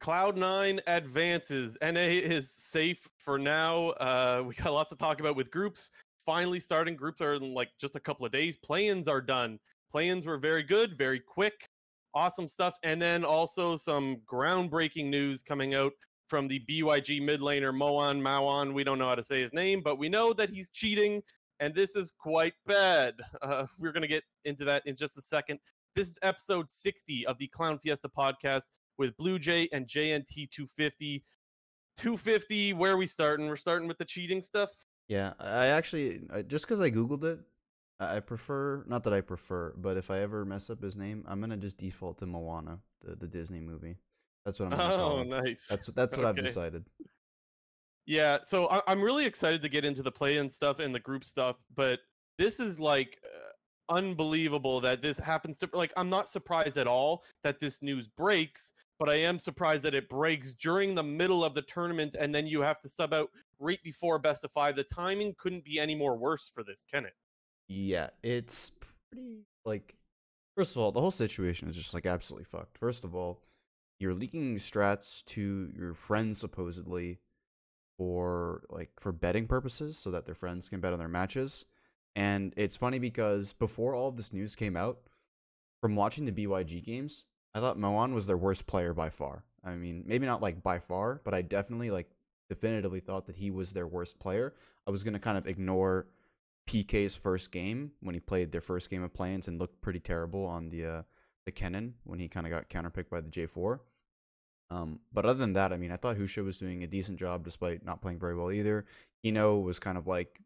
Cloud9 advances. NA is safe for now. We got lots to talk about with groups. Finally starting groups are in like just a couple of days. Play-ins are done. Play-ins were very good, very quick. Awesome stuff. And then also some groundbreaking news coming out from the BYG mid laner Moan Mawan. We don't know how to say his name, but we know that he's cheating, and this is quite bad. We're going to get into that in just a second. This is episode 60 of the Clown Fiesta podcast with Blue Jay and JNT 250. 250, where are we starting? We're starting with the cheating stuff? Yeah, I actually, just because I Googled it, I prefer, not that I prefer, but if I ever mess up his name, I'm going to just default to Moana, the Disney movie. That's what I'm going to call him. Oh, nice. That's what I've decided. Yeah, so I'm really excited to get into the play-in stuff and the group stuff, but this is, like, unbelievable that this happens to, like, I'm not surprised at all that this news breaks, but I am surprised that it breaks during the middle of the tournament, and then you have to sub out right before best of five. The timing couldn't be any more worse for this, can it? Yeah, it's pretty, like, first of all, the whole situation is just, like, absolutely fucked. First of all, you're leaking strats to your friends, supposedly, for betting purposes, so that their friends can bet on their matches. And it's funny because before all of this news came out, from watching the BYG games, I thought Moan was their worst player by far. I mean, maybe not, like, by far, but I definitely, like, definitively thought that he was their worst player. I was going to kind of ignore PK's first game when he played their first game of play-ins and looked pretty terrible on the Kennen when he kind of got counterpicked by the J4. But other than that, I mean, I thought Husha was doing a decent job despite not playing very well either. Eno was kind of like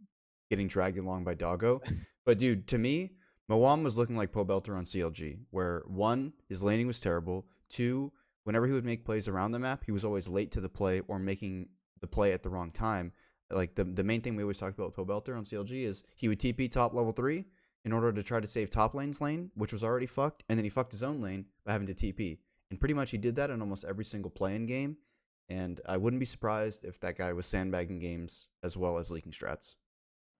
getting dragged along by Doggo. But dude, to me, Mawam was looking like Poe Belter on CLG, where one, his laning was terrible. Two, whenever he would make plays around the map, he was always late to the play or making the play at the wrong time. Like, the main thing we always talked about with Poe Belter on CLG is he would TP top level 3 in order to try to save top lane's lane, which was already fucked, and then he fucked his own lane by having to TP. And pretty much he did that in almost every single play-in game, and I wouldn't be surprised if that guy was sandbagging games as well as leaking strats.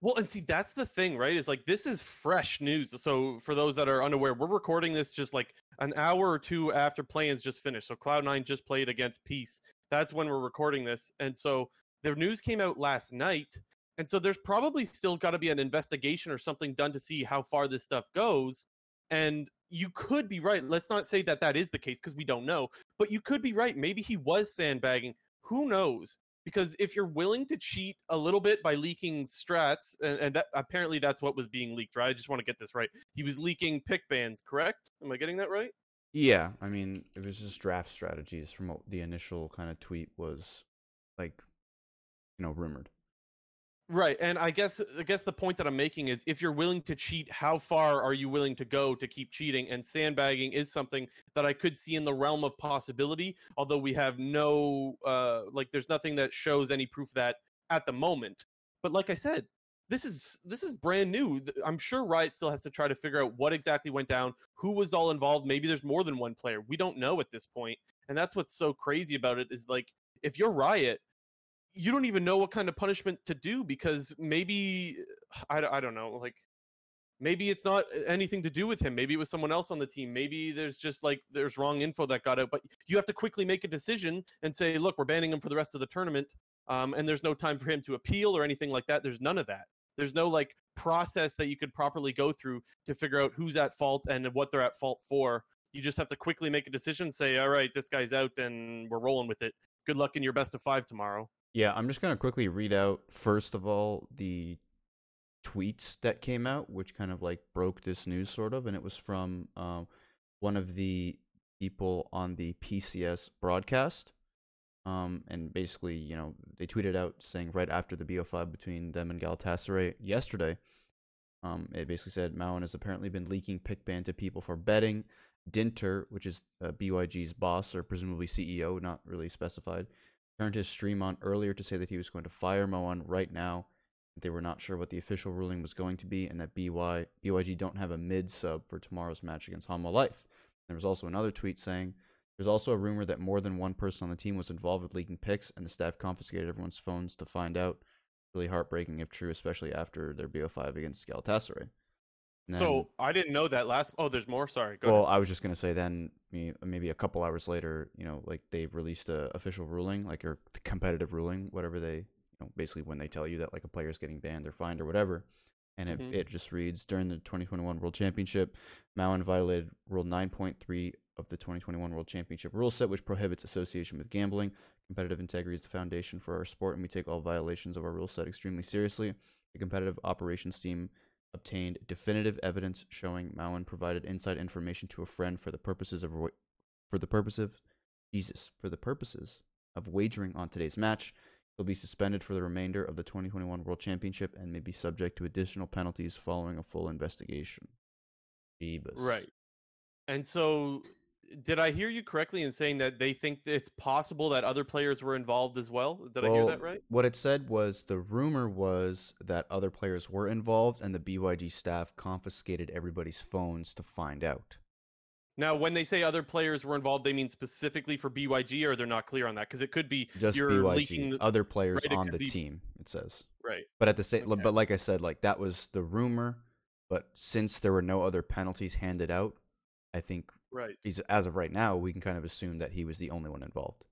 Well, and see, that's the thing, right? It's like, this is fresh news. So for those that are unaware, we're recording this just like an hour or two after play-ins just finished. So Cloud9 just played against Peace. That's when we're recording this, and so their news came out last night, and so there's probably still got to be an investigation or something done to see how far this stuff goes. And you could be right. Let's not say that that is the case because we don't know, but you could be right. Maybe he was sandbagging. Who knows? Because if you're willing to cheat a little bit by leaking strats, and that, apparently that's what was being leaked, right? I just want to get this right. He was leaking pick bans, correct? Am I getting that right? Yeah. I mean, it was just draft strategies from what the initial kind of tweet was, like, you know, rumored. Right, and I guess the point that I'm making is, if you're willing to cheat, how far are you willing to go to keep cheating? And sandbagging is something that I could see in the realm of possibility, although we have no, there's nothing that shows any proof of that at the moment. But like I said, this is brand new. I'm sure Riot still has to try to figure out what exactly went down, who was all involved. Maybe there's more than one player. We don't know at this point, and that's what's so crazy about it is, like, if you're Riot, you don't even know what kind of punishment to do, because maybe, I don't know, like, maybe it's not anything to do with him. Maybe it was someone else on the team. Maybe there's just, like, there's wrong info that got out. But you have to quickly make a decision and say, look, we're banning him for the rest of the tournament, and there's no time for him to appeal or anything like that. There's none of that. There's no, like, process that you could properly go through to figure out who's at fault and what they're at fault for. You just have to quickly make a decision, say, all right, this guy's out, and we're rolling with it. Good luck in your best of five tomorrow. Yeah, I'm just going to quickly read out, first of all, the tweets that came out, which kind of, like, broke this news, sort of, and it was from one of the people on the PCS broadcast, and basically, you know, they tweeted out saying right after the BO5 between them and Galatasaray yesterday, it basically said, Mawan has apparently been leaking pick ban to people for betting. Dinter, which is BYG's boss, or presumably CEO, not really specified, turned his stream on earlier to say that he was going to fire Moan right now. They were not sure what the official ruling was going to be, and that BYG don't have a mid-sub for tomorrow's match against Homo Life. There was also another tweet saying, there's also a rumor that more than one person on the team was involved with leaking picks, and the staff confiscated everyone's phones to find out. Really heartbreaking if true, especially after their BO5 against Galatasaray. Then, so I didn't know that last. Oh, there's more. Sorry. Go ahead. I was just gonna say then maybe a couple hours later, like they released a official ruling, like your competitive ruling, whatever they, basically when they tell you that like a player is getting banned or fined or whatever, and it just reads during the 2021 World Championship, Mawan violated Rule 9.3 of the 2021 World Championship rule set, which prohibits association with gambling. Competitive integrity is the foundation for our sport, and we take all violations of our rule set extremely seriously. The competitive operations team obtained definitive evidence showing Mawan provided inside information to a friend for the purposes of wagering on today's match. He'll be suspended for the remainder of the 2021 World Championship and may be subject to additional penalties following a full investigation. Beebus. Right. And so did I hear you correctly in saying that they think it's possible that other players were involved as well? Did I hear that right? What it said was the rumor was that other players were involved and the BYG staff confiscated everybody's phones to find out. Now, when they say other players were involved, they mean specifically for BYG, or they're not clear on that? Because it could be just BYG, other players on the team, it says. Right. But at the same, but like I said, like that was the rumor. But since there were no other penalties handed out, I think as of right now, we can kind of assume that he was the only one involved.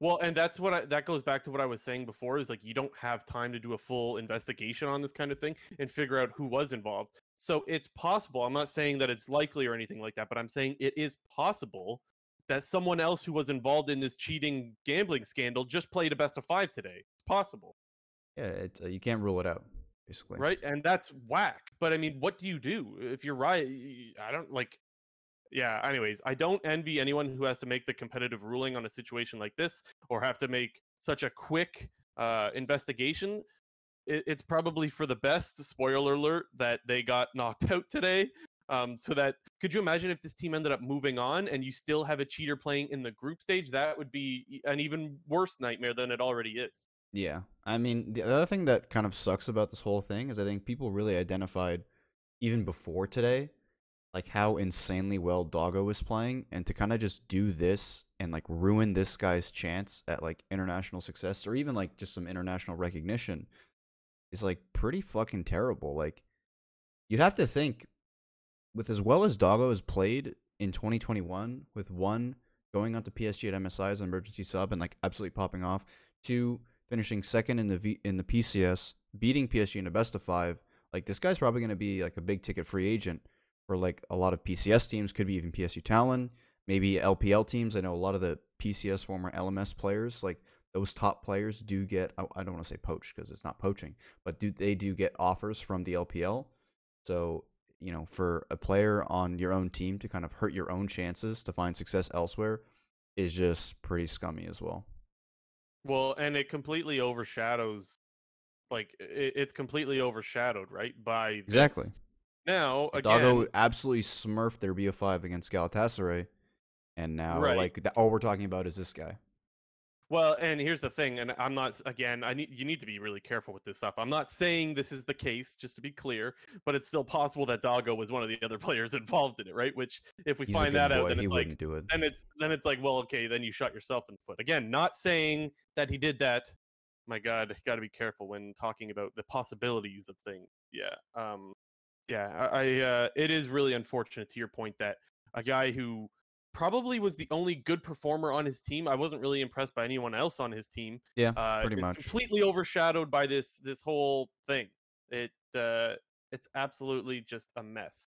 Well, and that's what that goes back to what I was saying before, is like you don't have time to do a full investigation on this kind of thing and figure out who was involved. So it's possible. I'm not saying that it's likely or anything like that, but I'm saying it is possible that someone else who was involved in this cheating gambling scandal just played a best of 5 today. It's possible. Yeah, you can't rule it out. Basically. Right, and that's whack. But I mean, what do you do if you're right? I don't like. Yeah. Anyways, I don't envy anyone who has to make the competitive ruling on a situation like this, or have to make such a quick investigation. It's probably for the best. Spoiler alert: that they got knocked out today. So that, could you imagine if this team ended up moving on and you still have a cheater playing in the group stage? That would be an even worse nightmare than it already is. Yeah. I mean, the other thing that kind of sucks about this whole thing is I think people really identified, even before today, like how insanely well Doggo was playing, and to kind of just do this and like ruin this guy's chance at like international success or even like just some international recognition is like pretty fucking terrible. Like you'd have to think, with as well as Doggo has played in 2021, with one going on to PSG at MSI as an emergency sub and like absolutely popping off, 2 finishing second in the PCS, beating PSG in a best of 5, like this guy's probably going to be like a big ticket free agent for like a lot of PCS teams, could be even PSU Talon, maybe LPL teams. I know a lot of the PCS former LMS players, like those top players do get, I don't want to say poached because it's not poaching, but they do get offers from the LPL. So, for a player on your own team to kind of hurt your own chances to find success elsewhere is just pretty scummy as well. Well, and it completely overshadows, like it's completely overshadowed, right? By this. Exactly. Now, again, Doggo absolutely smurfed their BO5 against Galatasaray, and now all we're talking about is this guy. Well, and here's the thing, and I'm not, again, you need to be really careful with this stuff. I'm not saying this is the case, just to be clear, but it's still possible that Doggo was one of the other players involved in it, right? Which, if he's find that out, then it's like, then it's like, well, okay, then you shot yourself in the foot. Again, not saying that he did that. My God, got to be careful when talking about the possibilities of things. Yeah. Yeah, it is really unfortunate, to your point, that a guy who probably was the only good performer on his team, I wasn't really impressed by anyone else on his team. Yeah, pretty much. Completely overshadowed by this whole thing. It's absolutely just a mess.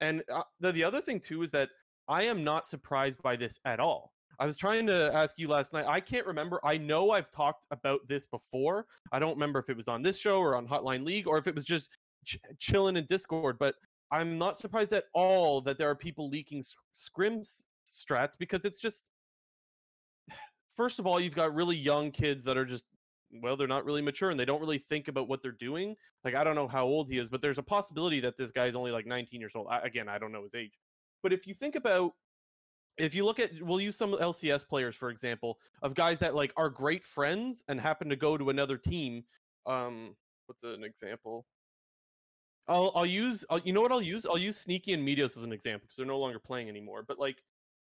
And the other thing too is that I am not surprised by this at all. I was trying to ask you last night. I can't remember. I know I've talked about this before. I don't remember if it was on this show or on Hotline League or if it was just chilling in Discord, but I'm not surprised at all that there are people leaking scrim strats, because it's just, first of all, you've got really young kids that are just, well, they're not really mature and they don't really think about what they're doing. Like, I don't know how old he is, but there's a possibility that this guy's only like 19 years old. Again, I don't know his age, but if you think about, if you look at, we'll use some LCS players, for example, of guys that like are great friends and happen to go to another team. What's an example? I'll use Sneaky and Meteos as an example because they're no longer playing anymore. But like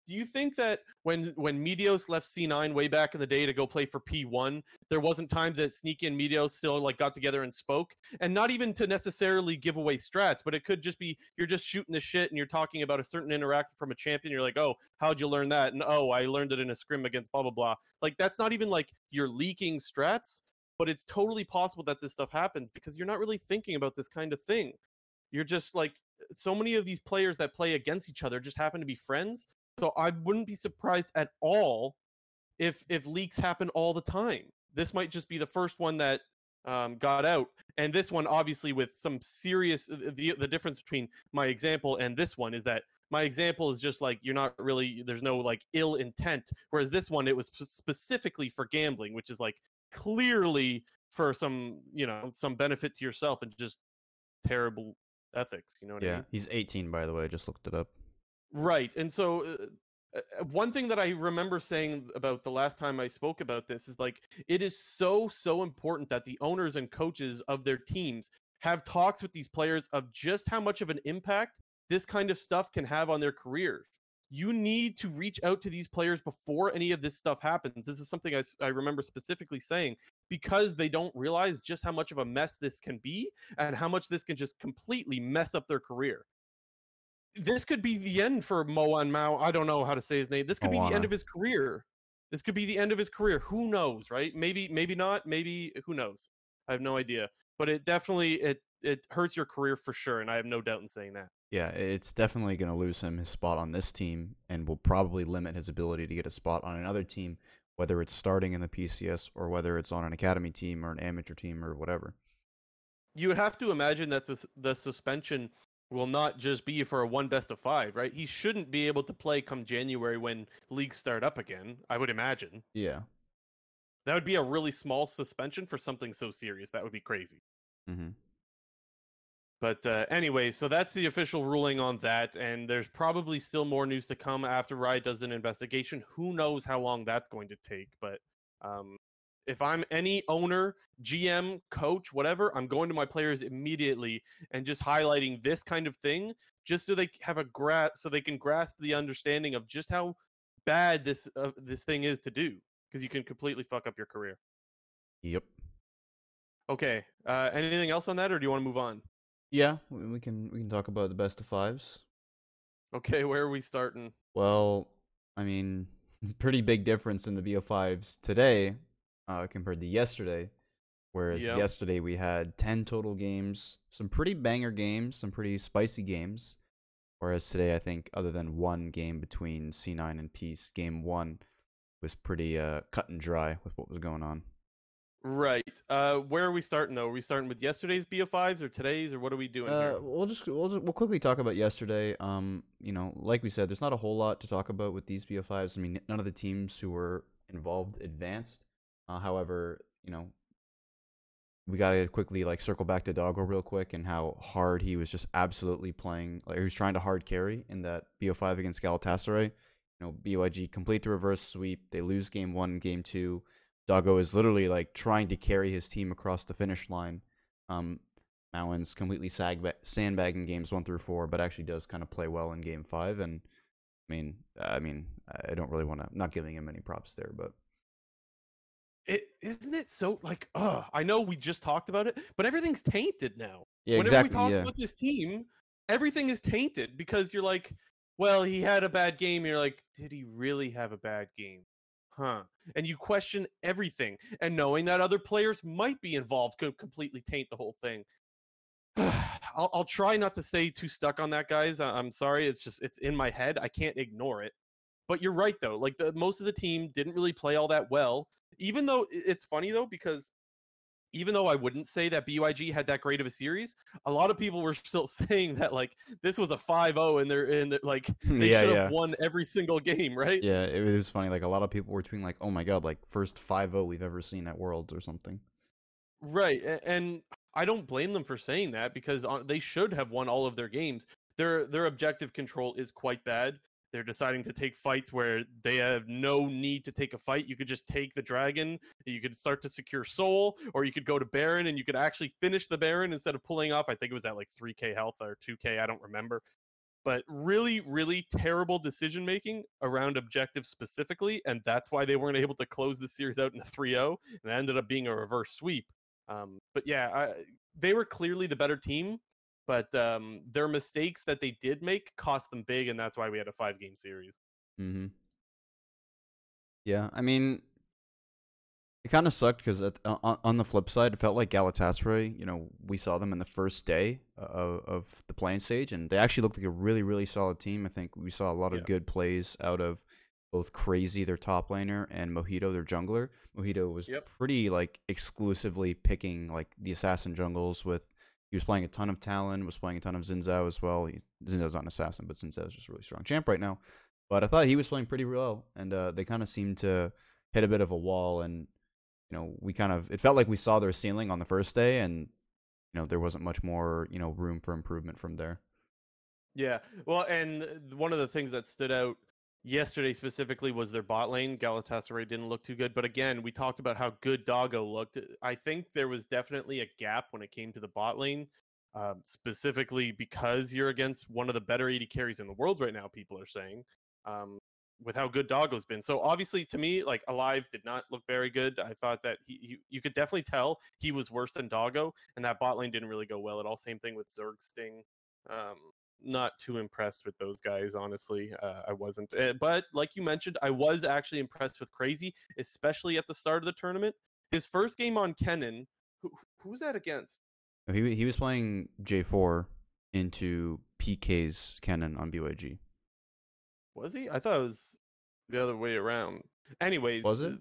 Do you think that when Meteos left C9 way back in the day to go play for P1, there wasn't times that Sneaky and Meteos still like got together and spoke? And not even to necessarily give away strats, but it could just be you're just shooting the shit and you're talking about a certain interaction from a champion. You're like, oh, how'd you learn that? And oh, I learned it in a scrim against blah, blah, blah. Like, that's not even like you're leaking strats, but it's totally possible that this stuff happens because you're not really thinking about this kind of thing. You're just like, so many of these players that play against each other just happen to be friends. So I wouldn't be surprised at all if leaks happen all the time. This might just be the first one that got out. And this one, obviously, with some serious... The difference between my example and this one is that my example is just like, you're not really... There's no like ill intent. Whereas this one, it was specifically for gambling, which is like clearly for some, you know, some benefit to yourself and just terrible ethics. You know what I mean? Yeah, he's 18, by the way. I just looked it up. Right. And so one thing that I remember saying about the last time I spoke about this is like, it is so, so important that the owners and coaches of their teams have talks with these players of just how much of an impact this kind of stuff can have on their careers. You need to reach out to these players before any of this stuff happens. This is something I remember specifically saying, because they don't realize just how much of a mess this can be and how much this can just completely mess up their career. This could be the end for Moan Mawan. I don't know how to say his name. This could be the end of his career. This could be the end of his career. Who knows, right? Maybe not. Maybe, who knows? I have no idea. But it definitely, it hurts your career for sure, and I have no doubt in saying that. Yeah, it's definitely going to lose him his spot on this team and will probably limit his ability to get a spot on another team, whether it's starting in the PCS or whether it's on an academy team or an amateur team or whatever. You would have to imagine that the suspension will not just be for a 1 best of 5, right? He shouldn't be able to play come January when leagues start up again, I would imagine. Yeah. That would be a really small suspension for something so serious. That would be crazy. Mm-hmm. But anyway, so that's the official ruling on that, and there's probably still more news to come after Riot does an investigation. Who knows how long that's going to take, but if I'm any owner, GM, coach, whatever, I'm going to my players immediately and just highlighting this kind of thing just so they have so they can grasp the understanding of just how bad this thing is to do, because you can completely fuck up your career. Yep. Okay. Anything else on that, or do you want to move on? Yeah, we can talk about the best of fives. Okay, where are we starting? Well, I mean, pretty big difference in the BO5s today. Compared to yesterday, whereas yesterday we had 10 total games, some pretty banger games, some pretty spicy games, whereas today I think other than one game between C9 and Peace, game one was pretty cut and dry with what was going on. Right. Where are we starting though? Are we starting with yesterday's BO5s or today's, or what are we doing here? We'll quickly talk about yesterday. You know, like we said, there's not a whole lot to talk about with these BO5s. I mean, none of the teams who were involved advanced. However, you know, we got to quickly like circle back to Doggo real quick and how hard he was just absolutely playing. Like, he was trying to hard carry in that BO5 against Galatasaray. You know, BYG complete the reverse sweep. They lose game one and game two. Doggo is literally like trying to carry his team across the finish line. Mawan's completely sandbagging games 1 through 4, but actually does kind of play well in game 5. And I mean, I don't really want to, not giving him any props there, but. Isn't it so like, I know we just talked about it, but everything's tainted now. Yeah, whenever exactly, we talk about this team, everything is tainted because you're like, well, he had a bad game. And you're like, did he really have a bad game? Huh? And you question everything. And knowing that other players might be involved could completely taint the whole thing. I'll try not to stay too stuck on that, guys. I'm sorry. It's just, it's in my head. I can't ignore it. But you're right, though. Like, most of the team didn't really play all that well. Even though it's funny, though, because even though I wouldn't say that BYG had that great of a series, a lot of people were still saying that, like, this was a 5-0 and they should have won every single game, right? Yeah, it was funny. Like, a lot of people were tweeting, like, oh, my God, like, first 5-0 we've ever seen at Worlds or something. Right, and I don't blame them for saying that because they should have won all of their games. Their objective control is quite bad. They're deciding to take fights where they have no need to take a fight. You could just take the dragon, you could start to secure soul, or you could go to Baron and you could actually finish the Baron instead of pulling off. I think it was at like 3K health or 2K. I don't remember. But really, really terrible decision-making around objectives specifically, and that's why they weren't able to close the series out in a 3-0, and it ended up being a reverse sweep. But yeah, they were clearly the better team, but their mistakes that they did make cost them big, and that's why we had a 5-game series. Mm-hmm. Yeah, I mean, it kind of sucked because on the flip side, it felt like Galatasaray, you know, we saw them in the first day of the playing stage, and they actually looked like a really, really solid team. I think we saw a lot of good plays out of both Crazy, their top laner, and Mojito, their jungler. Mojito was pretty, like, exclusively picking, like, the assassin jungles with... He was playing a ton of Talon, was playing a ton of Xin Zhao as well. Xin Zhao's not an assassin, but Xin Zhao's just a really strong champ right now. But I thought he was playing pretty well, and they kind of seemed to hit a bit of a wall, and you know, we kind of, it felt like we saw their ceiling on the first day, and you know, there wasn't much more, you know, room for improvement from there. Yeah, well, and one of the things that stood out yesterday specifically was their bot lane. Galatasaray didn't look too good, but again, we talked about how good Doggo looked. I think there was definitely a gap when it came to the bot lane, specifically because you're against one of the better AD carries in the world right now, people are saying, with how good Doggo's been. So obviously, to me, like, Alive did not look very good. I thought that he you could definitely tell he was worse than Doggo, and that bot lane didn't really go well at all. Same thing with Zerg, Sting. Not too impressed with those guys, honestly. I wasn't. But like you mentioned, I was actually impressed with Crazy, especially at the start of the tournament. His first game on Kennen, who was that against? He was playing J4 into PK's Kennen on BYG. Was he? I thought it was the other way around. Anyways, was it?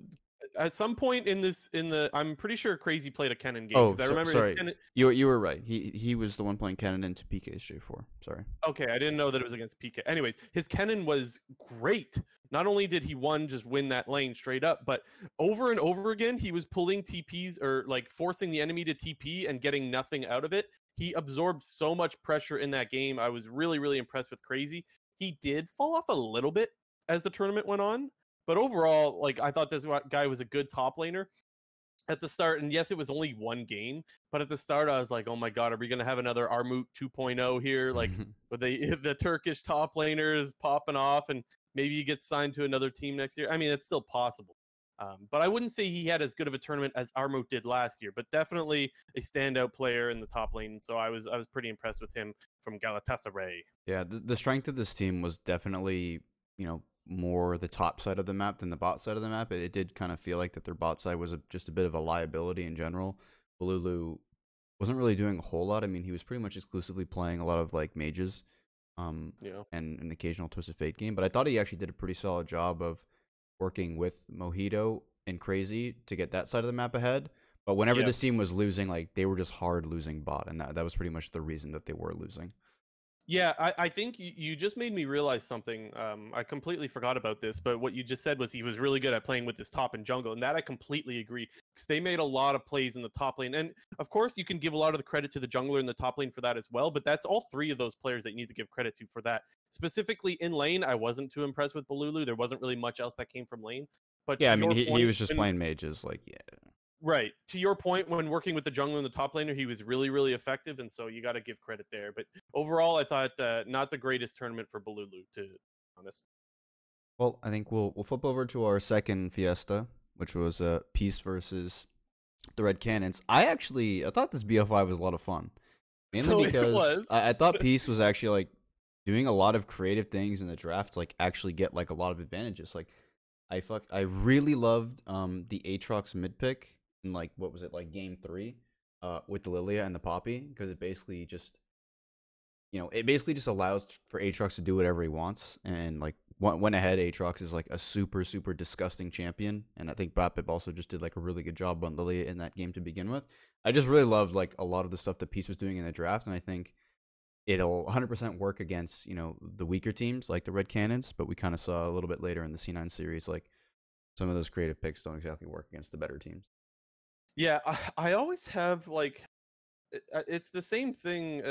At some point in this, I'm pretty sure Crazy played a Kennen game. Oh, I remember. Sorry, you were right. He was the one playing Kennen into PK's J4. Sorry. Okay, I didn't know that it was against PK. Anyways, his Kennen was great. Not only did he just win that lane straight up, but over and over again he was pulling TPs or like forcing the enemy to TP and getting nothing out of it. He absorbed so much pressure in that game. I was really, really impressed with Crazy. He did fall off a little bit as the tournament went on. But overall, like, I thought this guy was a good top laner at the start. And yes, it was only one game. But at the start, I was like, oh, my God, are we going to have another Armut 2.0 here? Like, but the Turkish top laner is popping off and maybe he gets signed to another team next year. I mean, it's still possible. But I wouldn't say he had as good of a tournament as Armut did last year. But definitely a standout player in the top lane. So I was pretty impressed with him from Galatasaray. Yeah, the strength of this team was definitely, you know, more the top side of the map than the bot side of the map. It did kind of feel like that their bot side was just a bit of a liability in general. Bululu wasn't really doing a whole lot. I mean, he was pretty much exclusively playing a lot of like mages and an occasional Twisted Fate game. But I thought he actually did a pretty solid job of working with Mojito and Crazy to get that side of the map ahead. But whenever this team was losing, like, they were just hard losing bot. And that was pretty much the reason that they were losing. Yeah, I think you just made me realize something. I completely forgot about this, but what you just said was he was really good at playing with his top and jungle, and that I completely agree, because they made a lot of plays in the top lane. And, of course, you can give a lot of the credit to the jungler in the top lane for that as well, but that's all three of those players that you need to give credit to for that. Specifically in lane, I wasn't too impressed with Bululu. There wasn't really much else that came from lane. But yeah, I mean, he was just playing mages, like, yeah. Right. To your point, when working with the jungler and the top laner, he was really, really effective, and so you got to give credit there. But overall, I thought not the greatest tournament for Bululu, to be honest. Well, I think we'll flip over to our second Fiesta, which was Peace versus the Red Cannons. I thought this BF5 was a lot of fun. Mainly because I thought Peace was actually, like, doing a lot of creative things in the draft to, like, actually get, like, a lot of advantages. Like, I really loved the Aatrox mid pick. In like, what was it, like game 3 with the Lilia and the Poppy, because it basically just, you know, it basically just allows for Aatrox to do whatever he wants. And like went ahead, Aatrox is like a super, super disgusting champion. And I think Bapib also just did like a really good job on Lilia in that game to begin with. I just really loved like a lot of the stuff that Peace was doing in the draft. And I think it'll 100% work against, you know, the weaker teams like the Red Cannons. But we kind of saw a little bit later in the C9 series, like some of those creative picks don't exactly work against the better teams. Yeah, I always have, like, it's the same thing.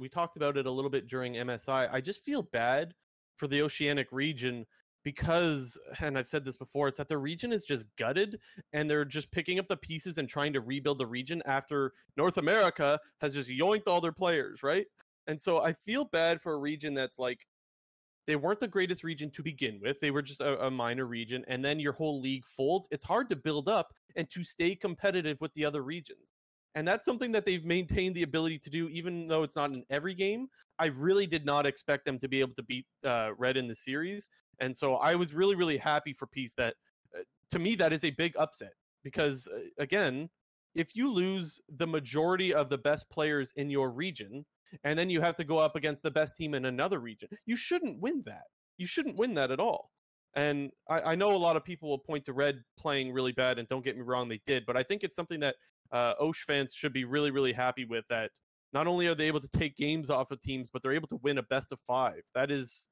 We talked about it a little bit during MSI. I just feel bad for the Oceanic region because, and I've said this before, it's that the region is just gutted, and they're just picking up the pieces and trying to rebuild the region after North America has just yoinked all their players, right? And so I feel bad for a region that's like, they weren't the greatest region to begin with. They were just a minor region. And then your whole league folds. It's hard to build up and to stay competitive with the other regions. And that's something that they've maintained the ability to do, even though it's not in every game. I really did not expect them to be able to beat Red in the series. And so I was really, really happy for Peace that, to me, that is a big upset. Because, again, if you lose the majority of the best players in your region, and then you have to go up against the best team in another region, you shouldn't win that. You shouldn't win that at all. And I know a lot of people will point to Red playing really bad, and don't get me wrong, they did. But I think it's something that Osh fans should be really, really happy with, that not only are they able to take games off of teams, but they're able to win a best of five. That is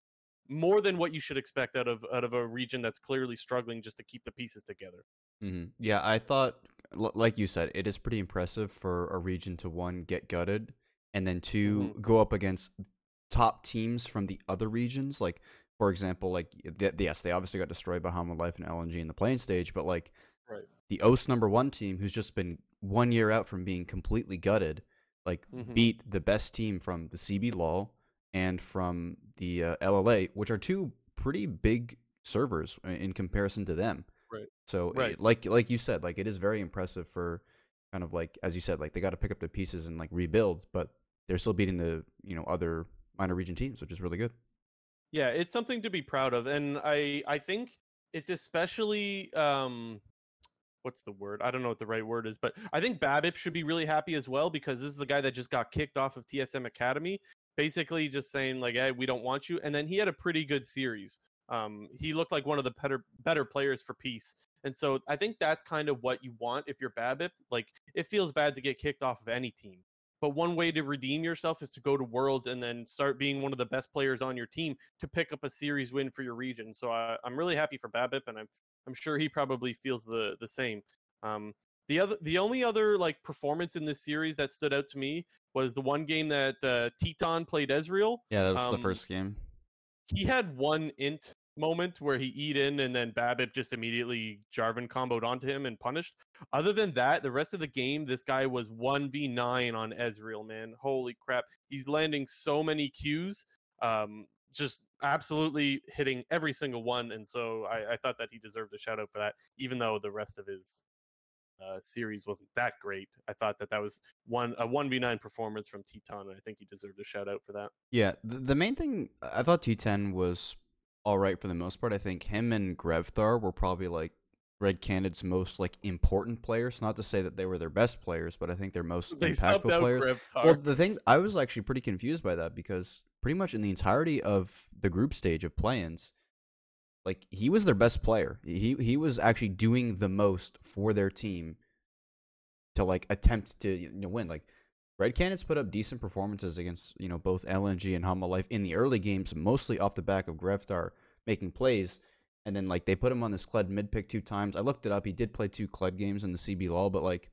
more than what you should expect out of a region that's clearly struggling just to keep the pieces together. Mm-hmm. Yeah, I thought, like you said, it is pretty impressive for a region to, one, get gutted, and then two, mm-hmm. go up against top teams from the other regions. Like, for example, like, yes, they obviously got destroyed by Homo Life and LNG in the play-in stage, but like, right. the OS number one team, who's just been 1 year out from being completely gutted, like, mm-hmm. beat the best team from the CB LOL and from the LLA, which are two pretty big servers in comparison to them. Right. So, right. Like you said, like, it is very impressive for kind of, like, as you said, like, they got to pick up the pieces and, like, rebuild, but they're still beating the, you know, other minor region teams, which is really good. Yeah, it's something to be proud of, and I think it's especially what's the word? I don't know what the right word is, but I think Bapib should be really happy as well, because this is a guy that just got kicked off of TSM Academy, basically just saying, like, hey, we don't want you. And then he had a pretty good series. He looked like one of the better players for Peace. And so I think that's kind of what you want if you're Bapib. Like, it feels bad to get kicked off of any team. But one way to redeem yourself is to go to Worlds and then start being one of the best players on your team to pick up a series win for your region. So I'm really happy for Bapip, and I'm sure he probably feels the same. The only other like performance in this series that stood out to me was the one game that Teton played Ezreal. Yeah, that was the first game. He had one int moment where he eat in, and then Bapip just immediately Jarvan comboed onto him and punished. Other than that, the rest of the game, this guy was 1v9 on Ezreal, man. Holy crap. He's landing so many Qs, just absolutely hitting every single one. And so I thought that he deserved a shout out for that, even though the rest of his series wasn't that great. I thought that was a 1v9 performance from Teton, and I think he deserved a shout out for that. Yeah, the main thing, I thought T10 was all right for the most part. I think him and Grevthar were probably like Red Cannons' most like important players. Not to say that they were their best players, but I think they're most impactful players. Grevthar. Well, the thing, I was actually pretty confused by that, because pretty much in the entirety of the group stage of play-ins, like, he was their best player. He was actually doing the most for their team to like attempt to, you know, win. Like, Red Cannons put up decent performances against, you know, both LNG and Homo Life in the early games, mostly off the back of Grevthar making plays, and then, like, they put him on this Kled mid-pick 2 times. I looked it up. He did play 2 Kled games in the CB LOL, but, like,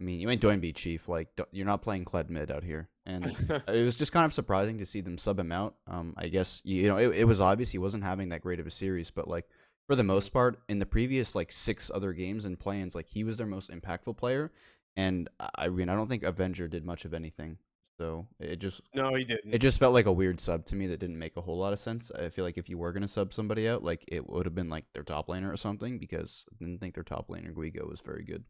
I mean, you ain't doing B, Chief. Like, you're not playing Kled mid out here. And it was just kind of surprising to see them sub him out. I guess, you know, it was obvious he wasn't having that great of a series, but, like, for the most part, in the previous, like, 6 other games and play-ins, like, he was their most impactful player. And I mean, I don't think Avenger did much of anything, so it just no, he didn't. It just felt like a weird sub to me that didn't make a whole lot of sense. I feel like if you were gonna sub somebody out, like, it would have been like their top laner or something, because I didn't think their top laner Guigo was very good.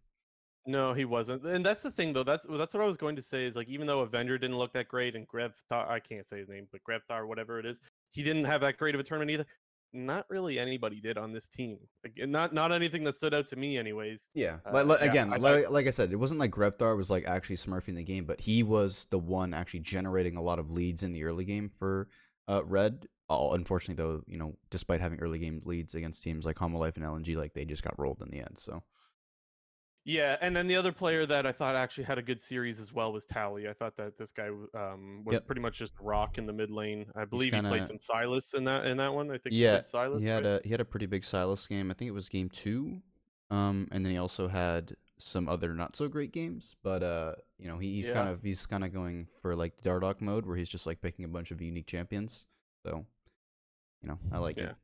No, he wasn't, and that's the thing though. That's what I was going to say, is like, even though Avenger didn't look that great, and Grevthar, I can't say his name, but Grevthar, whatever it is, he didn't have that great of a tournament either. Not really anybody did on this team. Again, not anything that stood out to me anyways. Yeah. Like I said, it wasn't like Grevthar was like actually smurfing the game, but he was the one actually generating a lot of leads in the early game for Red. Unfortunately though, you know, despite having early game leads against teams like Homo Life and LNG, like, they just got rolled in the end, so. Yeah, and then the other player that I thought actually had a good series as well was Tally. I thought that this guy was pretty much just rock in the mid lane. I believe he played some Silas in that one. I think he played Silas. Yeah, he had a pretty big Silas game. I think it was game 2, and then he also had some other not so great games. But you know, he's kind of going for like the Dardoch mode, where he's just like picking a bunch of unique champions. So, you know, I like it.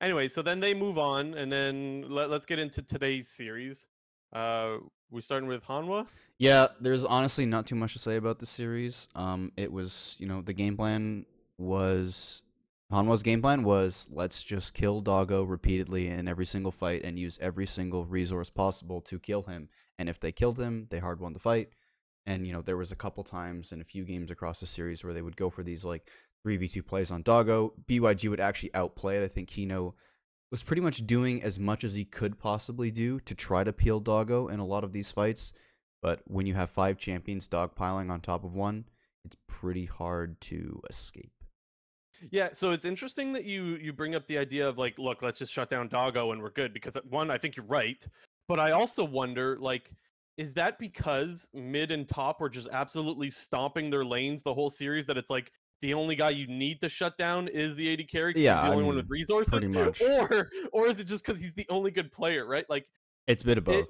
Anyway, so then they move on, and then let's get into today's series. We starting with Hanwha? Yeah, there's honestly not too much to say about this series. It was, you know, the game plan was... Hanwha's game plan was, let's just kill Doggo repeatedly in every single fight and use every single resource possible to kill him. And if they killed him, they hard won the fight. And, you know, there was a couple times in a few games across the series where they would go for these, like, 3v2 plays on Doggo. BYG would actually outplay it. I think Hino was pretty much doing as much as he could possibly do to try to peel Doggo in a lot of these fights. But when you have 5 champions dogpiling on top of one, it's pretty hard to escape. Yeah, so it's interesting that you bring up the idea of, like, look, let's just shut down Doggo and we're good. Because, one, I think you're right. But I also wonder, like, is that because mid and top were just absolutely stomping their lanes the whole series that it's like, the only guy you need to shut down is the AD carry because he's the only one with resources? Pretty much. Or is it just because he's the only good player, right? Like, it's a bit of both.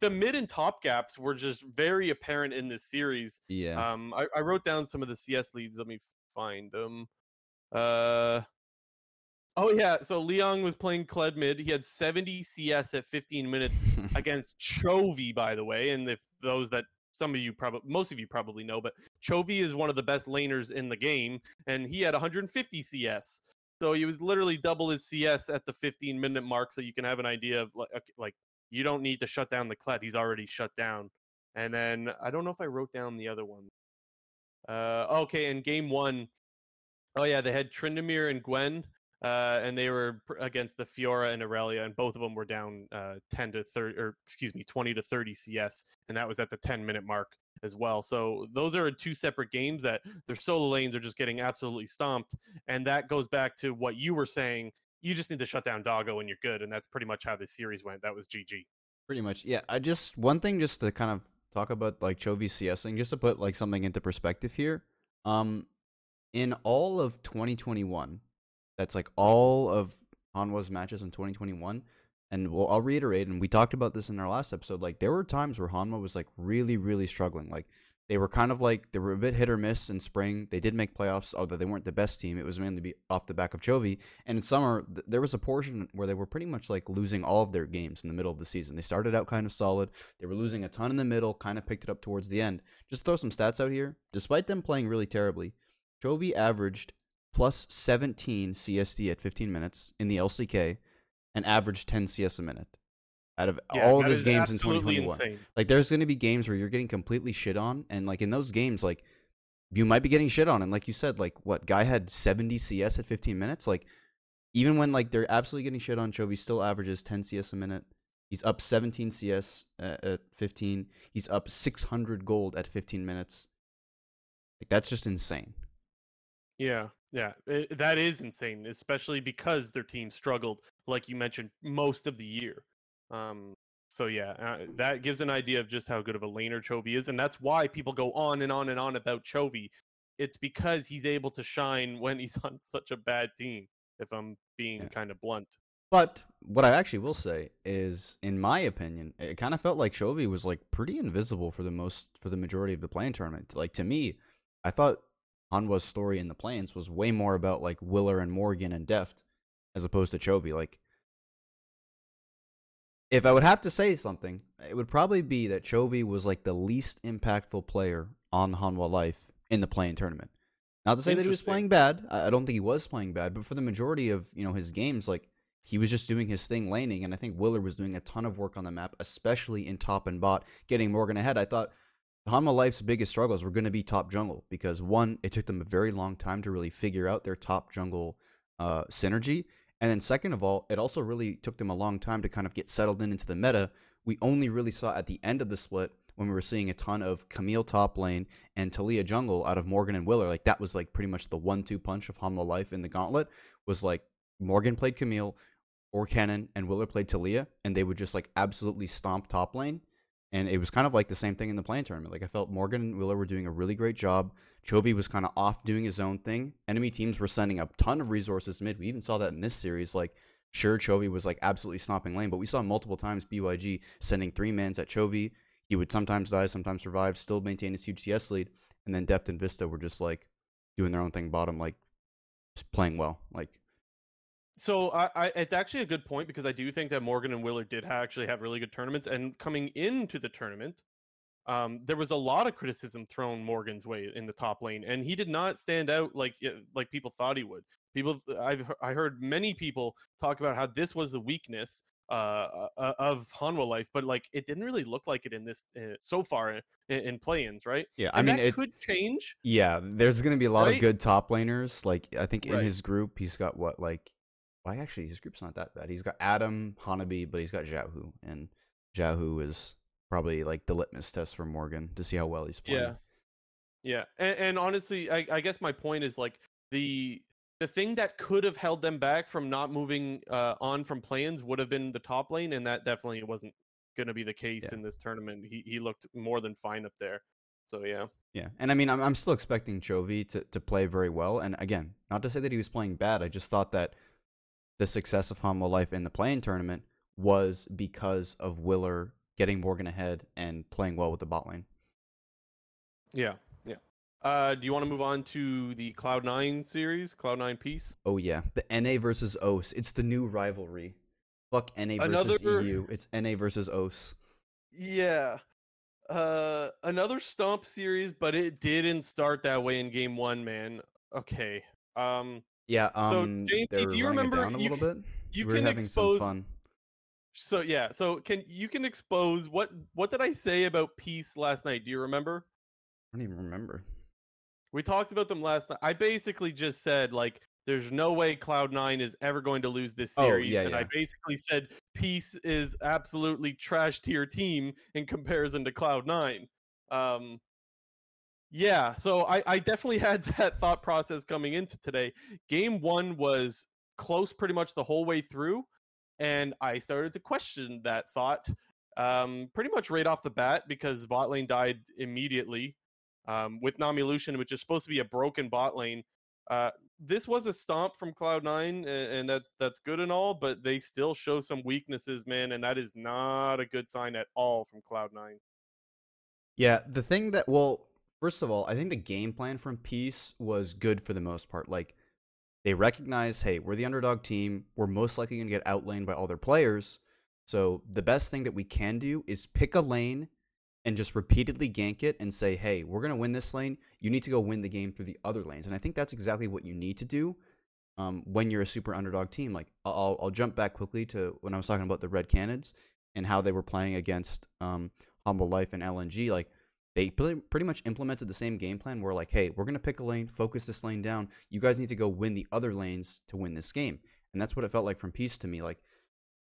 The mid and top gaps were just very apparent in this series. Yeah. I wrote down some of the CS leads. Let me find them. Oh, yeah. So Leong was playing Kled mid. He had 70 CS at 15 minutes against Chovy, by the way. And if those that most of you probably know, but Chovy is one of the best laners in the game, and he had 150 CS. So he was literally double his CS at the 15-minute mark. So you can have an idea of, like you don't need to shut down the Kled. He's already shut down. And then I don't know if I wrote down the other one. Okay, in game one, oh yeah, they had Tryndamere and Gwen. And they were against the Fiora and Irelia, and both of them were down 20 to 30 CS, and that was at the 10-minute mark as well. So those are two separate games that their solo lanes are just getting absolutely stomped, and that goes back to what you were saying. You just need to shut down Doggo, and you're good, and that's pretty much how this series went. That was GG. Pretty much, yeah. One thing just to kind of talk about, like, Chovy CS, and just to put, like, something into perspective here. In all of 2021. That's like all of Hanwha's matches in 2021. And I'll reiterate, and we talked about this in our last episode, like there were times where Hanwha was like really, really struggling. Like they were kind of like, they were a bit hit or miss in spring. They did make playoffs, although they weren't the best team. It was mainly off the back of Chovy. And in summer, there was a portion where they were pretty much like losing all of their games in the middle of the season. They started out kind of solid. They were losing a ton in the middle, kind of picked it up towards the end. Just throw some stats out here. Despite them playing really terribly, Chovy averaged plus 17 CSD at 15 minutes in the LCK, and average 10 CS a minute out of all of his games in 2021. Insane. Like, there's going to be games where you're getting completely shit on, and, like, in those games, like, you might be getting shit on, and like you said, like, what, guy had 70 CS at 15 minutes? Like, even when, like, they're absolutely getting shit on, Chovy still averages 10 CS a minute. He's up 17 CS at 15. He's up 600 gold at 15 minutes. Like, that's just insane. Yeah. Yeah, that is insane, especially because their team struggled, like you mentioned, most of the year. So, yeah, that gives an idea of just how good of a laner Chovy is, and that's why people go on and on and on about Chovy. It's because he's able to shine when he's on such a bad team, if I'm being kind of blunt. But what I actually will say is, in my opinion, it kind of felt like Chovy was, like, pretty invisible for the majority of the playing tournament. Like, to me, I thought Hanwha's story in the Plains was way more about, like, Willer and Morgan and Deft as opposed to Chovy. Like, if I would have to say something, it would probably be that Chovy was, like, the least impactful player on Hanwha Life in the play-in tournament. Not to say that he was playing bad. I don't think he was playing bad, but for the majority of, you know, his games, like, he was just doing his thing laning, and I think Willer was doing a ton of work on the map, especially in top and bot, getting Morgan ahead. I thought Hanwha Life's biggest struggles were going to be top jungle because, one, it took them a very long time to really figure out their top jungle synergy. And then second of all, it also really took them a long time to kind of get settled into the meta. We only really saw at the end of the split when we were seeing a ton of Camille top lane and Talia jungle out of Morgan and Willer. Like, that was, like, pretty much the 1-2 punch of Hanwha Life in the gauntlet was, like, Morgan played Camille or Kennen and Willer played Talia, and they would just, like, absolutely stomp top lane. And it was kind of like the same thing in the play-in tournament. Like, I felt Morgan and Willer were doing a really great job. Chovy was kind of off doing his own thing. Enemy teams were sending a ton of resources mid. We even saw that in this series. Like, sure, Chovy was, like, absolutely stomping lane, but we saw multiple times BYG sending 3-mans at Chovy. He would sometimes die, sometimes survive, still maintain his huge CS lead. And then Deft and Vista were just, like, doing their own thing bottom, like, playing well. Like, So it's actually a good point, because I do think that Morgan and Willer did actually have really good tournaments. And coming into the tournament, there was a lot of criticism thrown Morgan's way in the top lane, and he did not stand out like people thought he would. I heard many people talk about how this was the weakness of Homo Life, but like it didn't really look like it in this so far in play-ins, right? Yeah, I mean, it could change. Yeah, there's going to be a lot of good top laners. Like I think in his group, he's got what like. Well, actually, his group's not that bad. He's got Adam, Hanabi, but he's got Xiaohu, and Xiaohu is probably like the litmus test for Morgan to see how well he's playing. Yeah. And honestly, I guess my point is like the thing that could have held them back from not moving on from play-ins would have been the top lane, and that definitely wasn't going to be the case in this tournament. He looked more than fine up there. So yeah, and I mean, I'm still expecting Chovy to play very well. And again, not to say that he was playing bad. I just thought that the success of Homo Life in the play-in tournament was because of Willer getting Morgan ahead and playing well with the bot lane. Yeah. Do you want to move on to the Cloud9 series, Cloud9 Peace? Oh, yeah. The NA versus OS. It's the new rivalry. Fuck NA versus EU. It's NA versus OS. Yeah. Another stomp series, but it didn't start that way in game one, man. Okay. Yeah. So, JNT, do you remember? You can expose what did I say about Peace last night? Do you remember? I don't even remember. We talked about them last night. I basically just said like, there's no way Cloud9 is ever going to lose this series, I basically said Peace is absolutely trash tier team in comparison to Cloud9. Yeah, so I definitely had that thought process coming into today. Game one was close pretty much the whole way through, and I started to question that thought pretty much right off the bat, because bot lane died immediately with Nami Lucian, which is supposed to be a broken bot lane. This was a stomp from Cloud9, and that's good and all, but they still show some weaknesses, man, and that is not a good sign at all from Cloud9. Yeah, the thing that will... First of all, I think the game plan from Peace was good for the most part. Like, they recognize, hey, we're the underdog team. We're most likely going to get outlaned by all their players. So the best thing that we can do is pick a lane and just repeatedly gank it and say, hey, we're going to win this lane. You need to go win the game through the other lanes. And I think that's exactly what you need to do when you're a super underdog team. Like, I'll jump back quickly to when I was talking about the Red Cannons and how they were playing against Homo Life and LNG. Like, they pretty much implemented the same game plan where, like, hey, we're going to pick a lane, focus this lane down. You guys need to go win the other lanes to win this game. And that's what it felt like from Peace to me. Like,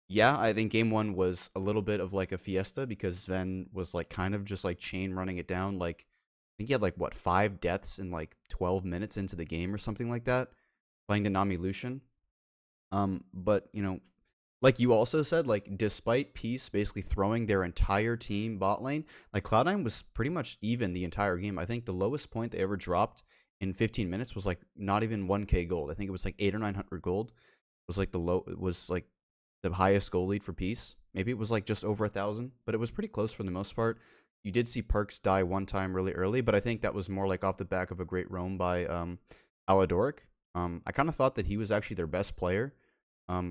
yeah, I think game one was a little bit of, like, a fiesta because Zven was, like, kind of just, like, chain running it down. Like, I think he had, like, what, 5 deaths in, like, 12 minutes into the game or something like that, playing to Nami Lucian. But, you know, like you also said, like, despite Peace basically throwing their entire team bot lane, like, Cloud9 was pretty much even the entire game. I think the lowest point they ever dropped in 15 minutes was, like, not even 1K gold. I think it was, like, 800 or 900 gold was, like, the highest gold lead for Peace. Maybe it was, like, just over 1,000, but it was pretty close for the most part. You did see Perkz die one time really early, but I think that was more, like, off the back of a great roam by Aladoric. I kind of thought that he was actually their best player.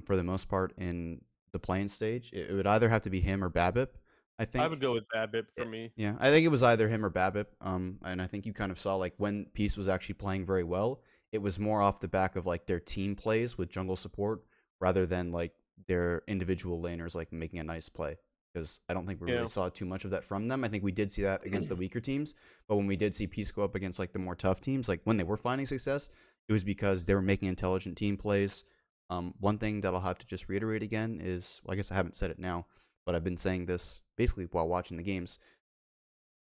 For the most part in the playing stage. It would either have to be him or Bapib, I think. I would go with Bapib for me. Yeah, I think it was either him or Bapib. And I think you kind of saw, like, when Peace was actually playing very well, it was more off the back of, like, their team plays with jungle support rather than, like, their individual laners, like, making a nice play. Because I don't think we really saw too much of that from them. I think we did see that against the weaker teams. But when we did see Peace go up against, like, the more tough teams, like, when they were finding success, it was because they were making intelligent team plays. One thing that I'll have to just reiterate again is, well, I guess I haven't said it now, but I've been saying this basically while watching the games.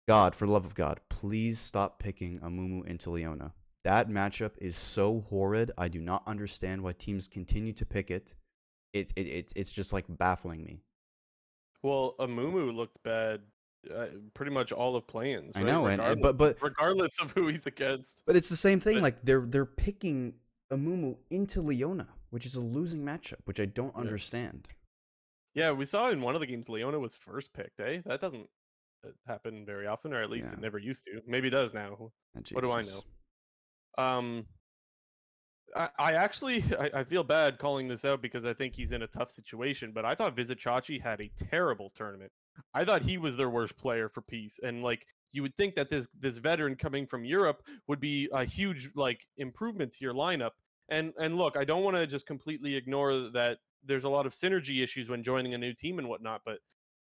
God, for the love of God, please stop picking Amumu into Leona. That matchup is so horrid. I do not understand why teams continue to pick it. It's just, like, baffling me. Well, Amumu looked bad pretty much all of play-ins. Right? I know, but regardless of who he's against. But it's the same thing. Like, they're picking Amumu into Leona, which is a losing matchup, which I don't understand. Yeah, we saw in one of the games Leona was first picked, eh? That doesn't happen very often, or at least it never used to. Maybe it does now. What do I know? I feel bad calling this out because I think he's in a tough situation, but I thought Vizicachi had a terrible tournament. I thought he was their worst player for Peace, and like you would think that this veteran coming from Europe would be a huge like improvement to your lineup. And look, I don't want to just completely ignore that there's a lot of synergy issues when joining a new team and whatnot, but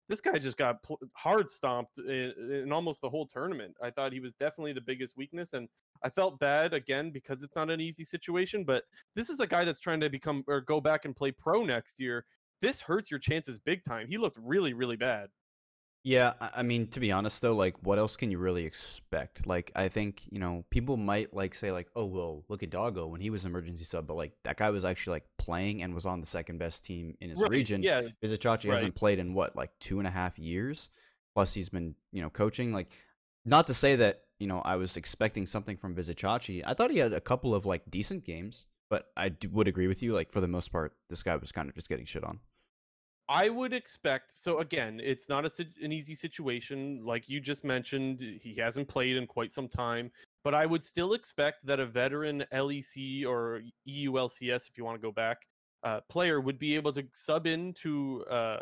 this guy just got hard stomped in almost the whole tournament. I thought he was definitely the biggest weakness, and I felt bad again because it's not an easy situation, but this is a guy that's trying to become or go back and play pro next year. This hurts your chances big time. He looked really, really bad. Yeah, I mean, to be honest, though, like, what else can you really expect? Like, I think, you know, people might, like, say, like, oh, well, look at Doggo when he was emergency sub, but, like, that guy was actually, like, playing and was on the second-best team in his region. Yeah. Vizicachi hasn't played in, what, like, 2.5 years? Plus, he's been, you know, coaching. Like, not to say that, you know, I was expecting something from Vizicachi. I thought he had a couple of, like, decent games, but I would agree with you, like, for the most part, this guy was kind of just getting shit on. I would expect, so again, it's not an easy situation. Like you just mentioned, he hasn't played in quite some time, but I would still expect that a veteran LEC or EULCS, if you want to go back, player would be able to sub into a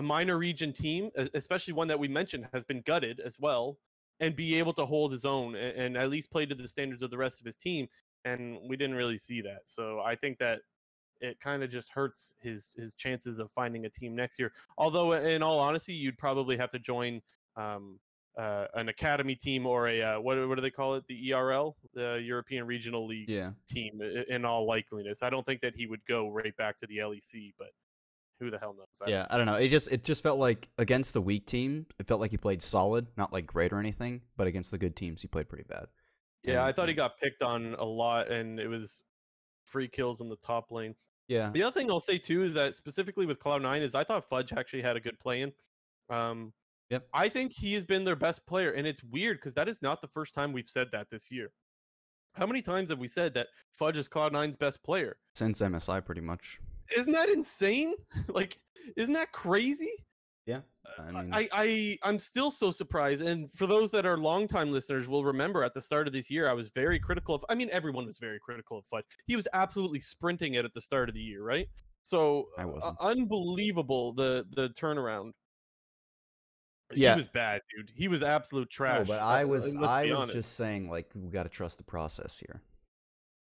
minor region team, especially one that we mentioned has been gutted as well, and be able to hold his own and at least play to the standards of the rest of his team. And we didn't really see that. So I think that it kind of just hurts his chances of finding a team next year. Although, in all honesty, you'd probably have to join an academy team or a what do they call it? The ERL, the European Regional League team. In all likeliness, I don't think that he would go right back to the LEC, but who the hell knows? I don't know. It just felt like against the weak team, it felt like he played solid, not like great or anything. But against the good teams, he played pretty bad. Yeah, I thought he got picked on a lot, and it was free kills in the top lane. Yeah. The other thing I'll say too is that specifically with Cloud9 is I thought Fudge actually had a good play in. Yep. I think he has been their best player, and it's weird because that is not the first time we've said that this year. How many times have we said that Fudge is Cloud9's best player? Since MSI, pretty much. Isn't that insane? Like, isn't that crazy? Yeah. I mean, I'm still so surprised. And for those that are longtime listeners will remember at the start of this year, I was very critical of, I mean, everyone was very critical of Fudge. He was absolutely sprinting it at the start of the year, right? So I wasn't. Unbelievable, the turnaround. Yeah. He was bad, dude. He was absolute trash. No, but I was just saying, like, we got to trust the process here.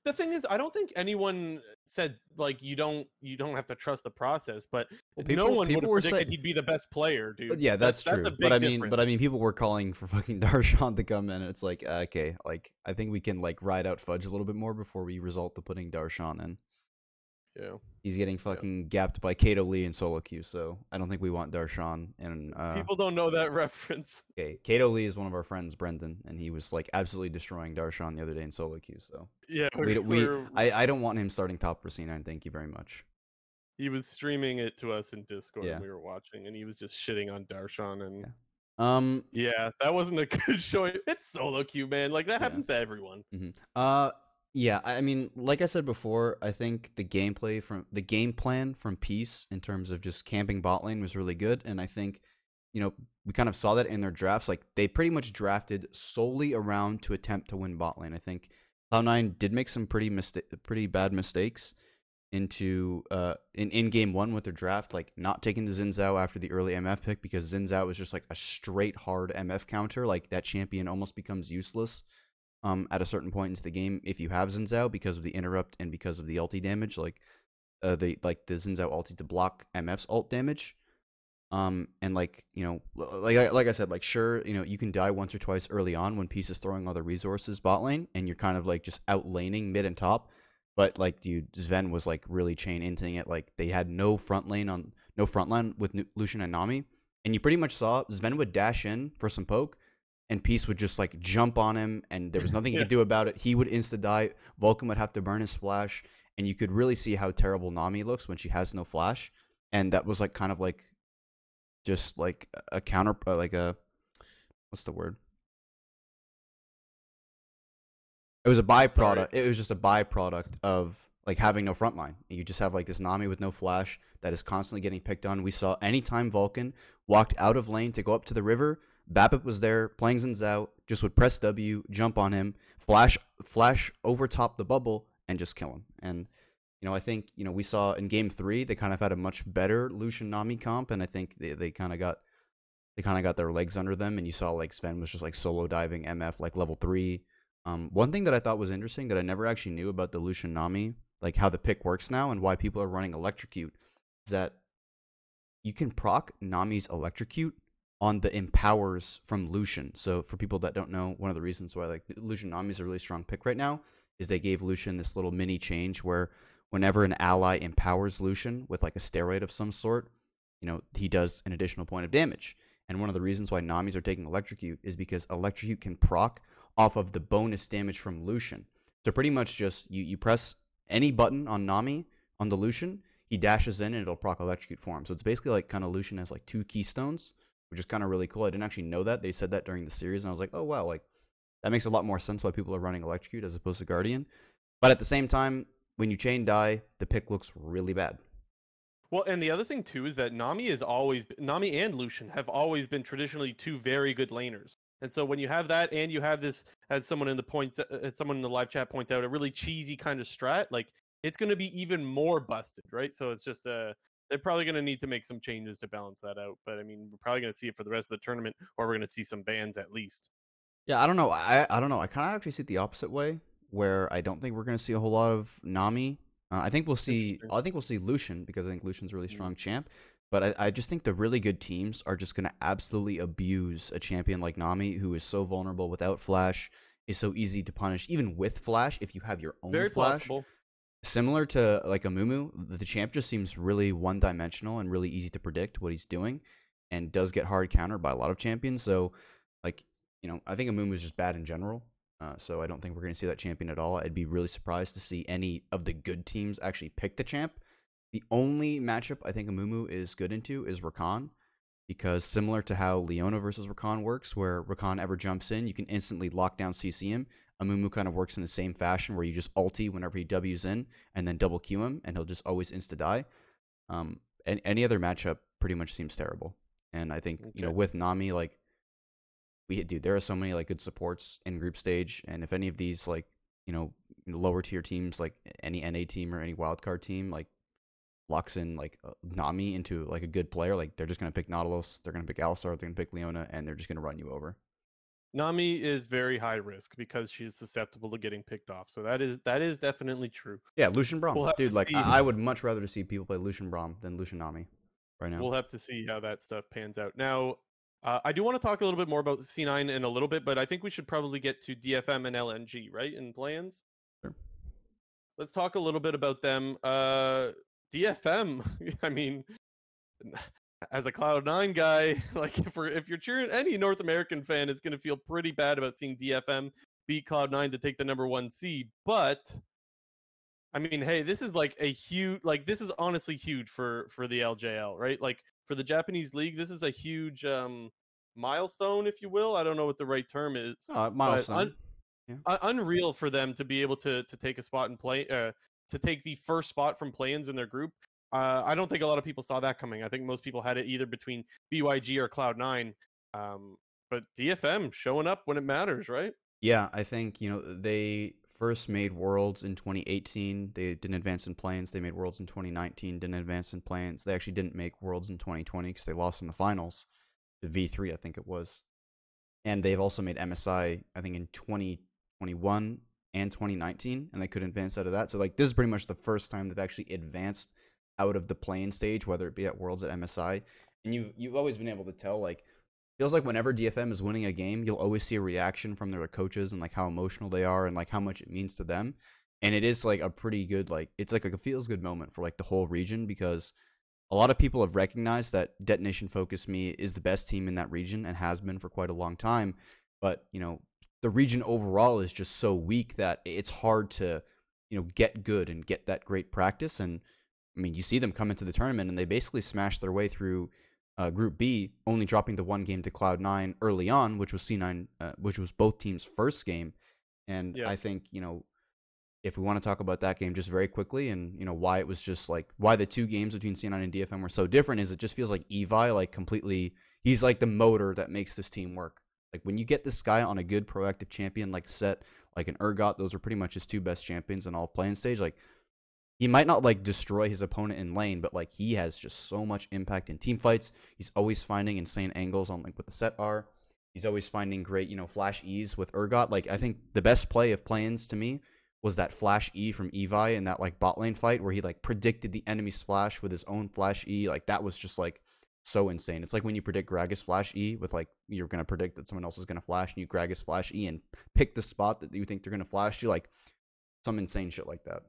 The thing is, I don't think anyone said like you don't have to trust the process, but no one would have predicted he'd be the best player, dude. Yeah, that's true. That's a big difference. I mean, people were calling for fucking Darshan to come in, and it's like, okay, like I think we can like ride out Fudge a little bit more before we resort to putting Darshan in. Yeah, he's getting fucking gapped by Kato Lee in solo queue, so I don't think we want Darshan. And people don't know that reference. Okay, Kato Lee is one of our friends, Brendan, and he was like absolutely destroying Darshan the other day in solo queue. So yeah, I don't want him starting top for C9. Thank you very much. He was streaming it to us in Discord. Yeah. And we were watching, and he was just shitting on Darshan, and yeah, that wasn't a good show. It's solo queue, man. Like that happens to everyone. Mm-hmm. Yeah, I mean, like I said before, I think the game plan from Peace in terms of just camping bot lane was really good, and I think, you know, we kind of saw that in their drafts. Like they pretty much drafted solely around to attempt to win bot lane. I think Cloud9 did make some pretty bad mistakes into in game one with their draft, like not taking the Xin Zhao after the early MF pick because Xin Zhao was just like a straight hard MF counter. Like that champion almost becomes useless at a certain point into the game if you have Xin Zhao because of the interrupt and because of the ulti damage, like the Xin Zhao ulti to block MF's ult damage, and like, you know, like I said, like sure, you know, you can die once or twice early on when Peace is throwing all the resources bot lane and you're kind of like just out laning mid and top, but like dude, Zven was like really chain inting it. Like they had no front line with Lucian and Nami, and you pretty much saw Zven would dash in for some poke, and Peace would just like jump on him, and there was nothing he could do about it. He would insta die. Vulcan would have to burn his flash, and you could really see how terrible Nami looks when she has no flash. And that was like kind of like, just like a counter, like a, what's the word? It was a byproduct. Sorry. It was just a byproduct of like having no frontline. You just have like this Nami with no flash that is constantly getting picked on. We saw anytime Vulcan walked out of lane to go up to the river, Bapip was there, playing Zin's out, just would press W, jump on him, flash over top the bubble, and just kill him. And, you know, I think, you know, we saw in game 3, they kind of had a much better Lucian Nami comp, and I think they kind of got their legs under them, and you saw, like, Zven was just, like, solo diving MF, like, level 3. One thing that I thought was interesting that I never actually knew about the Lucian Nami, like, how the pick works now and why people are running Electrocute, is that you can proc Nami's Electrocute on the empowers from Lucian. So for people that don't know, one of the reasons why, like, Lucian Nami is a really strong pick right now is they gave Lucian this little mini change where whenever an ally empowers Lucian with, like, a steroid of some sort, you know, he does an additional point of damage. And one of the reasons why Namis are taking Electrocute is because Electrocute can proc off of the bonus damage from Lucian. So pretty much just you press any button on Nami, on the Lucian, he dashes in and it'll proc Electrocute for him. So it's basically like kind of Lucian has like 2 keystones, which is kind of really cool. I didn't actually know that. They said that during the series and I was like, oh wow, like that makes a lot more sense why people are running Electrocute as opposed to Guardian. But at the same time, when you chain die, the pick looks really bad. Well, and the other thing too is that Nami and Lucian have always been traditionally 2 very good laners. And so when you have that and you have this, as someone in the live chat points out, a really cheesy kind of strat, like it's going to be even more busted, right? So it's just they're probably going to need to make some changes to balance that out. But I mean, we're probably going to see it for the rest of the tournament, or we're going to see some bans at least. Yeah, I don't know. I don't know. I kind of actually see it the opposite way, where I don't think we're going to see a whole lot of Nami. I think we'll see Lucian, because I think Lucian's a really strong champ. But I just think the really good teams are just going to absolutely abuse a champion like Nami, who is so vulnerable without Flash, is so easy to punish, even with Flash, if you have your own Flash. Very possible. Similar to like Amumu, the champ just seems really one-dimensional and really easy to predict what he's doing, and does get hard countered by a lot of champions. So, like, you know, I think Amumu is just bad in general. So I don't think we're going to see that champion at all. I'd be really surprised to see any of the good teams actually pick the champ. The only matchup I think Amumu is good into is Rakan, because similar to how Leona versus Rakan works, where Rakan ever jumps in, you can instantly lock down CC him. Amumu kind of works in the same fashion, where you just ulti whenever he W's in, and then double Q him, and he'll just always insta-die. And any other matchup pretty much seems terrible. And I think, you know, with Nami, like, dude, there are so many like good supports in group stage, and if any of these, like, you know, lower tier teams, like any NA team or any wildcard team, like locks in like Nami into like a good player, like they're just gonna pick Nautilus, they're gonna pick Alistar, they're gonna pick Leona, and they're just gonna run you over. Nami is very high risk because she's susceptible to getting picked off, so that is definitely true. Yeah, Lucian Braum, we'll dude, like I would much rather to see people play Lucian Braum than Lucian Nami right now. We'll have to see how that stuff pans out now. I do want to talk a little bit more about C9 in a little bit, but I think we should probably get to DFM and LNG, right? And plans. Sure. Let's talk a little bit about them. DFM. I mean, as a Cloud9 guy, like if you're cheering, any North American fan is going to feel pretty bad about seeing DFM beat Cloud9 to take the #1 seed. But I mean, hey, this is like a huge, like this is honestly huge for the LJL, right? Like, for the Japanese league, this is a huge milestone, if you will. I don't know what the right term is. Milestone. Unreal for them to be able to take a spot and play to take the first spot from play-ins in their group. I don't think a lot of people saw that coming. I think most people had it either between BYG or Cloud9. But DFM showing up when it matters, right? Yeah, I think, you know, they first made Worlds in 2018. They didn't advance in play-ins. They made Worlds in 2019, didn't advance in play-ins. They actually didn't make Worlds in 2020 because they lost in the finals to V3, I think it was. And they've also made MSI, I think, in 2021 and 2019, and they couldn't advance out of that. So, like, this is pretty much the first time they've actually advanced out of the play-in stage, whether it be at Worlds at MSI. And you've always been able to tell, like, feels like whenever DFM is winning a game, you'll always see a reaction from their coaches and like how emotional they are and like how much it means to them. And it is like a pretty good, like it's like a feels good moment for like the whole region, because a lot of people have recognized that Detonation Focus Me is the best team in that region and has been for quite a long time. But, you know, the region overall is just so weak that it's hard to, you know, get good and get that great practice. And I mean, you see them come into the tournament and they basically smash their way through Group B, only dropping the 1 game to Cloud9 early on, which was C9, which was both teams' first game. And yeah, I think, you know, if we want to talk about that game just very quickly, and, you know, why it was just like why the 2 games between C9 and DFM were so different, is it just feels like Evi like completely He's like the motor that makes this team work. Like when you get this guy on a good proactive champion like Set, like an Urgot, those are pretty much his two best champions in all of playing stage. Like he might not like destroy his opponent in lane, but like he has just so much impact in team fights. He's always finding insane angles on like what the Set are. He's always finding great, you know, flash E's with Urgot. Like I think the best play of play-ins to me was that flash E from Evi in that like bot lane fight where he like predicted the enemy's flash with his own flash E. Like that was just like so insane. It's like when you predict Gragas flash E with like, you're going to predict that someone else is going to flash and you Gragas flash E and pick the spot that you think they're going to flash you, like some insane shit like that.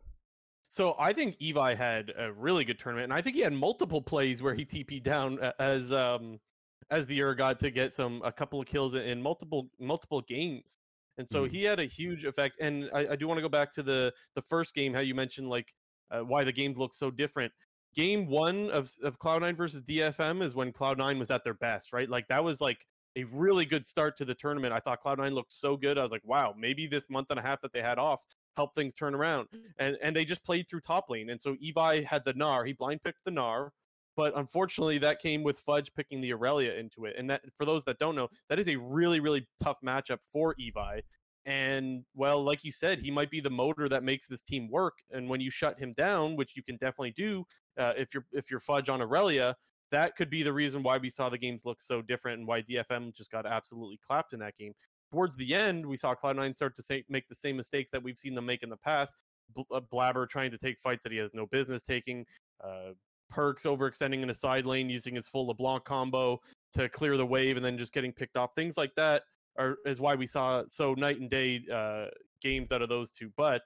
So I think Evi had a really good tournament, and I think he had multiple plays where he TP'd down as the Urgot to get a couple of kills in multiple games. And so he had a huge effect. And I do want to go back to the first game, how you mentioned like why the games look so different. Game one of Cloud9 versus DFM is when Cloud9 was at their best, right? Like that was like a really good start to the tournament. I thought Cloud9 looked so good. I was like, wow, maybe this month and a half that they had off helped things turn around. And they just played through top lane. And so Evi had the Gnar. He blind picked the Gnar. But unfortunately, that came with Fudge picking the Aurelia into it. And that, for those that don't know, that is a really, really tough matchup for Evi. And, well, like you said, he might be the motor that makes this team work. And when you shut him down, which you can definitely do if you're Fudge on Aurelia, that could be the reason why we saw the games look so different and why DFM just got absolutely clapped in that game. Towards the end, we saw Cloud9 start to make the same mistakes that we've seen them make in the past. Blabber trying to take fights that he has no business taking. Perkz overextending in a side lane, using his full LeBlanc combo to clear the wave and then just getting picked off. Things like that is why we saw so night and day games out of those two. But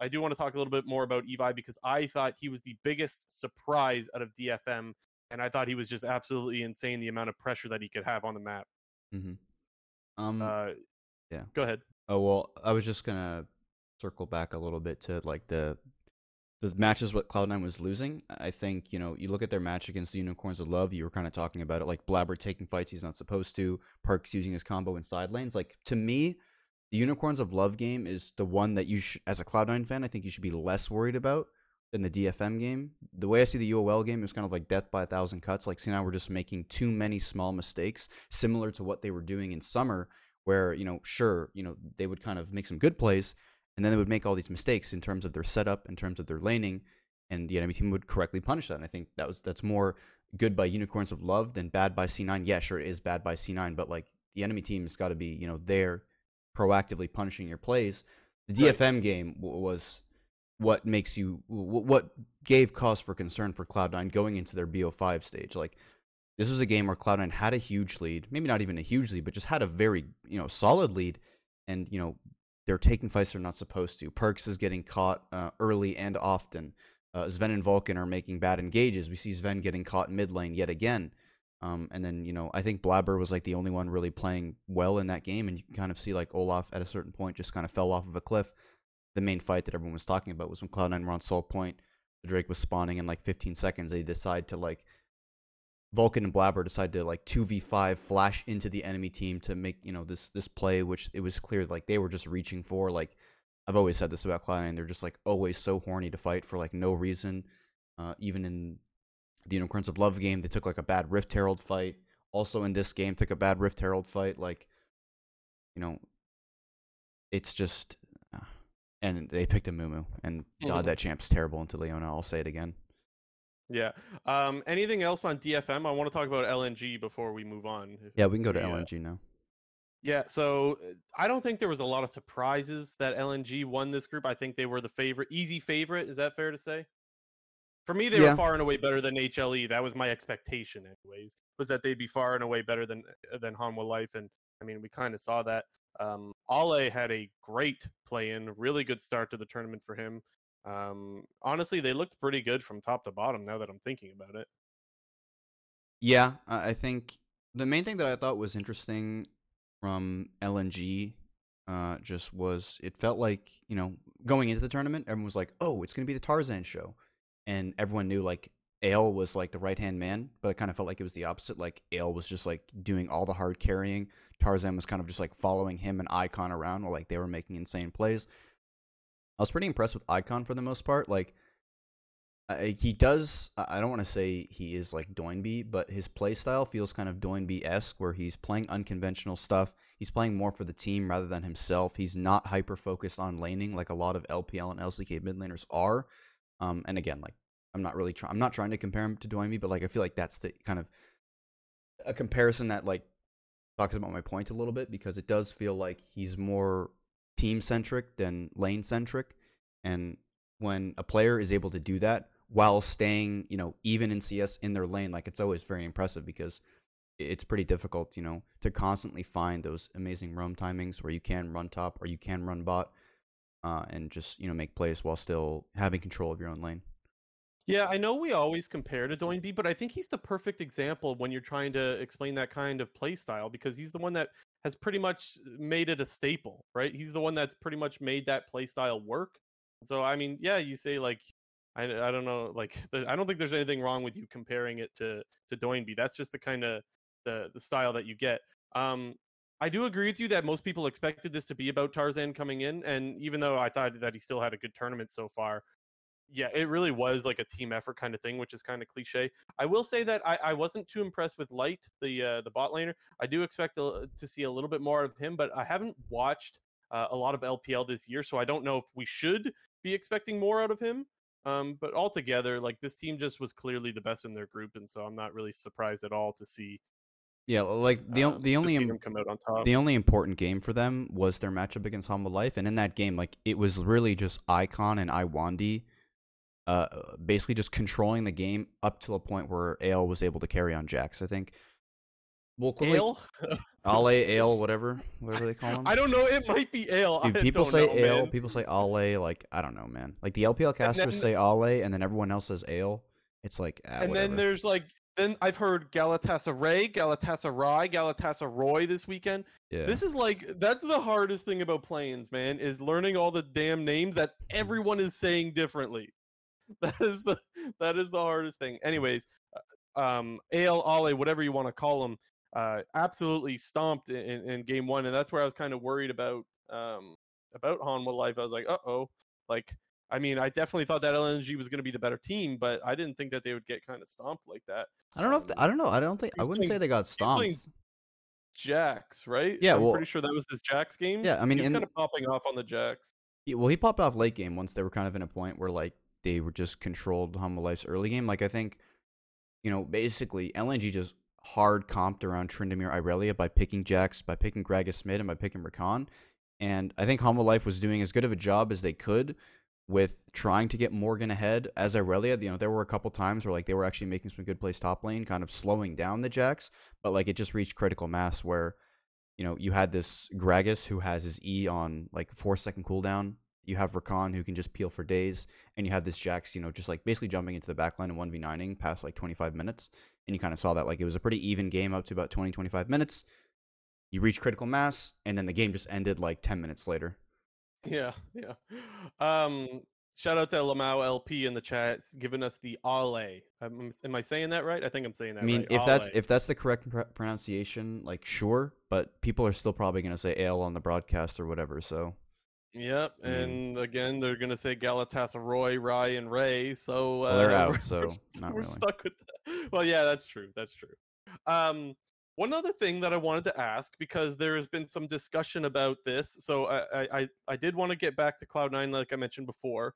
I do want to talk a little bit more about Evi, because I thought he was the biggest surprise out of DFM, and I thought he was just absolutely insane, the amount of pressure that he could have on the map. Yeah. Go ahead. Oh, well, I was just going to circle back a little bit to like the matches what Cloud9 was losing. I think, you know, you look at their match against the Unicorns of Love, you were kind of talking about it, like Blabber taking fights he's not supposed to, Perkz using his combo in side lanes. Like, to me, the Unicorns of Love game is the one that you, as a Cloud9 fan, I think you should be less worried about than the DFM game. The way I see the UOL game, it was kind of like death by a thousand cuts. Like, C9 were just making too many small mistakes, similar to what they were doing in summer, where, you know, sure, you know, they would kind of make some good plays, and then they would make all these mistakes in terms of their setup, in terms of their laning, and the enemy team would correctly punish that. And I think that's more good by Unicorns of Love than bad by C9. Yeah, sure, it is bad by C9, but like the enemy team has got to be, you know, there proactively punishing your plays. The DFM game was what makes you, what gave cause for concern for Cloud9 going into their BO5 stage. Like, this was a game where Cloud9 had a huge lead, maybe not even a huge lead, but just had a very, you know, solid lead, and, you know, they're taking fights they're not supposed to. Perkz is getting caught early and often. Zven and Vulcan are making bad engages. We see Zven getting caught mid lane yet again. And then, you know, I think Blabber was like the only one really playing well in that game. And you can kind of see like Olaf at a certain point just kind of fell off of a cliff. The main fight that everyone was talking about was when Cloud9 were on Soul Point. The Drake was spawning in like 15 seconds. They decide to like, Vulcan and Blabber decide to like 2v5 flash into the enemy team to make, you know, this play, which it was clear like they were just reaching for. Like, I've always said this about Cloud9, they're just like always so horny to fight for like no reason. Even in the Unicorns of Love game, they took like a bad Rift Herald fight. Also in this game, took a bad Rift Herald fight. Like, you know, it's just, and they picked a Mumu, and God, that champ's terrible into Leona. I'll say it again. Yeah. Anything else on DFM? I want to talk about LNG before we move on. Yeah, we can go to LNG now. Yeah, so I don't think there was a lot of surprises that LNG won this group. I think they were the favorite, easy favorite. Is that fair to say? For me, they were far and away better than HLE. That was my expectation, anyways, was that they'd be far and away better than Homo Life. And, I mean, we kind of saw that. Ale had a great play-in, really good start to the tournament for him. Honestly, they looked pretty good from top to bottom now that I'm thinking about it. Yeah, I think the main thing that I thought was interesting from LNG just was it felt like, you know, going into the tournament, everyone was like, oh, it's going to be the Tarzan show. And everyone knew, like, Ale was, like, the right-hand man, but it kind of felt like it was the opposite. Like, Ale was just, like, doing all the hard carrying. Tarzan was kind of just, like, following him and Icon around while, like, they were making insane plays. I was pretty impressed with Icon for the most part. Like, He does, I don't want to say he is like Doinby, but his playstyle feels kind of Doinby-esque, where he's playing unconventional stuff. He's playing more for the team rather than himself. He's not hyper-focused on laning like a lot of LPL and LCK mid laners are. And again, like, I'm not trying to compare him to Doinby, but like, I feel like that's the kind of a comparison that like talks about my point a little bit, because it does feel like he's more team-centric than lane-centric. And when a player is able to do that, while staying, you know, even in CS in their lane, like, it's always very impressive, because it's pretty difficult, you know, to constantly find those amazing roam timings where you can run top or you can run bot and just, you know, make plays while still having control of your own lane. Yeah, I know we always compare to Doinby, but I think he's the perfect example when you're trying to explain that kind of play style, because he's the one that has pretty much made it a staple, right? He's the one that's pretty much made that play style work. So, I mean, yeah, you say like, I don't know, like, I don't think there's anything wrong with you comparing it to Doinby. That's just the kind of the style that you get. I do agree with you that most people expected this to be about Tarzan coming in, and even though I thought that he still had a good tournament so far, yeah, it really was like a team effort kind of thing, which is kind of cliche. I will say that I wasn't too impressed with Light, the bot laner. I do expect to see a little bit more of him, but I haven't watched a lot of LPL this year, so I don't know if we should be expecting more out of him. But altogether, like, this team just was clearly the best in their group, and so I'm not really surprised at all to see. Yeah, like the only come out on top. The only important game for them was their matchup against Homo Life, and in that game, like, it was really just Icon and Iwandi, basically just controlling the game up to a point where Ale was able to carry on Jax. I think. Well, Ale, Ale, whatever they call him. I don't know. It might be Ale. Dude, people say Ale. People say Ale. Like, I don't know, man. Like, the LPL casters say Ale, and then everyone else says Ale. It's like, and whatever. Then there's like, then I've heard Galatasaray, Galatasaray, Galatasaray this weekend. Yeah. This is like, that's the hardest thing about planes, man, is learning all the damn names that everyone is saying differently. That is the hardest thing. Anyways, Ale, Ale, whatever you want to call him. Absolutely stomped in game one, and that's where I was kind of worried about Homo Life. I was like, uh-oh. Like, I mean, I definitely thought that LNG was going to be the better team, but I didn't think that they would get kind of stomped like that. I don't know if I wouldn't say they got stomped. Jax, right? Yeah, I'm pretty sure that was this Jax game. Yeah, I mean, he's kind of popping off on the Jax. Well, he popped off late game once they were kind of in a point where like they were just controlled Homo Life's early game. Like, I think, you know, basically LNG just hard comped around Tryndamere Irelia by picking Jax, by picking Gragas mid, and by picking Rakan. And I think Homo Life was doing as good of a job as they could with trying to get Morgan ahead as Irelia. You know, there were a couple times where like they were actually making some good plays top lane, kind of slowing down the Jax, but like it just reached critical mass where, you know, you had this Gragas who has his E on like 4-second cooldown. You have Rakan who can just peel for days, and you have this Jax, you know, just like basically jumping into the backline and 1v9ing past like 25 minutes. And you kind of saw that, like, it was a pretty even game up to about 20, 25 minutes. You reach critical mass, and then the game just ended like 10 minutes later. Yeah, yeah. Shout out to Lamau LP in the chat, giving us the Ale. Am I saying that right? I think I'm saying that right. I mean, right. If that's the correct pronunciation, like, sure, but people are still probably going to say Ale on the broadcast or whatever, so. Yep, and again, they're going to say Galatasaray, Rai, and Ray, so well, they're out, so not we're really stuck with that. Well, yeah, that's true, that's true. One other thing that I wanted to ask, because there has been some discussion about this, so I did want to get back to Cloud9, like I mentioned before.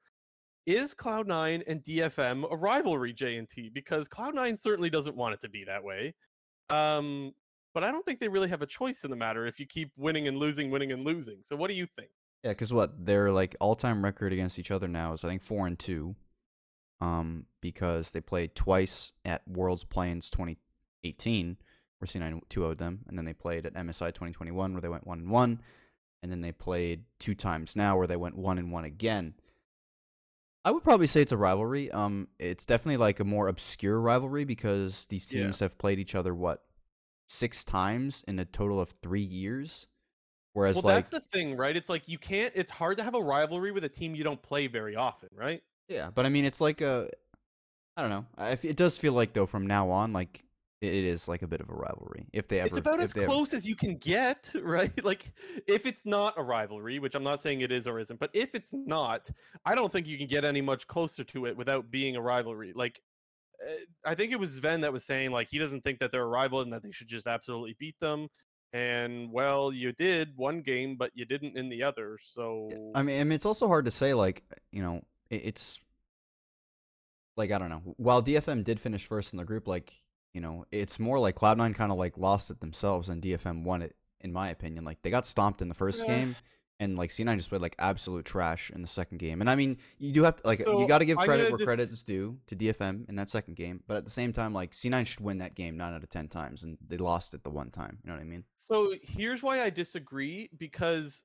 Is Cloud9 and DFM a rivalry, JNT? Because Cloud9 certainly doesn't want it to be that way. But I don't think they really have a choice in the matter if you keep winning and losing. So what do you think? Yeah, because what? Their like all-time record against each other now is, I think, 4-2, because they played twice at Worlds Plains 2018, where C9 2-0'd them, and then they played at MSI 2021, where they went 1-1, and then they played 2 times now, where they went 1-1 again. I would probably say it's a rivalry. It's definitely like a more obscure rivalry, because these teams have played each other, what, 6 times in a total of 3 years? Whereas, well, like, that's the thing, right? It's like you can't. It's hard to have a rivalry with a team you don't play very often, right? Yeah, but I mean, it's like I don't know. It does feel like, though, from now on, like it is like a bit of a rivalry. If they ever, it's about as close as you can get, right? Like, if it's not a rivalry, which I'm not saying it is or isn't, but if it's not, I don't think you can get any much closer to it without being a rivalry. Like, I think it was Zven that was saying, like, he doesn't think that they're a rival and that they should just absolutely beat them. And, well, you did one game, but you didn't in the other, so... I mean, it's also hard to say, like, you know, it's... Like, I don't know. While DFM did finish first in the group, like, you know, it's more like Cloud9 kind of, like, lost it themselves and DFM won it, in my opinion. Like, they got stomped in the first game, and, like, C9 just played, like, absolute trash in the second game. And, I mean, you do have to, like, so you got to give credit where credit's due to DFM in that second game. But at the same time, like, C9 should win that game 9 out of 10 times, and they lost it the one time. You know what I mean? So here's why I disagree, because,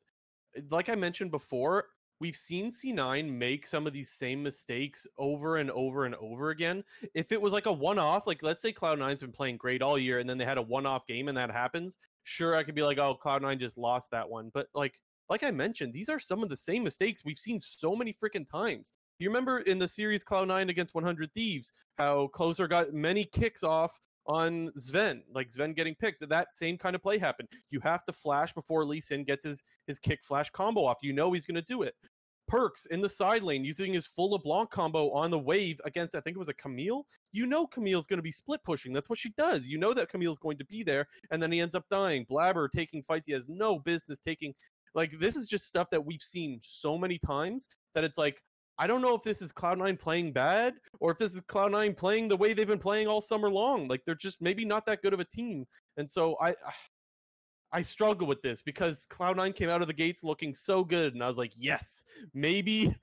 like I mentioned before, we've seen C9 make some of these same mistakes over and over and over again. If it was like a one-off, like let's say Cloud9's been playing great all year and then they had a one-off game and that happens, sure, I could be like, oh, Cloud9 just lost that one. But like I mentioned, these are some of the same mistakes we've seen so many freaking times. You remember in the series Cloud9 against 100 Thieves, how Closer got many kicks off on Zven, like Zven getting picked. That same kind of play happened. You have to flash before Lee Sin gets his kick flash combo off. You know he's going to do it. Perkz in the side lane using his full LeBlanc combo on the wave against, I think it was a Camille. You know Camille's going to be split pushing. That's what she does. You know that Camille's going to be there, and then he ends up dying. Blabber taking fights he has no business taking. Like, this is just stuff that we've seen so many times that it's like, I don't know if this is Cloud9 playing bad or if this is Cloud9 playing the way they've been playing all summer long. Like, they're just maybe not that good of a team. And so I struggle with this because Cloud9 came out of the gates looking so good. And I was like, yes, maybe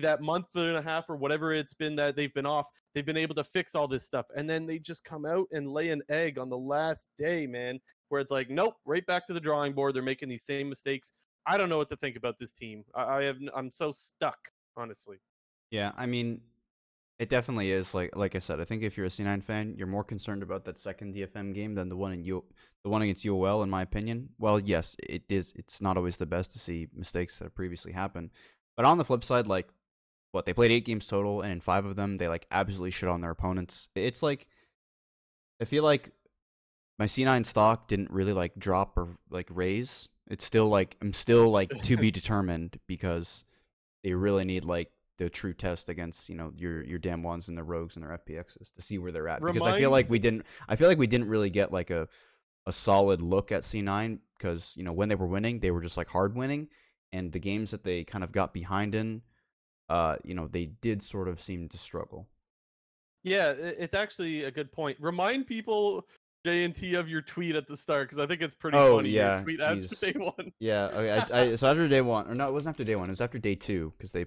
that month and a half or whatever it's been that they've been off, they've been able to fix all this stuff. And then they just come out and lay an egg on the last day, man, where it's like, nope, right back to the drawing board. They're making these same mistakes. I don't know what to think about this team. I'm so stuck, honestly. Yeah, I mean, it definitely is, like I said, I think if you're a C9 fan, you're more concerned about that second DFM game than the one against UOL, in my opinion. Well, yes, it is. It's not always the best to see mistakes that have previously happened. But on the flip side, like, what, they played 8 games total, and in 5 of them, they, like, absolutely shit on their opponents. It's like, I feel like my C9 stock didn't really, like, drop or, like, raise. It's still, like, I'm still, like, to be determined because they really need, like, the true test against, you know, your damn ones and their rogues and their FPXs to see where they're at. Because I feel like we didn't really get like a solid look at C9 because, you know, when they were winning, they were just like hard winning, and the games that they kind of got behind in, you know, they did sort of seem to struggle. Yeah, it's actually a good point. Remind people, JNT, of your tweet at the start because I think it's pretty funny. Yeah, your tweet after day one. Yeah, okay. So after day one, or no, it wasn't after day one. It was after day two because they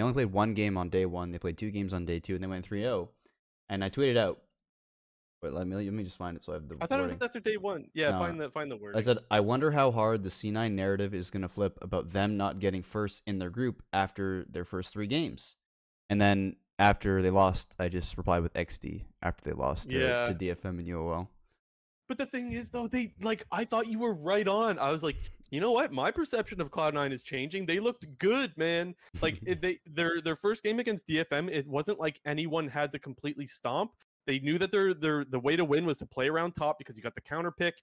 only played one game on day one. They played 2 games on day two, and they went 3-0. And I tweeted out. Wait, let me just find it. So I have the. I thought it was after day one. Yeah, no, find the word. I said, I wonder how hard the C9 narrative is going to flip about them not getting first in their group after their first 3 games, and then after they lost, I just replied with XD after they lost to DFM and UOL. But the thing is, though, they like. I thought you were right on. I was like, you know what? My perception of Cloud9 is changing. They looked good, man. Like their first game against DFM, it wasn't like anyone had to completely stomp. They knew that the way to win was to play around top because you got the counter pick.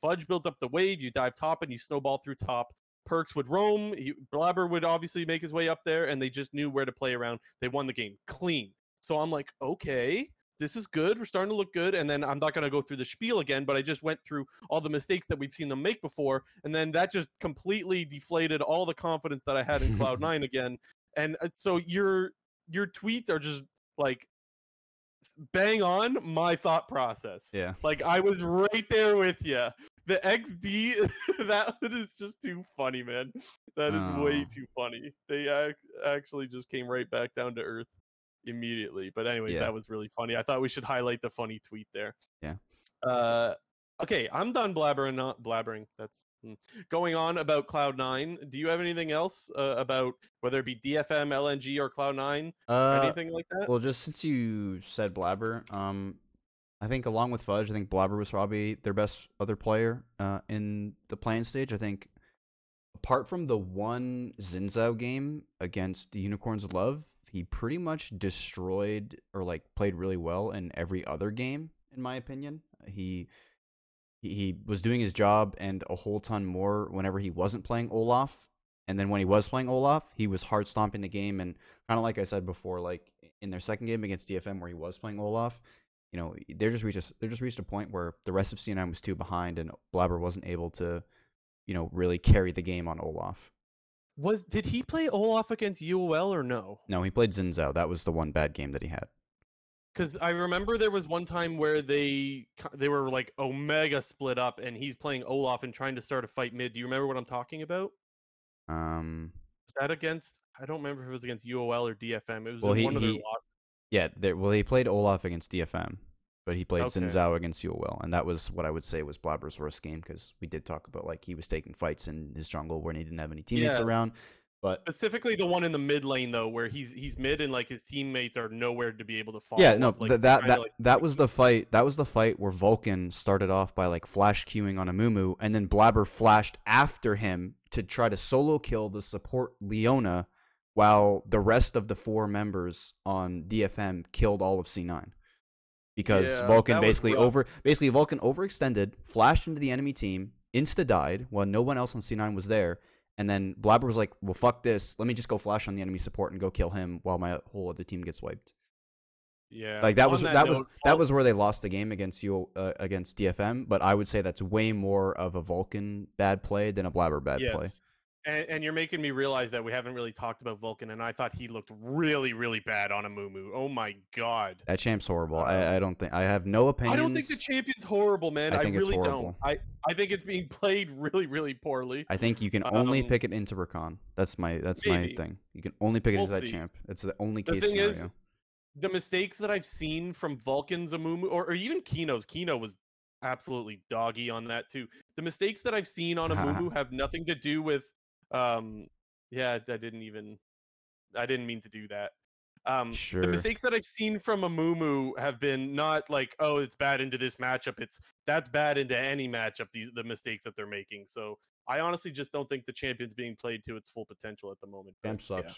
Fudge builds up the wave, you dive top, and you snowball through top. Perkz would roam. Blabber would obviously make his way up there, and they just knew where to play around. They won the game clean. So I'm like, okay. This is good. We're starting to look good. And then I'm not going to go through the spiel again, but I just went through all the mistakes that we've seen them make before. And then that just completely deflated all the confidence that I had in Cloud9 again. And so your tweets are just like bang on my thought process. Yeah. Like I was right there with you. The XD, that is just too funny, man. That is way too funny. They actually just came right back down to earth immediately. But anyways, That was really funny. I thought we should highlight the funny tweet there. Yeah. Okay, I'm done blabbering. That's going on about Cloud9. Do you have anything else about whether it be DFM, LNG, or Cloud9? Anything like that? Well, just since you said Blabber, I think along with Fudge, I think Blabber was probably their best other player in the playing stage. I think apart from the one Zinzao game against the Unicorns of Love, he pretty much destroyed or like played really well in every other game in my opinion. He was doing his job and a whole ton more whenever he wasn't playing Olaf. And then when he was playing Olaf, he was hard stomping the game. And kind of like I said before, like in their second game against DFM where he was playing Olaf, you know, they just reached a point where the rest of C9 was too behind and Blabber wasn't able to, you know, really carry the game on Olaf. Did he play Olaf against UOL or no? No, he played Zinzao. That was the one bad game that he had. Because I remember there was one time where they were like Omega split up and he's playing Olaf and trying to start a fight mid. Do you remember what I'm talking about? Is that against? I don't remember if it was against UOL or DFM. It was one of their losses. Yeah, he played Olaf against DFM, but he played Zinzao against UOL, and that was what I would say was Blabber's worst game, because we did talk about like he was taking fights in his jungle when he didn't have any teammates around. But specifically the one in the mid lane though, where he's mid and like his teammates are nowhere to be able to follow. Yeah, no, up, like, that was the fight. That was the fight where Vulcan started off by like flash queuing on Amumu, and then Blabber flashed after him to try to solo kill the support Leona, while the rest of the four members on DFM killed all of C9 because Vulcan basically overextended, flashed into the enemy team, insta died while no one else on C9 was there. And then Blabber was like, well, fuck this. Let me just go flash on the enemy support and go kill him while my whole other team gets wiped. Yeah. Like that was where they lost the game against against DFM, but I would say that's way more of a Vulcan bad play than a Blabber bad play. And you're making me realize that we haven't really talked about Vulcan, and I thought he looked really, really bad on Amumu. Oh my god. That champ's horrible. I don't think I have no opinions. I don't think the champion's horrible, man. I really don't. I think it's being played really, really poorly. I think you can only pick it into Rakan. That's my thing. You can only pick it into that champ. It's the only case scenario. Is, the mistakes that I've seen from Vulcan's Amumu or even Kino's. Kino was absolutely doggy on that too. The mistakes that I've seen on Amumu have nothing to do with I didn't mean to do that. Sure. The mistakes that I've seen from Amumu have been not like, oh, it's bad into this matchup. That's bad into any matchup, the mistakes that they're making. So I honestly just don't think the champion's being played to its full potential at the moment. Damn sucks.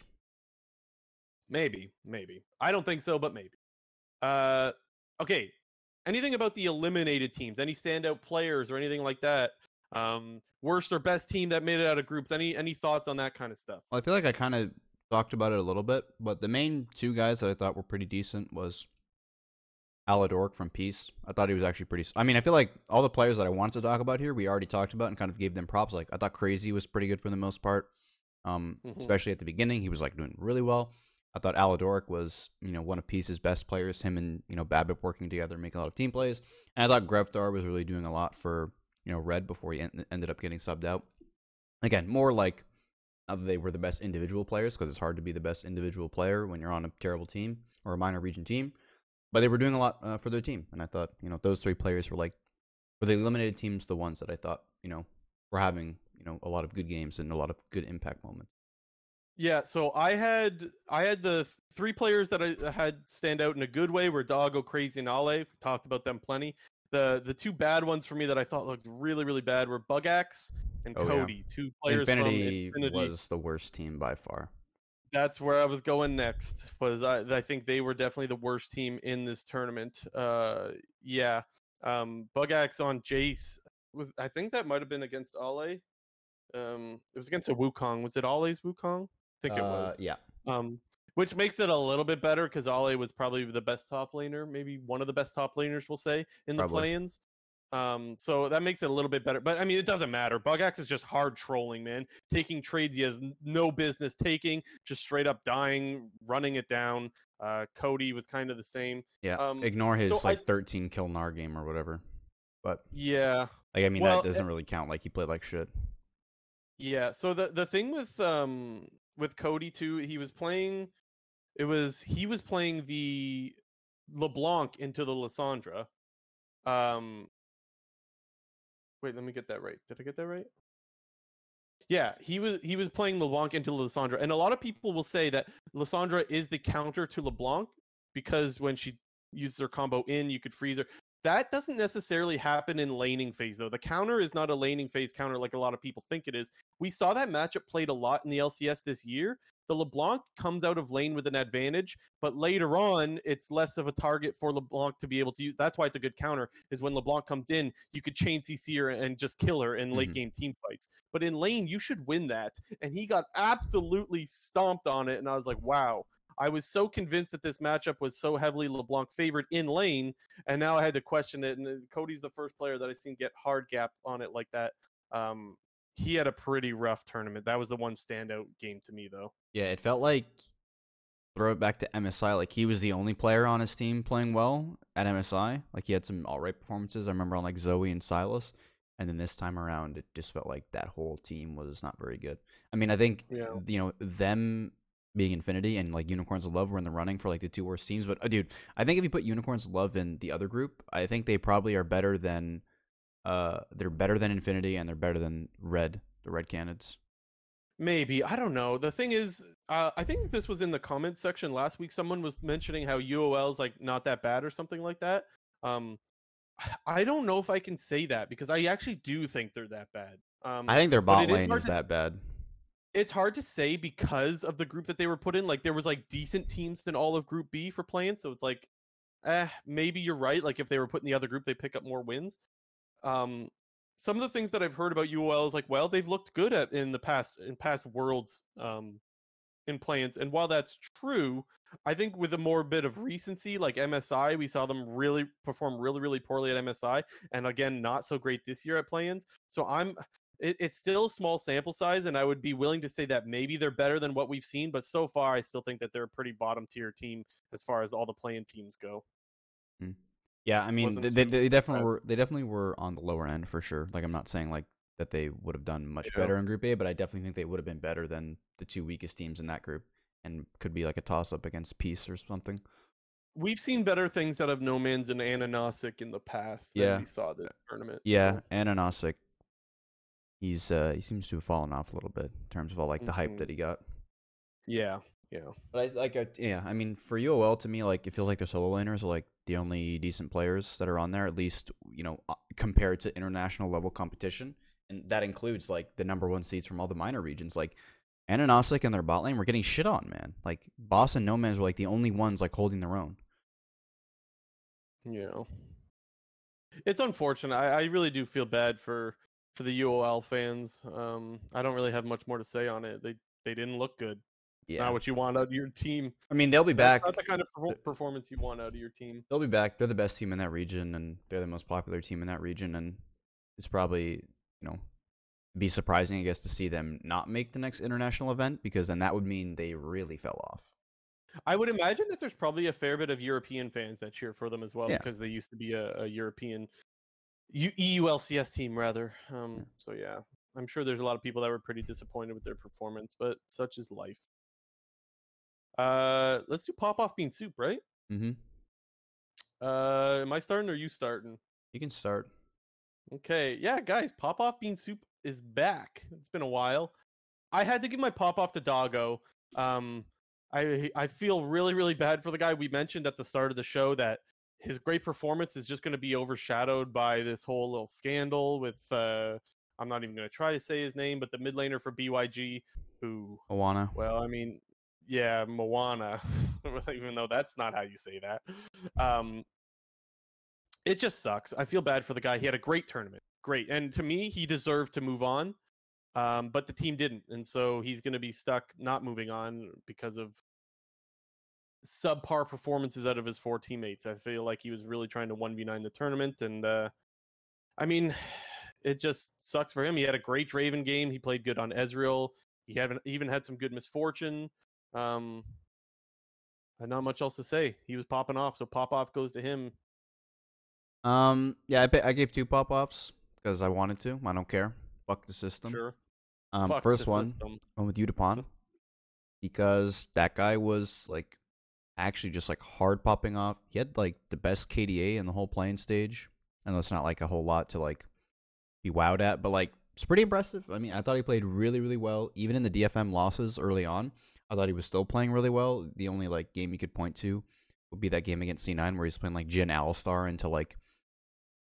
Yeah. Maybe. I don't think so, but maybe. Okay. Anything about the eliminated teams? Any standout players or anything like that? Worst or best team that made it out of groups? Any thoughts on that kind of stuff? Well, I feel like I kind of talked about it a little bit, but the main two guys that I thought were pretty decent was Aladoric from Peace. I thought he was actually pretty... I mean, I feel like all the players that I wanted to talk about here, we already talked about and kind of gave them props. Like, I thought Crazy was pretty good for the most part, especially at the beginning. He was, like, doing really well. I thought Aladoric was, you know, one of Peace's best players. Him and, you know, Bapib working together, making a lot of team plays. And I thought Grevthar was really doing a lot for... you know, Red before he ended up getting subbed out. Again, more like they were the best individual players, because it's hard to be the best individual player when you're on a terrible team or a minor region team. But they were doing a lot for their team, and I thought, you know, those three players were like, for the eliminated teams, the ones that I thought, you know, were having, you know, a lot of good games and a lot of good impact moments. Yeah, so I had the three players that I had stand out in a good way were Doggo, Crazy, and Ale. We talked about them plenty. The two bad ones for me that I thought looked really, really bad were Bugax and Cody. Yeah. Two players from Infinity was the worst team by far. That's where I was going next. I think they were definitely the worst team in this tournament. Bugax on Jace was, I think that might have been against Ale. It was against a Wukong. Was it Ale's Wukong? I think it was. Yeah. Which makes it a little bit better because Ale was probably the best top laner, maybe one of the best top laners, we'll say, in the play-ins. So that makes it a little bit better. But, I mean, it doesn't matter. Bugax is just hard trolling, man. Taking trades he has no business taking, just straight up dying, running it down. Cody was kind of the same. Yeah, ignore his, 13-kill NAR game or whatever. But yeah. Like, I mean, well, that doesn't really count. Like, he played like shit. Yeah, so the thing with Cody, too, he was playing the LeBlanc into the Lissandra. Wait, let me get that right. Did I get that right? Yeah, he was playing LeBlanc into Lissandra, and a lot of people will say that Lissandra is the counter to LeBlanc because when she uses her combo in, you could freeze her. That doesn't necessarily happen in laning phase, though. The counter is not a laning phase counter like a lot of people think it is. We saw that matchup played a lot in the LCS this year. the LeBlanc comes out of lane with an advantage, but later on, it's less of a target for LeBlanc to be able to use. That's why it's a good counter, is when LeBlanc comes in, you could chain CC her and just kill her in late-game team fights. But in lane, you should win that. And he got absolutely stomped on it, and I was like, wow. I was so convinced that this matchup was so heavily LeBlanc favored in lane, and now I had to question it. And Cody's the first player that I've seen get hard gapped on it like that. He had a pretty rough tournament. That was the one standout game to me, though. Yeah, it felt like, throw it back to MSI, like he was the only player on his team playing well at MSI. Like he had some all right performances. I remember on like Zoe and Silas. And then this time around, it just felt like that whole team was not very good. I mean, I think, you know, them being Infinity and like Unicorns of Love were in the running for like the two worst teams. But dude, I think if you put Unicorns of Love in the other group, I think they probably are better than they're better than Infinity, and they're better than Red, the Red Cannons. Maybe, I don't know. The thing is, I think this was in the comments section last week. Someone was mentioning how UOL's like not that bad or something like that. I don't know if I can say that because I actually do think they're that bad. I think their bot lane is that bad. It's hard to say because of the group that they were put in. Like there was like decent teams in all of Group B for playing, so it's like, maybe you're right. Like if they were put in the other group, they pick up more wins. Some of the things that I've heard about UOL is like, well, they've looked good at in past worlds in play-ins, and while that's true, I think with a more bit of recency, like MSI, we saw them really perform really poorly at MSI, and again, not so great this year at play-ins. So it's still a small sample size, and I would be willing to say that maybe they're better than what we've seen, but so far I still think that they're a pretty bottom tier team as far as all the play-in teams go. Yeah, I mean, they definitely were on the lower end for sure. Like I'm not saying like that they would have done much better in Group A, but I definitely think they would have been better than the two weakest teams in that group, and could be like a toss-up against Peace or something. We've seen better things out of No Man's and Ananosic in the past than we saw this tournament. Yeah, Ananosic, he seems to have fallen off a little bit in terms of all like the hype that he got. Yeah. But I mean, for UOL to me, like it feels like their solo laners are like the only decent players that are on there, at least, you know, compared to international level competition, and that includes like the number one seeds from all the minor regions. Like Ananosic and their bot lane were getting shit on, man. Like Boss and No Man's were like the only ones like holding their own. Yeah, it's unfortunate. I really do feel bad for the UOL fans. I don't really have much more to say on it. They didn't look good. It's not what you want out of your team. I mean, they'll be back. That's not the kind of performance you want out of your team. They'll be back. They're the best team in that region, and they're the most popular team in that region. And it's probably, you know, be surprising, I guess, to see them not make the next international event, because then that would mean they really fell off. I would imagine that there's probably a fair bit of European fans that cheer for them as well, because they used to be a European EULCS team, rather. So, yeah, I'm sure there's a lot of people that were pretty disappointed with their performance, but such is life. Let's do Pop Off Bean Soup, right? Am I starting or are you starting? You can start. Okay. Yeah, guys, Pop Off Bean Soup is back. It's been a while. I had to give my Pop Off to Doggo. I feel really bad for the guy. We mentioned at the start of the show that his great performance is just going to be overshadowed by this whole little scandal with, I'm not even going to try to say his name, but the mid laner for BYG who... Awana. Well, I mean... Yeah, Moana, even though that's not how you say that. It just sucks. I feel bad for the guy. He had a great tournament. Great. And to me, he deserved to move on, but the team didn't. And so he's going to be stuck not moving on because of subpar performances out of his four teammates. I feel like he was really trying to 1v9 the tournament. And, I mean, it just sucks for him. He had a great Draven game. He played good on Ezreal. He even had some good misfortune. Not much else to say. He was popping off, so Pop Off goes to him. I gave two Pop Offs because I wanted to. I don't care. Fuck the system. Sure. Fuck first the one, I'm with Utapon, because that guy was like actually just like hard popping off. He had like the best KDA in the whole playing stage, and that's not like a whole lot to like be wowed at, but like it's pretty impressive. I mean, I thought he played really well, even in the DFM losses early on. I thought he was still playing really well. The only like game you could point to would be that game against C9 where he's playing like Jhin Alistar into like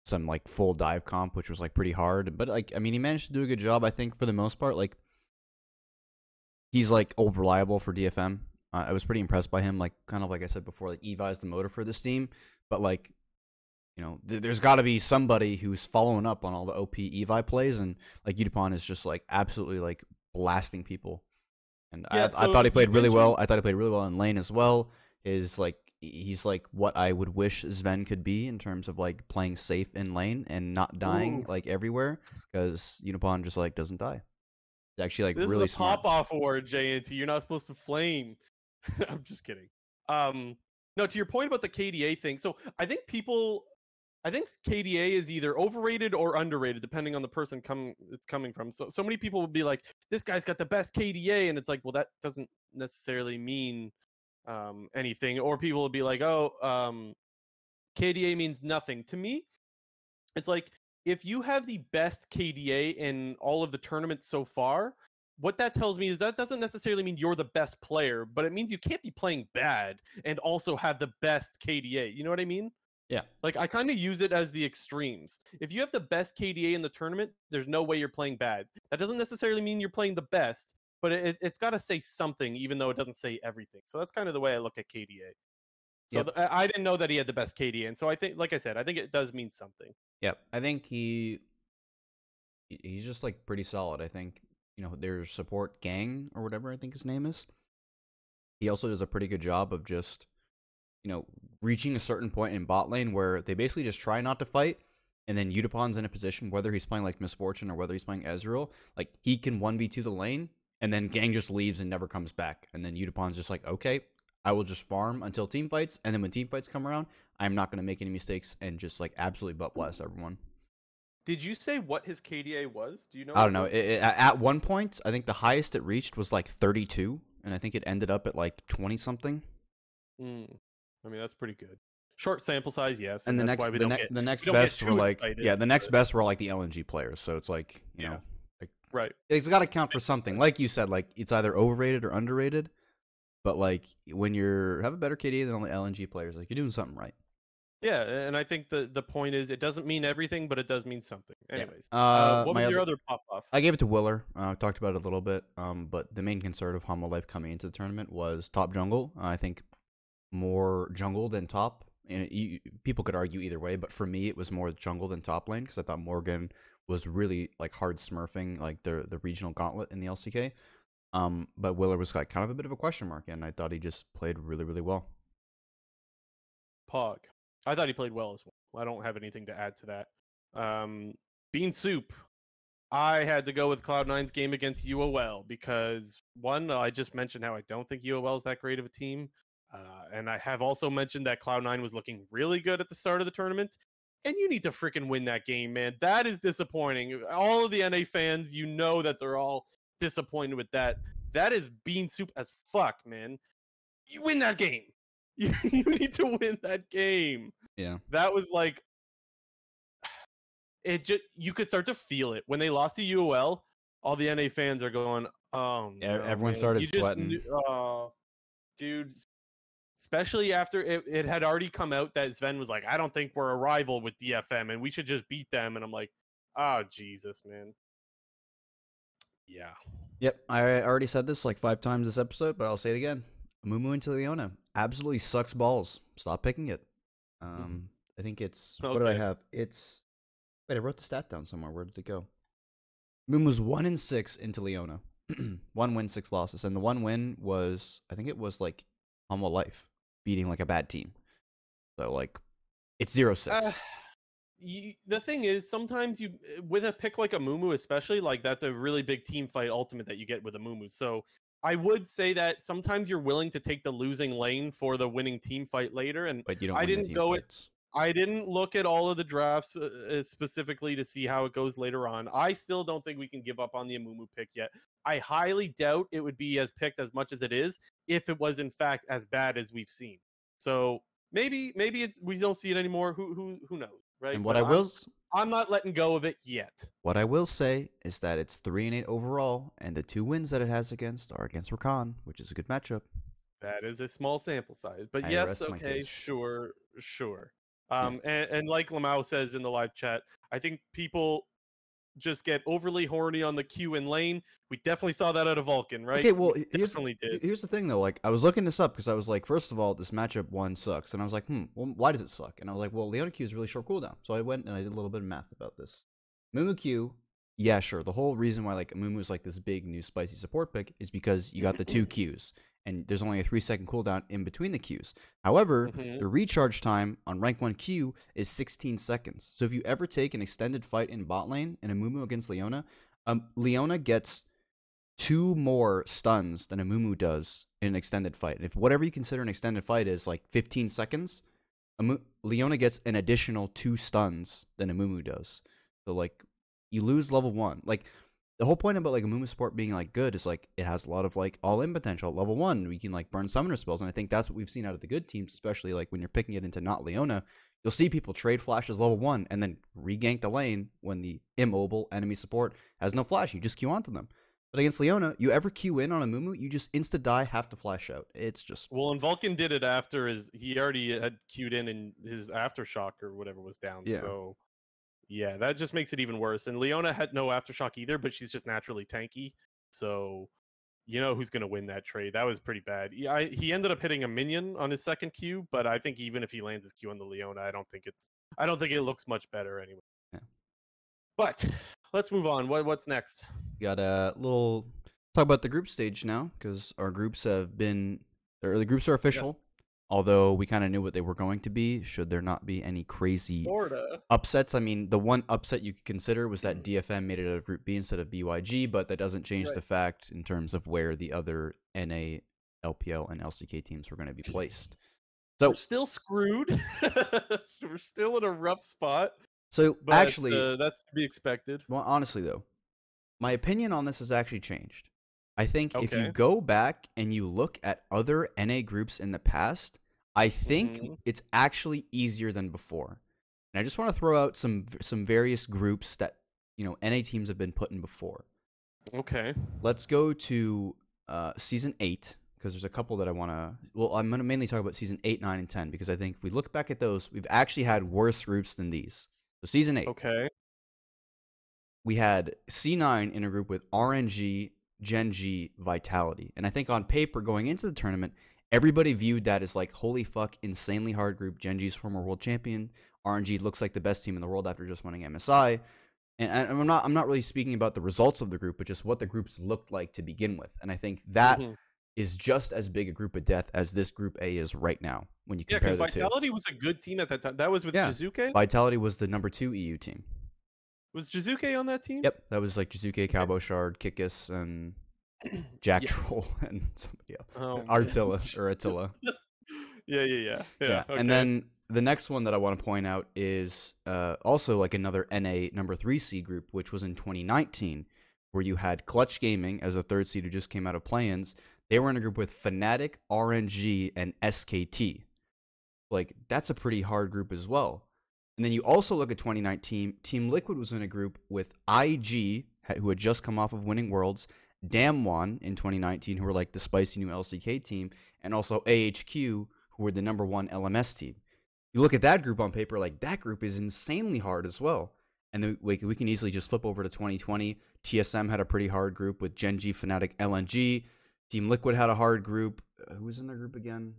some like full dive comp, which was like pretty hard. But like, I mean, he managed to do a good job, I think, for the most part. Like he's like old reliable for DFM. I was pretty impressed by him. Like kind of like I said before, like Evi is the motor for this team, but like, you know, there's got to be somebody who's following up on all the OP Evi plays, and like Utapon is just like absolutely like blasting people. And yeah, I thought he played really well. I thought he played really well in lane as well. He's like what I would wish Zven could be in terms of like playing safe in lane and not dying like everywhere, because Unipon just like doesn't die. It's actually like this really is a pop off award, JNT. You're not supposed to flame. I'm just kidding. No, to your point about the KDA thing. So I think KDA is either overrated or underrated, depending on the person it's coming from. So many people would be like, this guy's got the best KDA, and it's like, well, that doesn't necessarily mean anything. Or people would be like, oh, KDA means nothing. To me, it's like, if you have the best KDA in all of the tournaments so far, what that tells me is that doesn't necessarily mean you're the best player, but it means you can't be playing bad and also have the best KDA. You know what I mean? Yeah. Like, I kind of use it as the extremes. If you have the best KDA in the tournament, there's no way you're playing bad. That doesn't necessarily mean you're playing the best, but it's got to say something, even though it doesn't say everything. So that's kind of the way I look at KDA. So yep. I didn't know that he had the best KDA. And so I think, like I said, I think it does mean something. Yep. I think he's just, like, pretty solid. I think, you know, there's support Gang or whatever I think his name is. He also does a pretty good job of just, you know, reaching a certain point in bot lane where they basically just try not to fight, and then Utapon's in a position, whether he's playing like Misfortune or whether he's playing Ezreal, like he can 1v2 the lane, and then Gang just leaves and never comes back, and then Utapon's just like, okay, I will just farm until team fights, and then when team fights come around, I'm not going to make any mistakes and just like absolutely butt blast everyone. Did you say what his KDA was? Do you know? I don't know. At one point, I think the highest it reached was like 32, and I think it ended up at like 20 something. Mm. I mean, that's pretty good. Short sample size, yes. And the next best were like the LNG players. So it's like, you know, like, right. It's got to count for something. Like you said, like it's either overrated or underrated. But like when you have a better KDA than all the LNG players, like you're doing something right. Yeah, and I think the point is it doesn't mean everything, but it does mean something. Anyways, yeah. What was your other pop off? I gave it to Willer. Talked about it a little bit. But the main concern of Homo Life coming into the tournament was top jungle. I think more jungle than top, and people could argue either way, but for me it was more jungle than top lane, because I thought Morgan was really like hard smurfing like the regional gauntlet in the LCK, but Willer was like kind of a bit of a question mark, and I thought he just played really, really well. Pog, I thought he played well as well. I don't have anything to add to that. Bean Soup, I had to go with Cloud9's game against UOL, because one, I just mentioned how I don't think UOL is that great of a team. And I have also mentioned that Cloud9 was looking really good at the start of the tournament, and you need to freaking win that game, man. That is disappointing. All of the NA fans, you know that they're all disappointed with that. That is bean soup as fuck, man. You win that game. You need to win that game. Yeah. That was like, it just, you could start to feel it. When they lost to UOL, all the NA fans are going, oh, no, everyone started sweating. Dude. Especially after it had already come out that Zven was like, I don't think we're a rival with DFM, and we should just beat them. And I'm like, oh, Jesus, man. Yeah. Yep, I already said this like 5 times this episode, but I'll say it again. Amumu into Leona absolutely sucks balls. Stop picking it. I think it's... Okay. What do I have? It's... Wait, I wrote the stat down somewhere. Where did it go? Amumu's 1-6 into Leona. 1 win, 6 losses. And the 1 win was... I think it was like... Homo Life beating like a bad team, so like it's 0-6. The thing is, sometimes you with a pick like Amumu, especially, like that's a really big team fight ultimate that you get with Amumu. So I would say that sometimes you're willing to take the losing lane for the winning team fight later. And but you don't. I didn't look at all of the drafts specifically to see how it goes later on. I still don't think we can give up on the Amumu pick yet. I highly doubt it would be as picked as much as it is if it was in fact as bad as we've seen. So maybe it's we don't see it anymore. Who knows, right? And what but I'm not letting go of it yet. What I will say is that it's 3-8 overall, and the 2 wins that it has against are against Rakan, which is a good matchup. That is a small sample size, but yes, okay, sure. And like Lamau says in the live chat, I think people just get overly horny on the queue in lane. We definitely saw that out of Vulcan, right? Okay, well, here's the thing, though. Like, I was looking this up because I was like, first of all, this matchup one sucks. And I was like, well, why does it suck? And I was like, well, Leona Q is really short cooldown. So I went and I did a little bit of math about this. Mumu Q, yeah, sure. The whole reason why, like, Mumu is like this big new spicy support pick is because you got the two Qs. And there's only a 3-second cooldown in between the queues. However, the recharge time on rank 1 queue is 16 seconds. So if you ever take an extended fight in bot lane in a Mumu against Leona, Leona gets 2 more stuns than a Mumu does in an extended fight. And if whatever you consider an extended fight is like 15 seconds, Leona gets an additional 2 stuns than a Mumu does. So like, you lose level 1. Like, the whole point about like a Mumu support being like good is like it has a lot of like all-in potential. At level 1, we can like burn summoner spells, and I think that's what we've seen out of the good teams, especially like when you're picking it into not Leona. You'll see people trade flashes level 1 and then regank the lane when the immobile enemy support has no flash. You just queue onto them. But against Leona, you ever queue in on a Mumu, you just insta-die, have to flash out. It's just... Well, and Vulcan did it after his... He already had queued in and his aftershock or whatever was down, yeah. So... Yeah, that just makes it even worse. And Leona had no aftershock either, but she's just naturally tanky. So, you know who's going to win that trade. That was pretty bad. He ended up hitting a minion on his second Q, but I think even if he lands his Q on the Leona, I don't think it looks much better anyway. Yeah. But let's move on. What's next? We got a little talk about the group stage now, because our groups have been, or the groups are official. Yes. Although we kind of knew what they were going to be, should there not be any crazy upsets. I mean, the one upset you could consider was that DFM made it out of Group B instead of BYG, but that doesn't change the fact in terms of where the other NA, LPL, and LCK teams were going to be placed. So we're still screwed. We're still in a rough spot. So but, actually, that's to be expected. Well, honestly though, my opinion on this has actually changed. I think if you go back and you look at other NA groups in the past, I think it's actually easier than before. And I just want to throw out some various groups that, you know, NA teams have been put in before. Okay. Let's go to Season 8, because there's a couple that I want to... Well, I'm going to mainly talk about Season 8, 9, and 10, because I think if we look back at those, we've actually had worse groups than these. So Season 8. Okay. We had C9 in a group with RNG... Gen G, Vitality. And I think on paper, going into the tournament, everybody viewed that as like, holy fuck, insanely hard group. Gen G's former world champion. RNG looks like the best team in the world after just winning MSI. And I'm not really speaking about the results of the group, but just what the groups looked like to begin with. And I think that is just as big a group of death as this Group A is right now. When you compare the two. Vitality was a good team at that time. That was with Jizuke? Vitality was the #2 EU team. Was Jizuke on that team? Yep, that was like Jizuke, Cabo Shard, Kickus, and Jack Troll, and somebody else. Oh, Attila. Yeah. Okay. And then the next one that I want to point out is also like another NA #3C group, which was in 2019, where you had Clutch Gaming as a third seed who just came out of play-ins. They were in a group with Fnatic, RNG, and SKT. Like, that's a pretty hard group as well. And then you also look at 2019, Team Liquid was in a group with IG, who had just come off of winning Worlds, Damwon in 2019, who were like the spicy new LCK team, and also AHQ, who were the #1 LMS team. You look at that group on paper, like that group is insanely hard as well. And then we can easily just flip over to 2020. TSM had a pretty hard group with Gen G, Fnatic, LNG. Team Liquid had a hard group. Who was in their group again?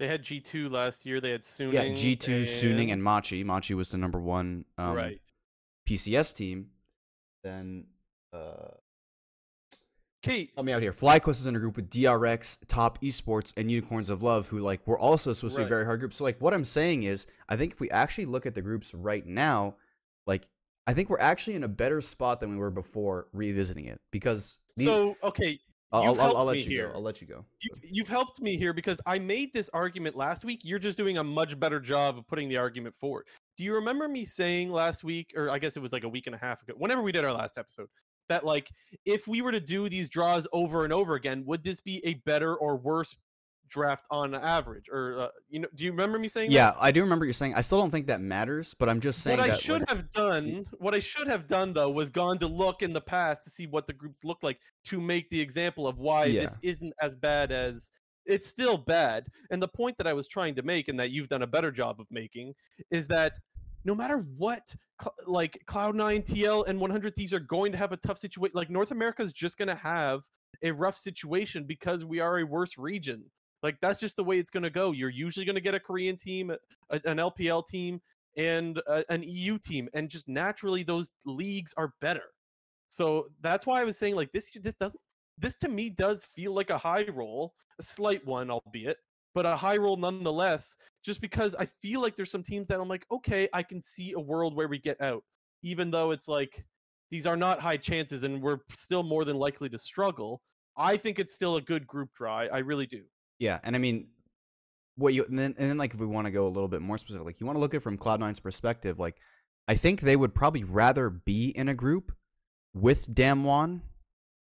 They had G2 last year. They had Suning. Yeah, G2, and... Suning, and Machi. Machi was the #1 PCS team. Then, Kate, help me out here. FlyQuest is in a group with DRX, Top Esports, and Unicorns of Love, who like were also supposed to be a very hard group. So like, what I'm saying is, I think if we actually look at the groups right now, like I think we're actually in a better spot than we were before revisiting it because. I'll let you go. You've helped me here because I made this argument last week. You're just doing a much better job of putting the argument forward. Do you remember me saying last week, or I guess it was like a week and a half ago, whenever we did our last episode, that like if we were to do these draws over and over again, would this be a better or worse draft on average? Or you know, do you remember me saying that? I do remember you saying. I still don't think that matters, but I'm just saying what that I should have done. What I should have done though was gone to look in the past to see what the groups look like to make the example of why this isn't as bad as it's still bad. And the point that I was trying to make, and that you've done a better job of making, is that no matter what, like Cloud9, TL, and 100 Thieves are going to have a tough situation. Like North America is just going to have a rough situation because we are a worse region. Like that's just the way it's going to go. You're usually going to get a Korean team, an LPL team, and an EU team, and just naturally those leagues are better. So that's why I was saying like this to me does feel like a high roll, a slight one, albeit, but a high roll nonetheless, just because I feel like there's some teams that I'm like, okay, I can see a world where we get out, even though it's like these are not high chances and we're still more than likely to struggle. I think it's still a good group draw. I really do. Yeah, and I mean, and then like if we want to go a little bit more specific, like you want to look at it from Cloud9's perspective, like I think they would probably rather be in a group with Damwon,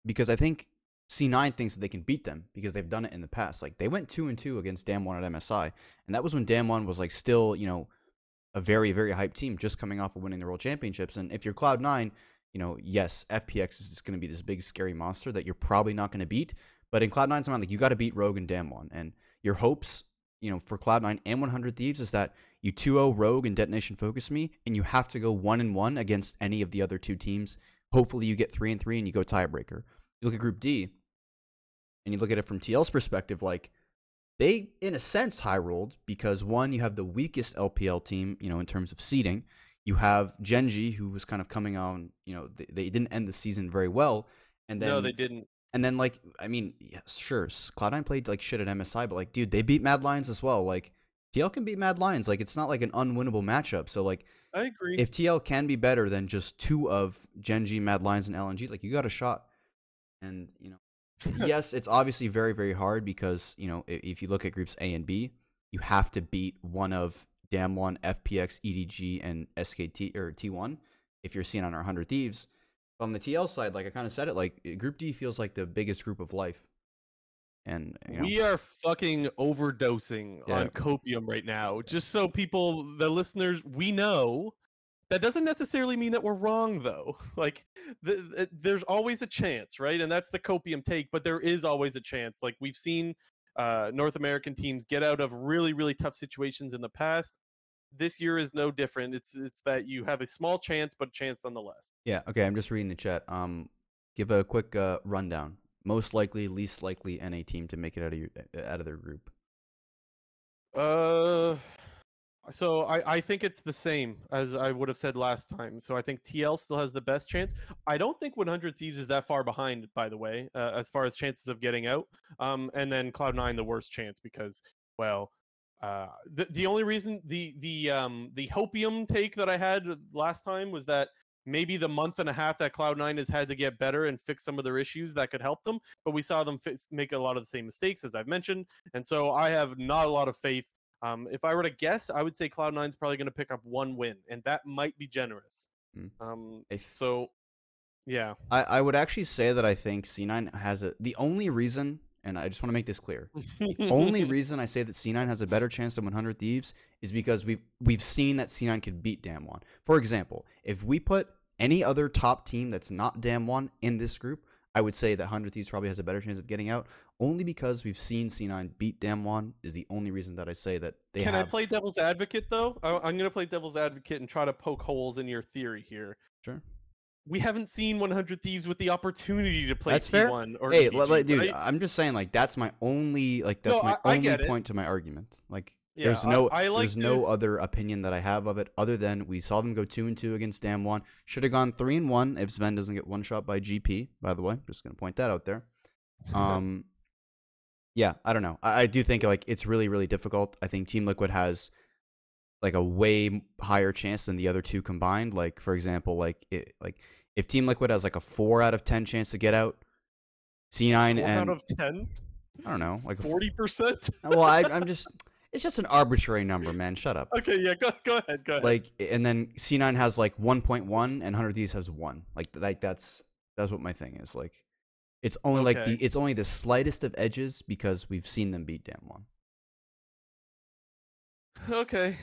because I think C9 thinks that they can beat them because they've done it in the past. Like they went 2-2 against Damwon at MSI, and that was when Damwon was like still, you know, a very, very hyped team just coming off of winning the World Championships. And if you're Cloud9, you know, yes, FPX is just going to be this big scary monster that you're probably not going to beat, but in Cloud9's mind, like you got to beat Rogue and Damwon, and your hopes, you know, for Cloud9 and 100 Thieves is that you 2-0 Rogue and Detonation Focus Me, and you have to go 1-1 against any of the other two teams. Hopefully you get 3-3 and you go tiebreaker. You look at Group D, and you look at it from TL's perspective, like, they, in a sense, high-rolled, because, one, you have the weakest LPL team, you know, in terms of seeding. You have Genji, who was kind of coming on, you know, they didn't end the season very well. And then, no, they didn't. And then, like, I mean, yeah, sure, Cloud9 played, like, shit at MSI, but, like, dude, they beat Mad Lions as well. Like, TL can beat Mad Lions. Like, it's not, like, an unwinnable matchup. So, like, I agree. If TL can be better than just two of Genji, Mad Lions, and LNG, like, you got a shot. And, you know, yes, it's obviously very, very hard because, you know, if you look at groups A and B, you have to beat one of Damwon, FPX, EDG, and SKT, or T1, if you're seen on our 100 Thieves. On the TL side, like I kind of said it, like Group D feels like the biggest group of life, and you know, we are fucking overdosing on copium right now. Just so people, the listeners, we know that doesn't necessarily mean that we're wrong though. Like there's always a chance, right? And that's the copium take, but there is always a chance. Like we've seen North American teams get out of really, really tough situations in the past. This year is no different. It's that you have a small chance, but a chance nonetheless. Yeah. Okay. I'm just reading the chat. Give a quick rundown. Most likely, least likely NA team to make it out of their group. So I think it's the same as I would have said last time. So I think TL still has the best chance. I don't think 100 Thieves is that far behind, by the way, as far as chances of getting out. And then Cloud9 the worst chance because, well. The only reason the hopium take that I had last time was that maybe the month and a half that Cloud9 has had to get better and fix some of their issues that could help them, but we saw them make a lot of the same mistakes as I've mentioned, and so I have not a lot of faith. If I were to guess, I would say Cloud9 is probably going to pick up one win, and that might be generous. So, yeah. I would actually say that I think C9 has the only reason. And I just want to make this clear. The only reason I say that C9 has a better chance than 100 Thieves is because we've seen that C9 can beat Damwon. For example, if we put any other top team that's not Damwon in this group, I would say that 100 Thieves probably has a better chance of getting out, only because we've seen C9 beat Damwon is the only reason that I say that they have. Can I play devil's advocate, though? I'm going to play devil's advocate and try to poke holes in your theory here. Sure. We haven't seen 100 Thieves with the opportunity to play T1 or hey, EDG, dude, right? I'm just saying, like, that's my only, like, that's my only point to my argument. Like, yeah, there's no other opinion that I have of it other than we saw them go 2-2 against Damwon. Should have gone 3-1 if Zven doesn't get one shot by GP. By the way, just gonna point that out there. Yeah, I don't know. I do think like it's really, really difficult. I think Team Liquid has like a way higher chance than the other two combined. Like, for example, like if Team Liquid has like a 4 out of 10 chance to get out, C9 and 4 out of 10, I don't know, like 40%. Well, I'm just, it's just an arbitrary number, man. Shut up. Okay, yeah, go ahead. Like, and then C9 has like 1.1, and 100 Thieves has 1. Like that's what my thing is. Like, it's only okay. Like it's only the slightest of edges because we've seen them beat Damwon. Okay.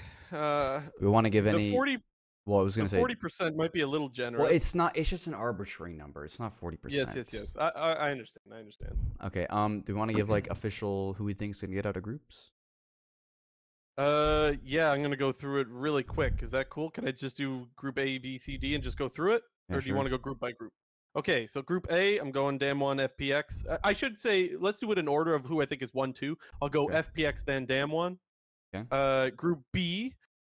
We want to give any 40. Well, I was going to say 40% might be a little generous. Well, it's not. It's just an arbitrary number. It's not 40%. Yes. I understand. Okay. Do we want to give like official who we think's gonna get out of groups? Yeah, I'm going to go through it really quick. Is that cool? Can I just do group A, B, C, D and just go through it? Yeah, or do you want to go group by group? Okay, so group A, I'm going Dam1, FPX. I should say, let's do it in order of who I think is 1, 2. I'll go FPX, then Dam1. Okay. Group B,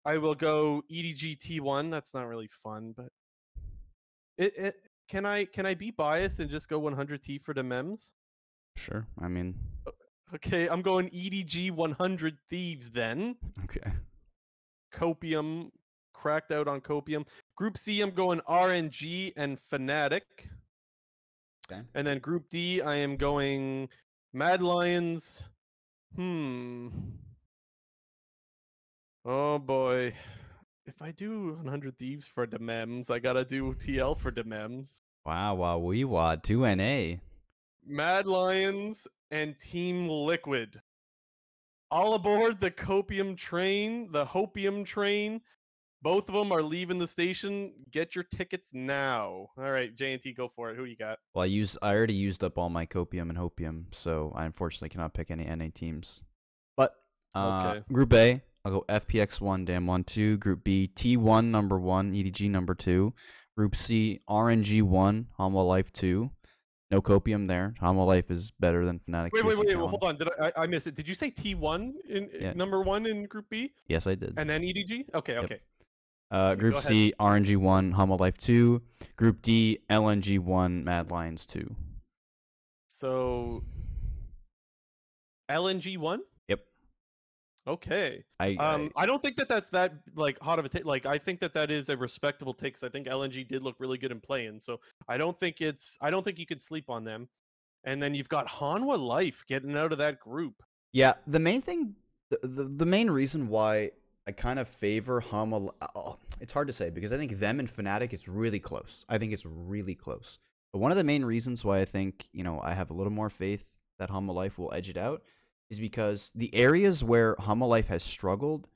I will go EDG, T1. That's not really fun, but... It can I be biased and just go 100T for the mems? Sure, I mean... Okay, I'm going EDG 100 Thieves then. Okay. Copium, cracked out on Copium. Group C, I'm going RNG and Fnatic. Okay. And then Group D, I am going Mad Lions. Oh boy. If I do 100 Thieves for the mems, I gotta do TL for the mems. Wow, we wad 2NA. Mad Lions and Team Liquid. All aboard the Copium train, the Hopium train. Both of them are leaving the station. Get your tickets now. All right, JNT, go for it. Who you got? Well, I already used up all my Copium and Hopium, so I unfortunately cannot pick any NA teams. But okay. Group A, I'll go FPX1, Dam1, 2. Group B, T1, number 1, EDG, number 2. Group C, RNG1, Homo Life 2. No Copium there. Homo Life is better than Fnatic. Wait. Well, hold on. Did I miss it? Did you say T1 number 1 in Group B? Yes, I did. And then EDG? Okay. Yep. Group C, RNG1, Homo Life 2. Group D, LNG1, Mad Lions 2. So, LNG1? Yep. Okay. I don't think that's that like hot of a take. Like I think that is a respectable take because I think LNG did look really good in play-in. So I don't think you could sleep on them. And then you've got Hanwha Life getting out of that group. Yeah, the main thing, the main reason why I kind of favor Hanwha. It's hard to say because I think them and Fnatic it's really close. I think it's really close. But one of the main reasons why I think I have a little more faith that Hanwha Life will edge it out. Is because the areas where Homo Life has struggled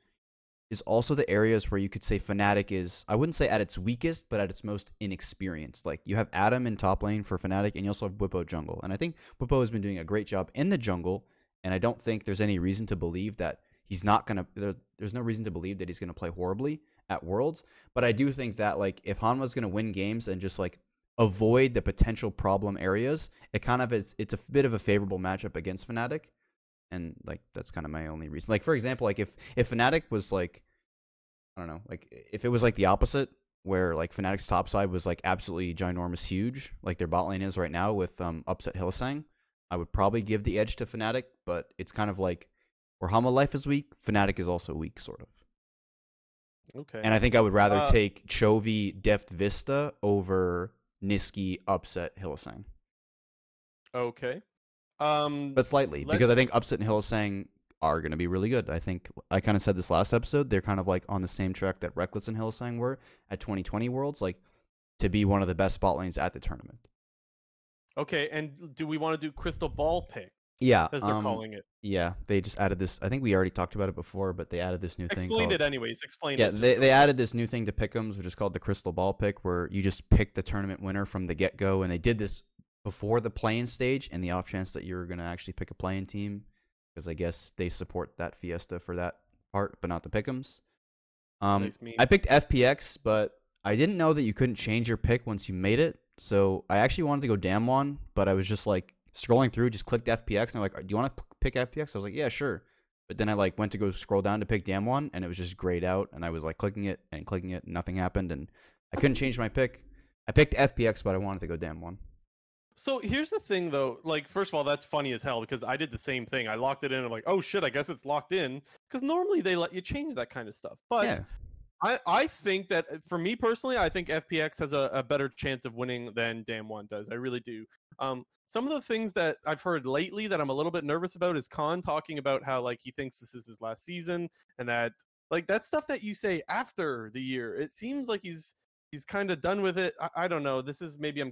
is also the areas where you could say Fnatic is, I wouldn't say at its weakest, but at its most inexperienced. Like, you have Adam in top lane for Fnatic, and you also have Whippo jungle. And I think Whippo has been doing a great job in the jungle, and I don't think there's any reason to believe that he's not going to... There's no reason to believe that he's going to play horribly at Worlds. But I do think that, like, if Hanwha's going to win games and just, like, avoid the potential problem areas, it's a bit of a favorable matchup against Fnatic. And, like, that's kind of my only reason. Like, for example, like, if Fnatic was, like, I don't know, like, if it was, like, the opposite, where, like, Fnatic's topside was, like, absolutely ginormous huge, like their bot lane is right now with Upset Hillsang, I would probably give the edge to Fnatic, but it's kind of like where Homo Life is weak, Fnatic is also weak, sort of. Okay. And I think I would rather take Chovy, Deft Vista over Niski, Upset Hillsang. Okay. But slightly, because I think Upset and Hillsang are going to be really good. I think I kind of said this last episode. They're kind of like on the same track that Reckless and Hillsang were at 2020 Worlds, like to be one of the best spot lanes at the tournament. Okay, and do we want to do Crystal Ball pick? Yeah, as they're calling it. Yeah, they just added this. I think we already talked about it before, but they added this new thing. Explain it anyways. Explain it. Yeah, they added this new thing to pick'ems, which is called the Crystal Ball pick, where you just pick the tournament winner from the get go, and they did this before the play-in stage, and the off chance that you're going to actually pick a play-in team, because I guess they support that Fiesta for that part, but not the pick'ems. I picked FPX, but I didn't know that you couldn't change your pick once you made it, so I actually wanted to go Dam1, but I was just like scrolling through, just clicked FPX, and I'm like, do you want to pick FPX? I was like, yeah, sure. But then I like went to go scroll down to pick Dam1, and it was just grayed out, and I was like clicking it, and nothing happened, and I couldn't change my pick. I picked FPX, but I wanted to go Dam1. So here's the thing, though. Like, first of all, that's funny as hell because I did the same thing. I locked it in. I'm like, oh shit, I guess it's locked in. Because normally they let you change that kind of stuff. But yeah. I think that for me personally, I think FPX has a better chance of winning than Dam1 does. I really do. Some of the things that I've heard lately that I'm a little bit nervous about is Khan talking about how like he thinks this is his last season and that like that's stuff that you say after the year. It seems like he's kind of done with it. I don't know. This is maybe I'm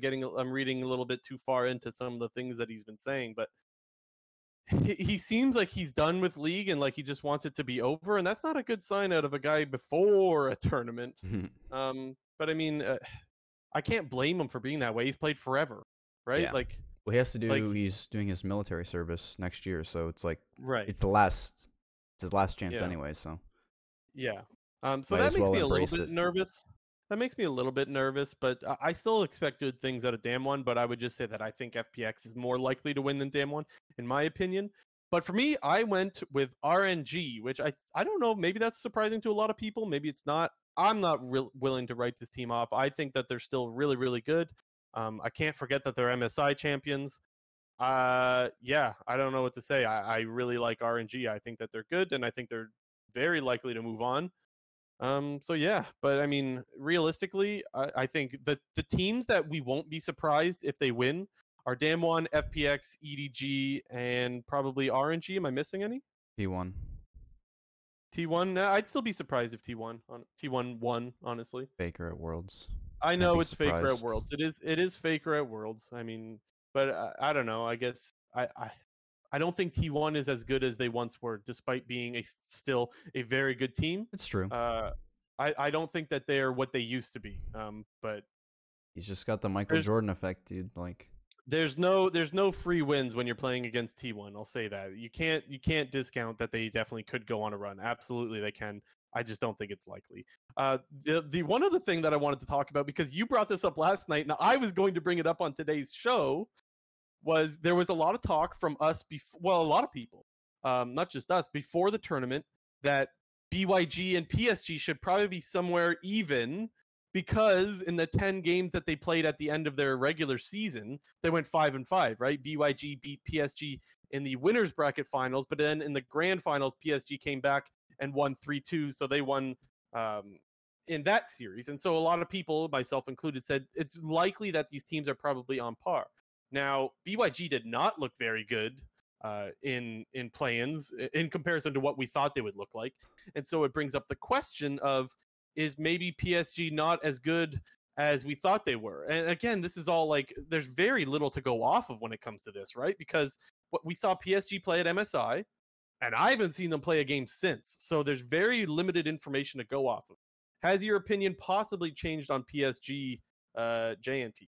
reading a little bit too far into some of the things that he's been saying, but he seems like he's done with League and like he just wants it to be over, and that's not a good sign out of a guy before a tournament. But I mean, I can't blame him for being that way. He's played forever, right? Yeah. Like, well, he's doing his military service next year, so it's like right. It's the last his last chance anyway, so. Yeah. So that makes me a little bit nervous. That makes me a little bit nervous, but I still expect good things out of Dam1, but I would just say that I think FPX is more likely to win than Dam1, in my opinion. But for me, I went with RNG, which I don't know, maybe that's surprising to a lot of people, maybe it's not. I'm not willing to write this team off. I think that they're still really, really good. I can't forget that they're MSI champions. Yeah, I don't know what to say. I really like RNG. I think that they're good, and I think they're very likely to move on. So yeah, but I mean, realistically, I think that the teams that we won't be surprised if they win are Dam1, FPX, EDG, and probably RNG. Am I missing any? T1. I'd still be surprised if T1 won, honestly. Faker at Worlds. I know it's surprised. Faker at Worlds. It is Faker at Worlds. I mean, but I don't know. I guess I don't think T1 is as good as they once were, despite being still a very good team. It's true. I don't think that they're what they used to be. But he's just got the Michael Jordan effect, dude. Like there's no free wins when you're playing against T1. I'll say that. You can't discount that they definitely could go on a run. Absolutely, they can. I just don't think it's likely. The one other thing that I wanted to talk about, because you brought this up last night, and I was going to bring it up on today's show, was there was a lot of talk from us, a lot of people, not just us, before the tournament, that BYG and PSG should probably be somewhere even, because in the 10 games that they played at the end of their regular season, they went 5-5, right? BYG beat PSG in the winners bracket finals, but then in the grand finals, PSG came back and won 3-2, so they won in that series. And so a lot of people, myself included, said it's likely that these teams are probably on par. Now, BYG did not look very good in play-ins in comparison to what we thought they would look like. And so it brings up the question of, is maybe PSG not as good as we thought they were? And again, this is all like, there's very little to go off of when it comes to this, right? Because what we saw PSG play at MSI, and I haven't seen them play a game since. So there's very limited information to go off of. Has your opinion possibly changed on PSG, JNT?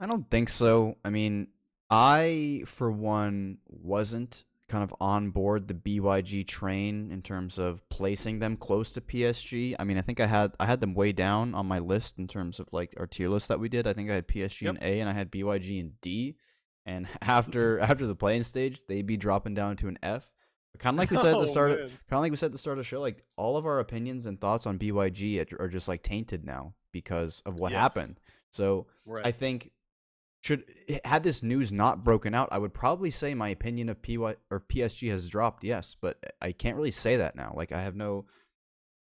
I don't think so. I mean, I, for one, wasn't kind of on board the BYG train in terms of placing them close to PSG. I mean, I think I had them way down on my list in terms of like our tier list that we did. I think I had PSG in A, and I had BYG in D. And after the play-in stage, they'd be dropping down to an F. Kind of like we said at the start. Of the show, like all of our opinions and thoughts on BYG are just like tainted now because of what happened. So right. I think had this news not broken out, I would probably say my opinion of PSG has dropped. Yes, but I can't really say that now. Like I have no,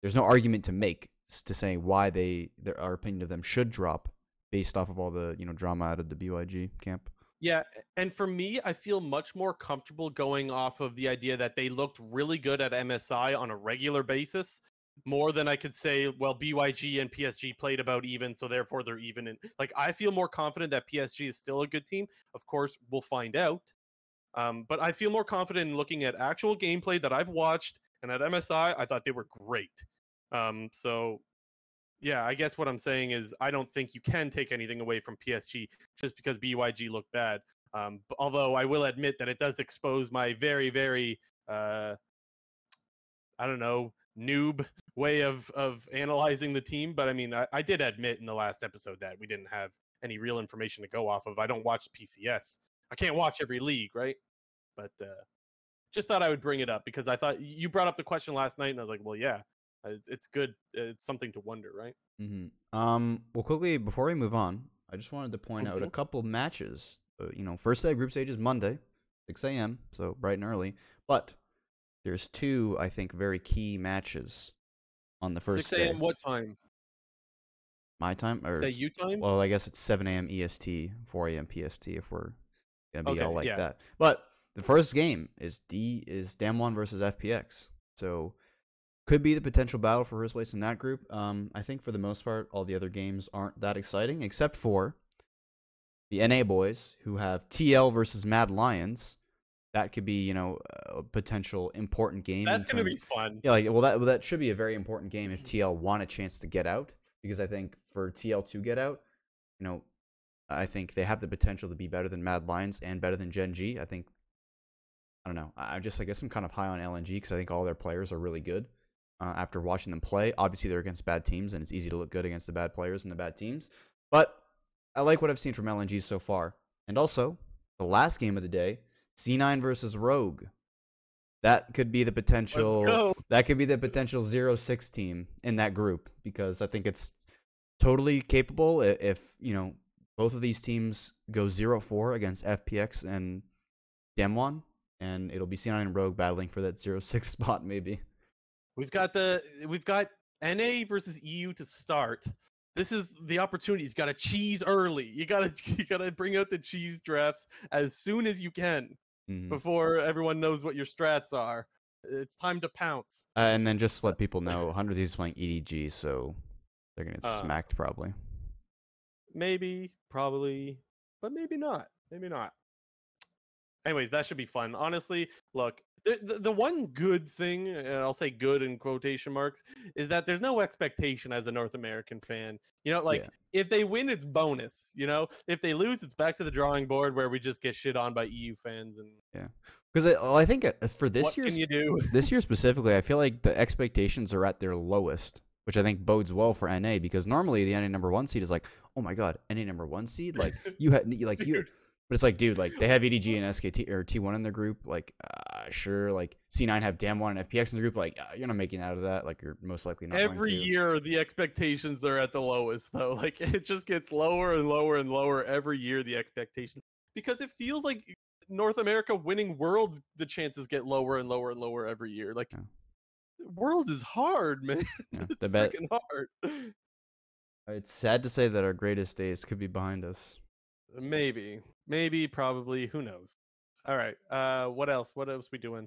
there's no argument to make to saying why our opinion of them should drop based off of all the drama out of the BYG camp. Yeah, and for me, I feel much more comfortable going off of the idea that they looked really good at MSI on a regular basis, more than I could say, well, BYG and PSG played about even, so therefore they're even. And like, I feel more confident that PSG is still a good team. Of course, we'll find out. But I feel more confident in looking at actual gameplay that I've watched, and at MSI, I thought they were great. So yeah, I guess what I'm saying is I don't think you can take anything away from PSG just because BYG looked bad. Although I will admit that it does expose my very, very, noob way of analyzing the team. But I mean, I did admit in the last episode that we didn't have any real information to go off of. I don't watch PCS. I can't watch every league, right? But just thought I would bring it up because I thought you brought up the question last night, and I was like, well, yeah. It's good. It's something to wonder, right? Mm-hmm. Well, quickly, before we move on, I just wanted to point out a couple of matches. First day of group stage is Monday, 6 a.m., so bright and early. But there's two, I think, very key matches on the first day. 6 a.m. what time? My time? Or is that you time? Well, I guess it's 7 a.m. EST, 4 a.m. PST if we're going to be all like that. But the first game is Dam1 versus FPX. So could be the potential battle for first place in that group. I think for the most part, all the other games aren't that exciting, except for the NA boys who have TL versus Mad Lions. That could be, a potential important game. That's going to be fun. Yeah, that should be a very important game if TL want a chance to get out, because I think for TL to get out, I think they have the potential to be better than Mad Lions and better than Gen G. I think I don't know. I guess I'm kind of high on LNG because I think all their players are really good. After watching them play, obviously they're against bad teams, and it's easy to look good against the bad players and the bad teams. But I like what I've seen from LNG so far. And also, the last game of the day, C9 versus Rogue. That could be the potential. That could be the potential 0-6 team in that group, because I think it's totally capable if you know both of these teams go 0-4 against FPX and Demwan, and it'll be C9 and Rogue battling for that 0-6 spot maybe. We've got NA versus EU to start. This is the opportunity. You've got to cheese early. You gotta bring out the cheese drafts as soon as you can before everyone knows what your strats are. It's time to pounce. And then just let people know, 100 is playing EDG, so they're gonna get smacked probably. Maybe, probably, but maybe not. Maybe not. Anyways, that should be fun. Honestly, look. The one good thing, and I'll say good in quotation marks, is that there's no expectation as a North American fan. You know, like, if they win, it's bonus. You know, if they lose, it's back to the drawing board where we just get shit on by EU fans. And because I think for this year specifically, I feel like the expectations are at their lowest, which I think bodes well for NA, because normally the NA number one seed is like, oh my god, NA number one seed, like you had like you. But it's like, dude, like they have EDG and SKT or T1 in their group. Like, sure, like C9 have Damwon and FPX in the group. Like, you're not making out of that. Like, you're most likely not. Every year, the expectations are at the lowest, though. Like, it just gets lower and lower and lower every year. The expectations, because it feels like North America winning Worlds, the chances get lower and lower and lower every year. Like, Worlds is hard, man. Yeah, it's freaking hard. It's sad to say that our greatest days could be behind us. Maybe, probably, who knows? All right, what else? What else we doing?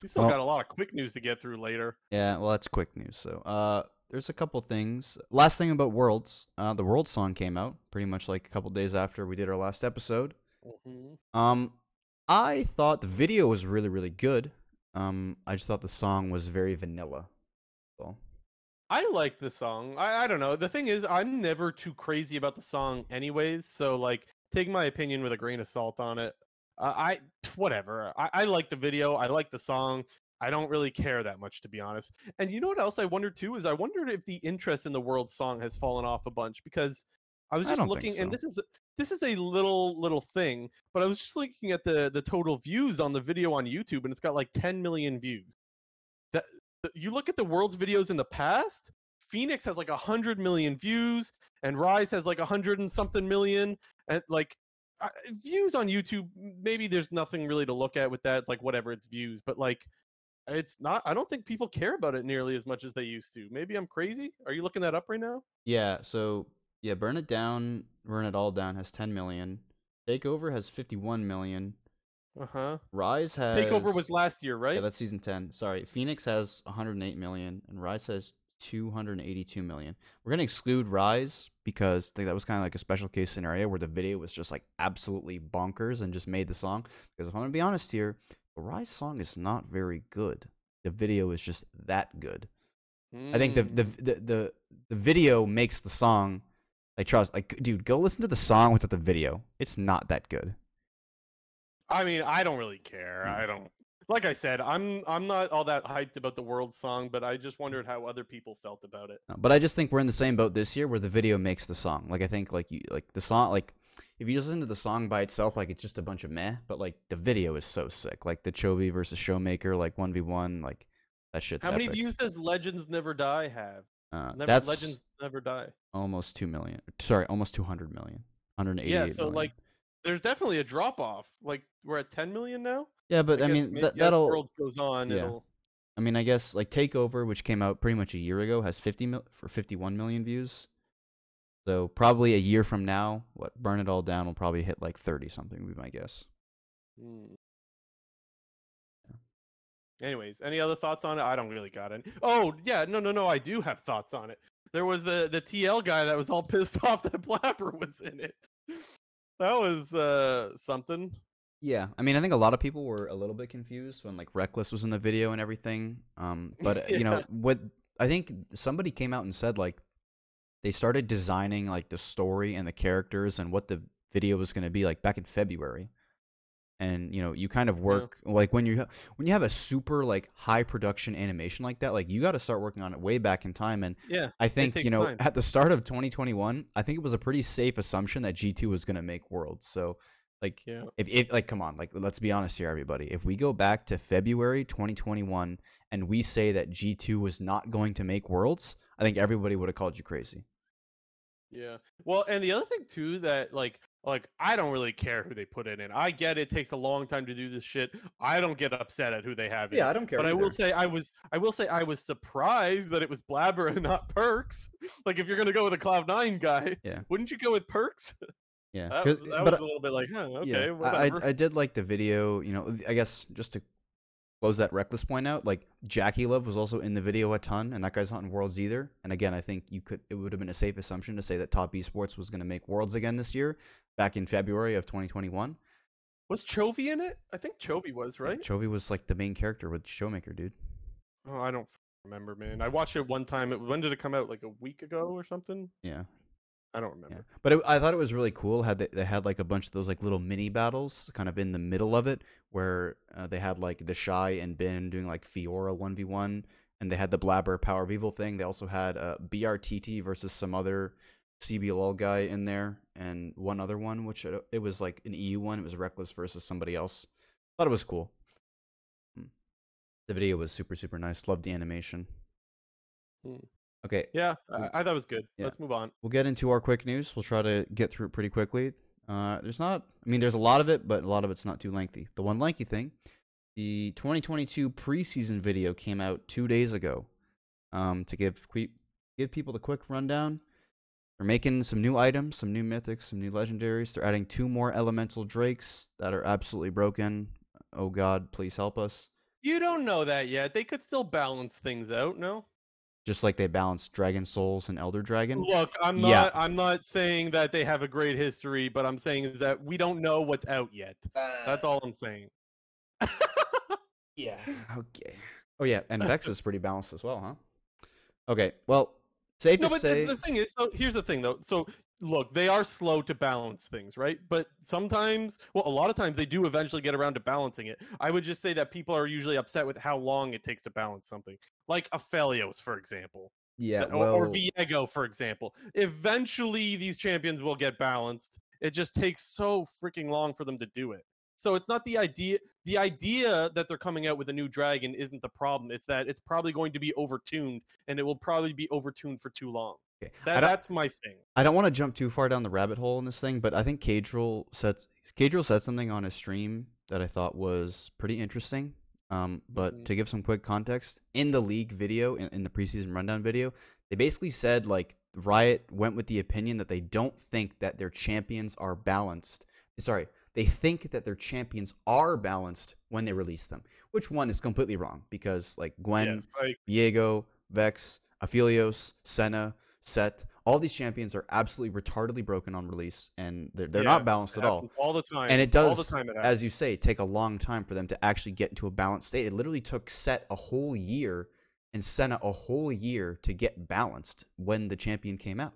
We still got a lot of quick news to get through later. Yeah, well, that's quick news. So, there's a couple things. Last thing about Worlds, the World song came out pretty much like a couple days after we did our last episode. I thought the video was really, really good. I just thought the song was very vanilla. So. I like the song. I don't know. The thing is, I'm never too crazy about the song anyways, so, like, take my opinion with a grain of salt on it. Whatever. I like the video. I like the song. I don't really care that much, to be honest. And you know what else I wondered, too, is I wondered if the interest in the World song has fallen off a bunch, because I was just looking, and this is a little thing, but I was just looking at the total views on the video on YouTube, and it's got like 10 million views. You look at the World's videos in the past, Phoenix has like 100 million views, and Rise has like 100 and something million. And like views on YouTube, maybe there's nothing really to look at with that. Like, whatever, it's views, but like, it's not. I don't think people care about it nearly as much as they used to. Maybe I'm crazy. Are you looking that up right now? Yeah. So yeah, Burn It All Down has 10 million. Takeover has 51 million. Rise has... Takeover was last year, right? Yeah, that's season 10. Sorry. Phoenix has 108 million, and Rise has 282 million. We're going to exclude Rise because I think that was kind of like a special case scenario where the video was just like absolutely bonkers and just made the song. Because if I'm going to be honest here, the Rise song is not very good. The video is just that good. I think the video makes the song, like, trust, like, dude, go listen to the song without the video. It's not that good. I mean, I don't really care. I don't. Like I said, I'm not all that hyped about the World song, but I just wondered how other people felt about it. But I just think we're in the same boat this year, where the video makes the song. Like, I think the song, like, if you listen to the song by itself, like, it's just a bunch of meh. But like, the video is so sick. Like the Chovy versus Showmaker, like 1v1, like that shit's. How many views does Legends Never Die have? That's Legends Never Die. Almost 2 million. Sorry, almost 200 million. 188. Yeah, so million. Like, there's definitely a drop off. Like, we're at 10 million now. Yeah, but I mean, that'll. World goes on. Yeah. I mean, I guess like Takeover, which came out pretty much a year ago, has 51 million views. So probably a year from now, what Burn It All Down will probably hit like 30 something. Would be my guess. Yeah. Anyways, any other thoughts on it? I don't really got it. Oh yeah, no, I do have thoughts on it. There was the TL guy that was all pissed off that Blabber was in it. That was something. Yeah, I mean, I think a lot of people were a little bit confused when like Reckless was in the video and everything. But you know what? I think somebody came out and said like they started designing like the story and the characters and what the video was going to be like back in February. And, you know, you kind of work like when you have a super like high production animation like that, like you got to start working on it way back in time. And yeah, I think, you know, at the start of 2021, I think it was a pretty safe assumption that G2 was going to make Worlds. So like, if like, come on, like, let's be honest here, everybody. If we go back to February 2021 and we say that G2 was not going to make Worlds, I think everybody would have called you crazy. Yeah. Well, and the other thing too, that like I don't really care who they put in. I get it takes a long time to do this shit. I don't get upset at who they have in. Yeah, I don't care. But either. I will say I was surprised that it was Blabber and not Perkz. Like, if you're going to go with a Cloud9 guy, wouldn't you go with Perkz? Yeah. That was a little bit like, huh, okay, whatever. I did like the video, you know, I guess just to close that reckless point out, like Jackie Love was also in the video a ton, and that guy's not in Worlds either. And again, I think it would have been a safe assumption to say that Top Esports was going to make Worlds again this year, back in February of 2021. Was Chovy in it? I think Chovy was, right? Yeah, Chovy was like the main character with Showmaker, dude. Oh, I don't remember, man. I watched it one time. When did it come out? Like a week ago or something? Yeah. I don't remember. Yeah. But I thought it was really cool how they had like a bunch of those like little mini battles kind of in the middle of it, where they had like the Shy and Ben doing like Fiora 1v1, and they had the Blabber Power of Evil thing. They also had BRTT versus some other CBLOL guy in there, and one other one, which it was like an EU one. It was Reckless versus somebody else. I thought it was cool. The video was super, super nice. Loved the animation. Okay. Yeah, I thought it was good. Yeah. Let's move on. We'll get into our quick news. We'll try to get through it pretty quickly. There's a lot of it, but a lot of it's not too lengthy. The one lengthy thing, the 2022 preseason video came out 2 days ago. To give people the quick rundown, they're making some new items, some new mythics, some new legendaries. They're adding 2 more elemental drakes that are absolutely broken. Oh God, please help us. You don't know that yet. They could still balance things out, no? Just like they balanced Dragon Souls and Elder Dragon. Look, I'm not saying that they have a great history, but I'm saying is that we don't know what's out yet. That's all I'm saying. Yeah. Okay. Oh yeah, and Vex is pretty balanced as well, huh? Okay. Well, safe to say. The thing is, here's the thing though. So look, they are slow to balance things, right? But sometimes, well, a lot of times they do eventually get around to balancing it. I would just say that people are usually upset with how long it takes to balance something. Like Aphelios, for example. Yeah. Or Viego, for example. Eventually, these champions will get balanced. It just takes so freaking long for them to do it. So it's not the idea. The idea that they're coming out with a new dragon isn't the problem. It's that it's probably going to be overtuned, and it will probably be overtuned for too long. Okay. That's my thing. I don't want to jump too far down the rabbit hole in this thing, but I think Cadril said something on his stream that I thought was pretty interesting. But to give some quick context, in the league video, in the preseason rundown video, they basically said like Riot went with the opinion that they don't think that their champions are balanced. Sorry, they think that their champions are balanced when they release them, which one is completely wrong because like Gwen, Viego, Vex, Aphelios, Senna, Set, all these champions are absolutely retardedly broken on release, and they're not balanced at all. All the time, and it does, all the time, as you say, take a long time for them to actually get into a balanced state. It literally took Set a whole year and Senna a whole year to get balanced when the champion came out.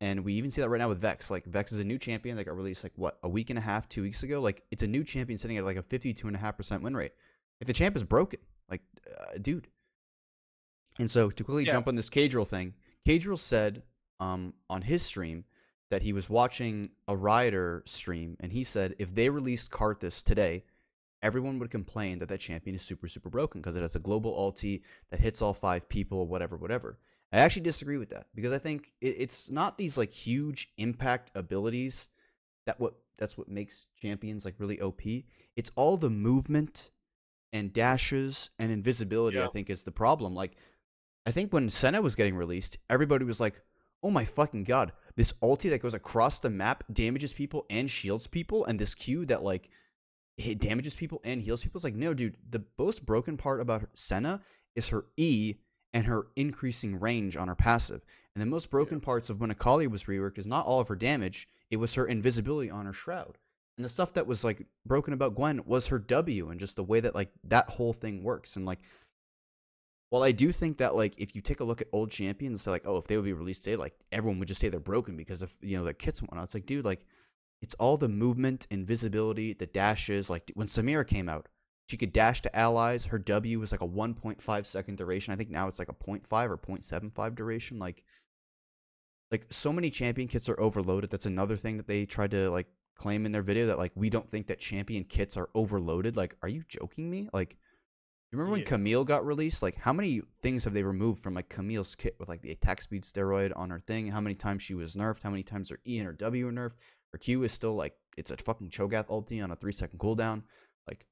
And we even see that right now with Vex. Like Vex is a new champion that got released like what, a week and a half, 2 weeks ago. Like it's a new champion sitting at like a 52.5% win rate. If the champ is broken, like dude. And so to quickly jump on this Cadril thing, Cadril said on his stream that he was watching a Rioter stream, and he said if they released Karthus today, everyone would complain that that champion is super, super broken because it has a global ulti that hits all 5 people, whatever, whatever. I actually disagree with that because I think it's not these like huge impact abilities that's what makes champions like really OP. It's all the movement and dashes and invisibility I think is the problem. Like, I think when Senna was getting released, everybody was like, oh my fucking God, this ulti that goes across the map damages people and shields people, and this Q that like it damages people and heals people. It's like, no, dude, the most broken part about Senna is her E and her increasing range on her passive. And the most broken parts of when Akali was reworked is not all of her damage, it was her invisibility on her shroud. And the stuff that was like broken about Gwen was her W and just the way that like that whole thing works. And like, well, I do think that, like, if you take a look at old champions, they're like, oh, if they would be released today, like, everyone would just say they're broken because of, you know, their kits and whatnot. It's like, dude, like, It's all the movement, invisibility, the dashes. Like when Samira came out, she could dash to allies. Her W was like a 1.5 second duration. I think now it's like a 0.5 or 0.75 duration. Like so many champion kits are overloaded. That's another thing that they tried to like claim in their video, that like we don't think that champion kits are overloaded. Like, are you joking me? Like, you remember when Camille got released? Like, how many things have they removed from like Camille's kit with like the attack speed steroid on her thing? How many times she was nerfed? How many times her E and her W were nerfed? Her Q is still like, it's a fucking Cho'Gath ulti on a 3-second cooldown. Like,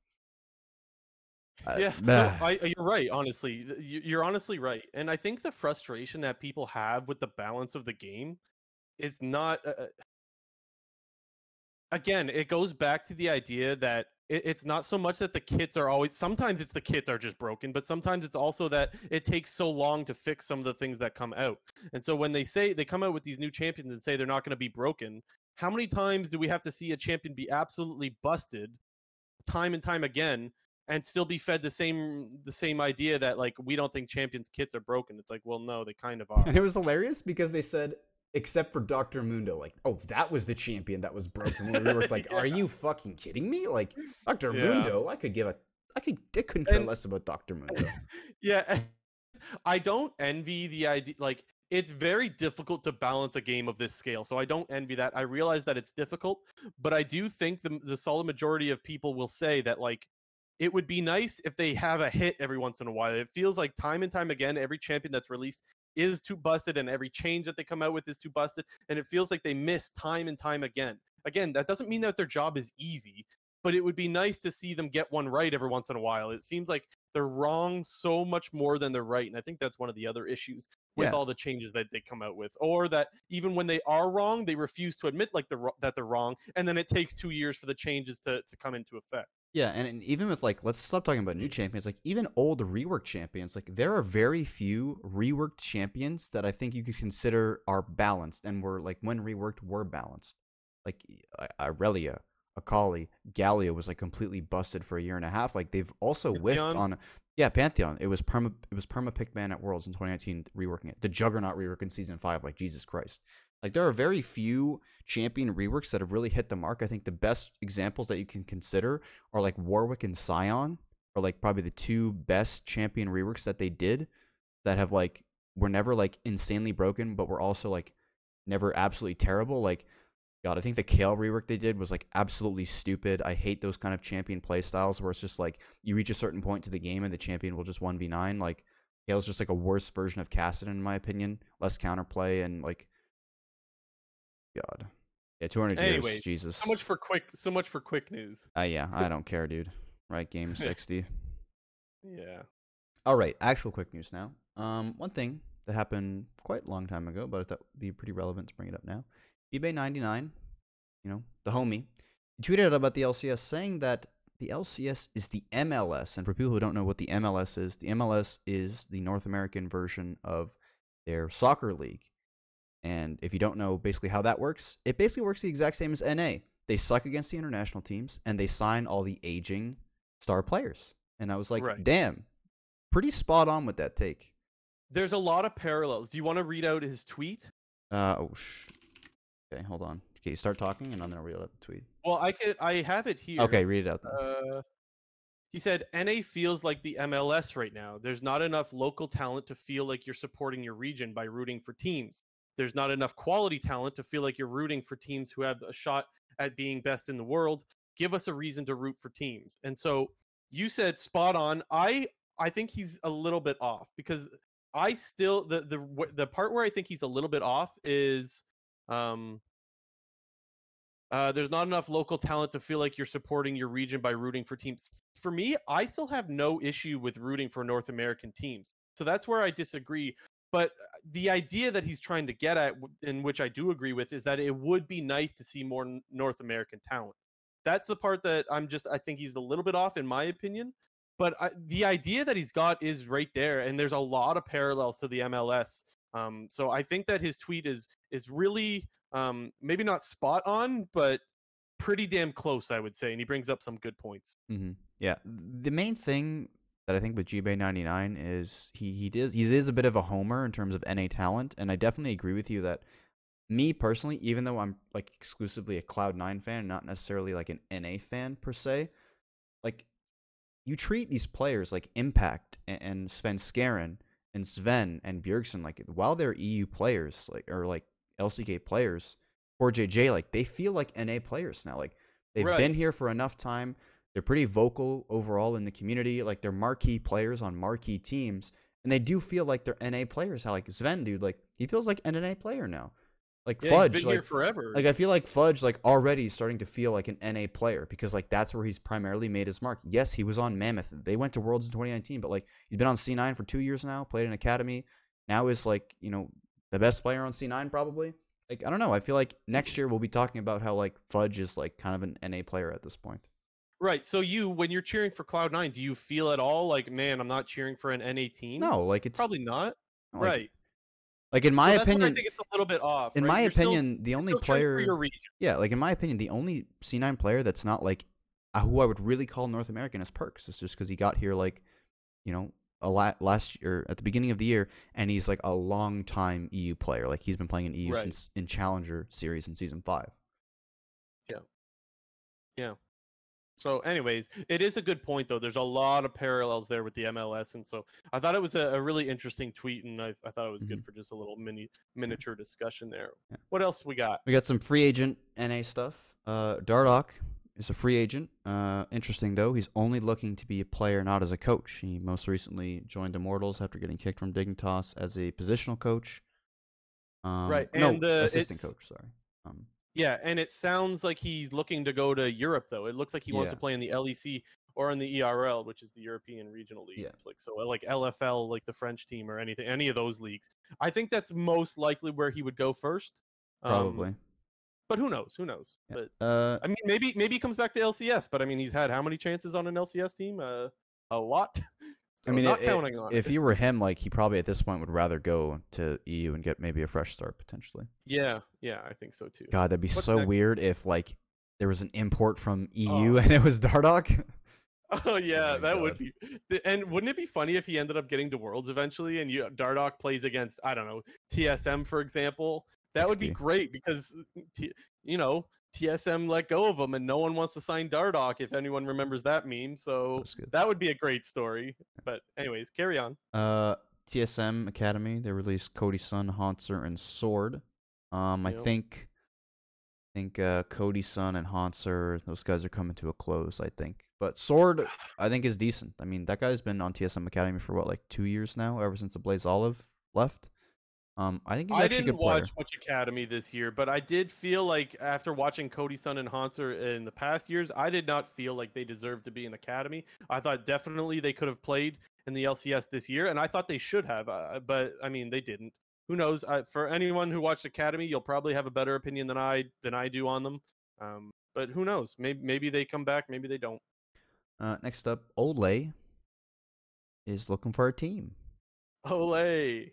yeah, you're right. Honestly, you're honestly right. And I think the frustration that people have with the balance of the game is not. Again, it goes back to the idea that it's not so much that the kits are always. Sometimes it's the kits are just broken, but sometimes it's also that it takes so long to fix some of the things that come out. And so when they say they come out with these new champions and say they're not going to be broken, how many times do we have to see a champion be absolutely busted, time and time again, and still be fed the same idea that like we don't think champions' kits are broken? It's like, well, no, they kind of are. And it was hilarious because they said, except for Dr. Mundo, like, oh, that was the champion that was broken. We were like, yeah. Are you fucking kidding me? Like, Dr. Mundo, I couldn't care less about Dr. Mundo. Yeah, I don't envy the idea. Like, it's very difficult to balance a game of this scale, so I don't envy that. I realize that it's difficult, but I do think the solid majority of people will say that, like, it would be nice if they have a hit every once in a while. It feels like time and time again, every champion that's released is too busted, and every change that they come out with is too busted, and it feels like they miss time and time again. Again, that doesn't mean that their job is easy, but it would be nice to see them get one right every once in a while. It seems like they're wrong so much more than they're right, and I think that's one of the other issues with all the changes that they come out with, or that even when they are wrong, they refuse to admit like that they're wrong, and then it takes 2 years for the changes to come into effect. Yeah, and even with, like, let's stop talking about new champions. Like, even old reworked champions, like, there are very few reworked champions that I think you could consider are balanced and were, like, when reworked, were balanced. Like, Irelia, Akali, Gallia was, like, completely busted for a year and a half. Like, they've also whiffed on... Yeah, Pantheon. It was Perma Pickman at Worlds in 2019 reworking it. The Juggernaut rework in Season 5, like, Jesus Christ. Like, there are very few champion reworks that have really hit the mark. I think the best examples that you can consider are, like, Warwick and Scion are, like, probably the two best champion reworks that they did that have, like, were never, like, insanely broken, but were also, like, never absolutely terrible. Like, God, I think the Kale rework they did was, like, absolutely stupid. I hate those kind of champion playstyles where it's just, like, you reach a certain point to the game and the champion will just 1v9. Like, Kale's just, like, a worse version of Kassadin, in my opinion. Less counterplay and, like... God, yeah, 200 anyway, years, Jesus. So much for quick news. Yeah, I don't care, dude. Right, game 60. Yeah. All right, actual quick news now. One thing that happened quite a long time ago, but I thought would be pretty relevant to bring it up now. eBay99, you know, the homie, tweeted out about the LCS saying that the LCS is the MLS. And for people who don't know what the MLS is the North American version of their soccer league. And if you don't know basically how that works, it basically works the exact same as NA. They suck against the international teams, and they sign all the aging star players. And I was like, Damn, pretty spot on with that take. There's a lot of parallels. Do you want to read out his tweet? Okay, hold on. Okay, start talking, and I'm going to read out the tweet. Well, I have it here. Okay, read it out then. He said, NA feels like the MLS right now. There's not enough local talent to feel like you're supporting your region by rooting for teams. There's not enough quality talent to feel like you're rooting for teams who have a shot at being best in the world. Give us a reason to root for teams. And so you said spot on. I think he's a little bit off because I still the part where I think he's a little bit off is there's not enough local talent to feel like you're supporting your region by rooting for teams. For me, I still have no issue with rooting for North American teams. So that's where I disagree. But the idea that he's trying to get at, in which I do agree with, is that it would be nice to see more North American talent. That's the part that I think he's a little bit off, in my opinion. But the idea that he's got is right there, and there's a lot of parallels to the MLS. So I think that his tweet is really maybe not spot on, but pretty damn close, I would say. And he brings up some good points. Mm-hmm. Yeah, the main thing that I think with GBay99 is he is a bit of a homer in terms of NA talent, and I definitely agree with you that me personally, even though I'm like exclusively a Cloud9 fan, not necessarily like an NA fan per se, like you treat these players like Impact and Svenskeren and Zven and Bjergsen, like while they're EU players, like, or like LCK players or JJ, like they feel like NA players now. Like they've right. been here for enough time. They're pretty vocal overall in the community. Like they're marquee players on marquee teams, and they do feel like they're NA players. How like Zven, dude, like he feels like an NA player now. Like yeah, Fudge, he's been like here forever. Like I feel like Fudge, like already starting to feel like an NA player because like that's where he's primarily made his mark. Yes, he was on Mammoth. They went to Worlds in 2019, but like he's been on C9 for 2 years now. Played in Academy. Now is like you know the best player on C9 probably. Like I don't know. I feel like next year we'll be talking about how like Fudge is like kind of an NA player at this point. Right, so you, when you're cheering for Cloud9, do you feel at all like, man, I'm not cheering for an NA team? No, like it's... Probably not, like, right. Like, in my opinion... I think it's a little bit off. In my opinion, the only player... Yeah, like, in my opinion, the only C9 player that's not, like, who I would really call North American is Perkz. It's just because he got here, like, you know, last year, at the beginning of the year, and he's, like, a long-time EU player. Like, he's been playing in EU since in Challenger Series in Season 5. Yeah. Yeah. So anyways, it is a good point, though. There's a lot of parallels there with the MLS. And so I thought it was a really interesting tweet, and I thought it was good for just a little miniature discussion there. Yeah. What else we got? We got some free agent NA stuff. Dardoch is a free agent. Interesting, though. He's only looking to be a player, not as a coach. He most recently joined Immortals after getting kicked from Dignitas as a positional coach. Assistant coach, sorry. Yeah, and it sounds like he's looking to go to Europe, though. It looks like he wants to play in the LEC or in the ERL, which is the European Regional League. Yeah. Like, so, like LFL, like the French team or anything, any of those leagues. I think that's most likely where he would go first. Probably. But who knows? Who knows? Yeah. But, I mean, maybe he comes back to LCS, but, I mean, he's had how many chances on an LCS team? A lot. So I mean, if you were him, like he probably at this point would rather go to EU and get maybe a fresh start potentially. Yeah, yeah, I think so too. God, that'd be so weird if like there was an import from EU and it was Dardoch. Oh yeah, that would be. And wouldn't it be funny if he ended up getting to Worlds eventually and Dardoch plays against I don't know TSM for example? That would be great because you know. TSM let go of him, and no one wants to sign Dardoch, if anyone remembers that meme. So that would be a great story. But anyways, carry on. TSM Academy, they released Cody Sun, Hanser, and Sword. I think Cody Sun and Hanser, those guys are coming to a close, I think. But Sword, I think, is decent. I mean, that guy's been on TSM Academy for, what, like 2 years now, ever since the Blaze Olive left? I think he's actually a good player. I didn't watch much Academy this year, but I did feel like after watching Cody Sun and Hanser in the past years, I did not feel like they deserved to be in Academy. I thought definitely they could have played in the LCS this year, and I thought they should have, but I mean they didn't. Who knows? For anyone who watched Academy, you'll probably have a better opinion than I do on them. But who knows? Maybe they come back, maybe they don't. Next up, Ole is looking for a team. Ole.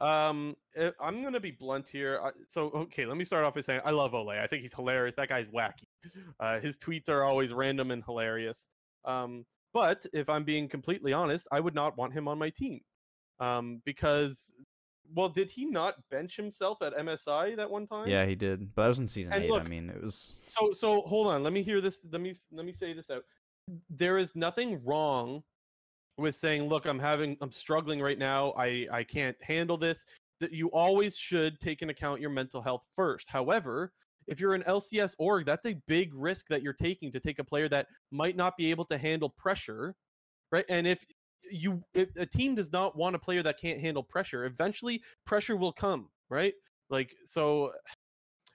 I'm gonna be blunt here. Okay, let me start off by saying I love Ole. I think he's hilarious. That guy's wacky. His tweets are always random and hilarious. But if I'm being completely honest, I would not want him on my team. Because, well, did he not bench himself at MSI that one time? Yeah, he did. But that was in season 8. Look, I mean, it was. So hold on. Let me hear this. Let me say this out. There is nothing wrong with saying, look, I'm struggling right now. I can't handle this. That you always should take into account your mental health first. However, if you're an LCS org, that's a big risk that you're taking to take a player that might not be able to handle pressure, right? And if a team does not want a player that can't handle pressure, eventually pressure will come, right? Like, so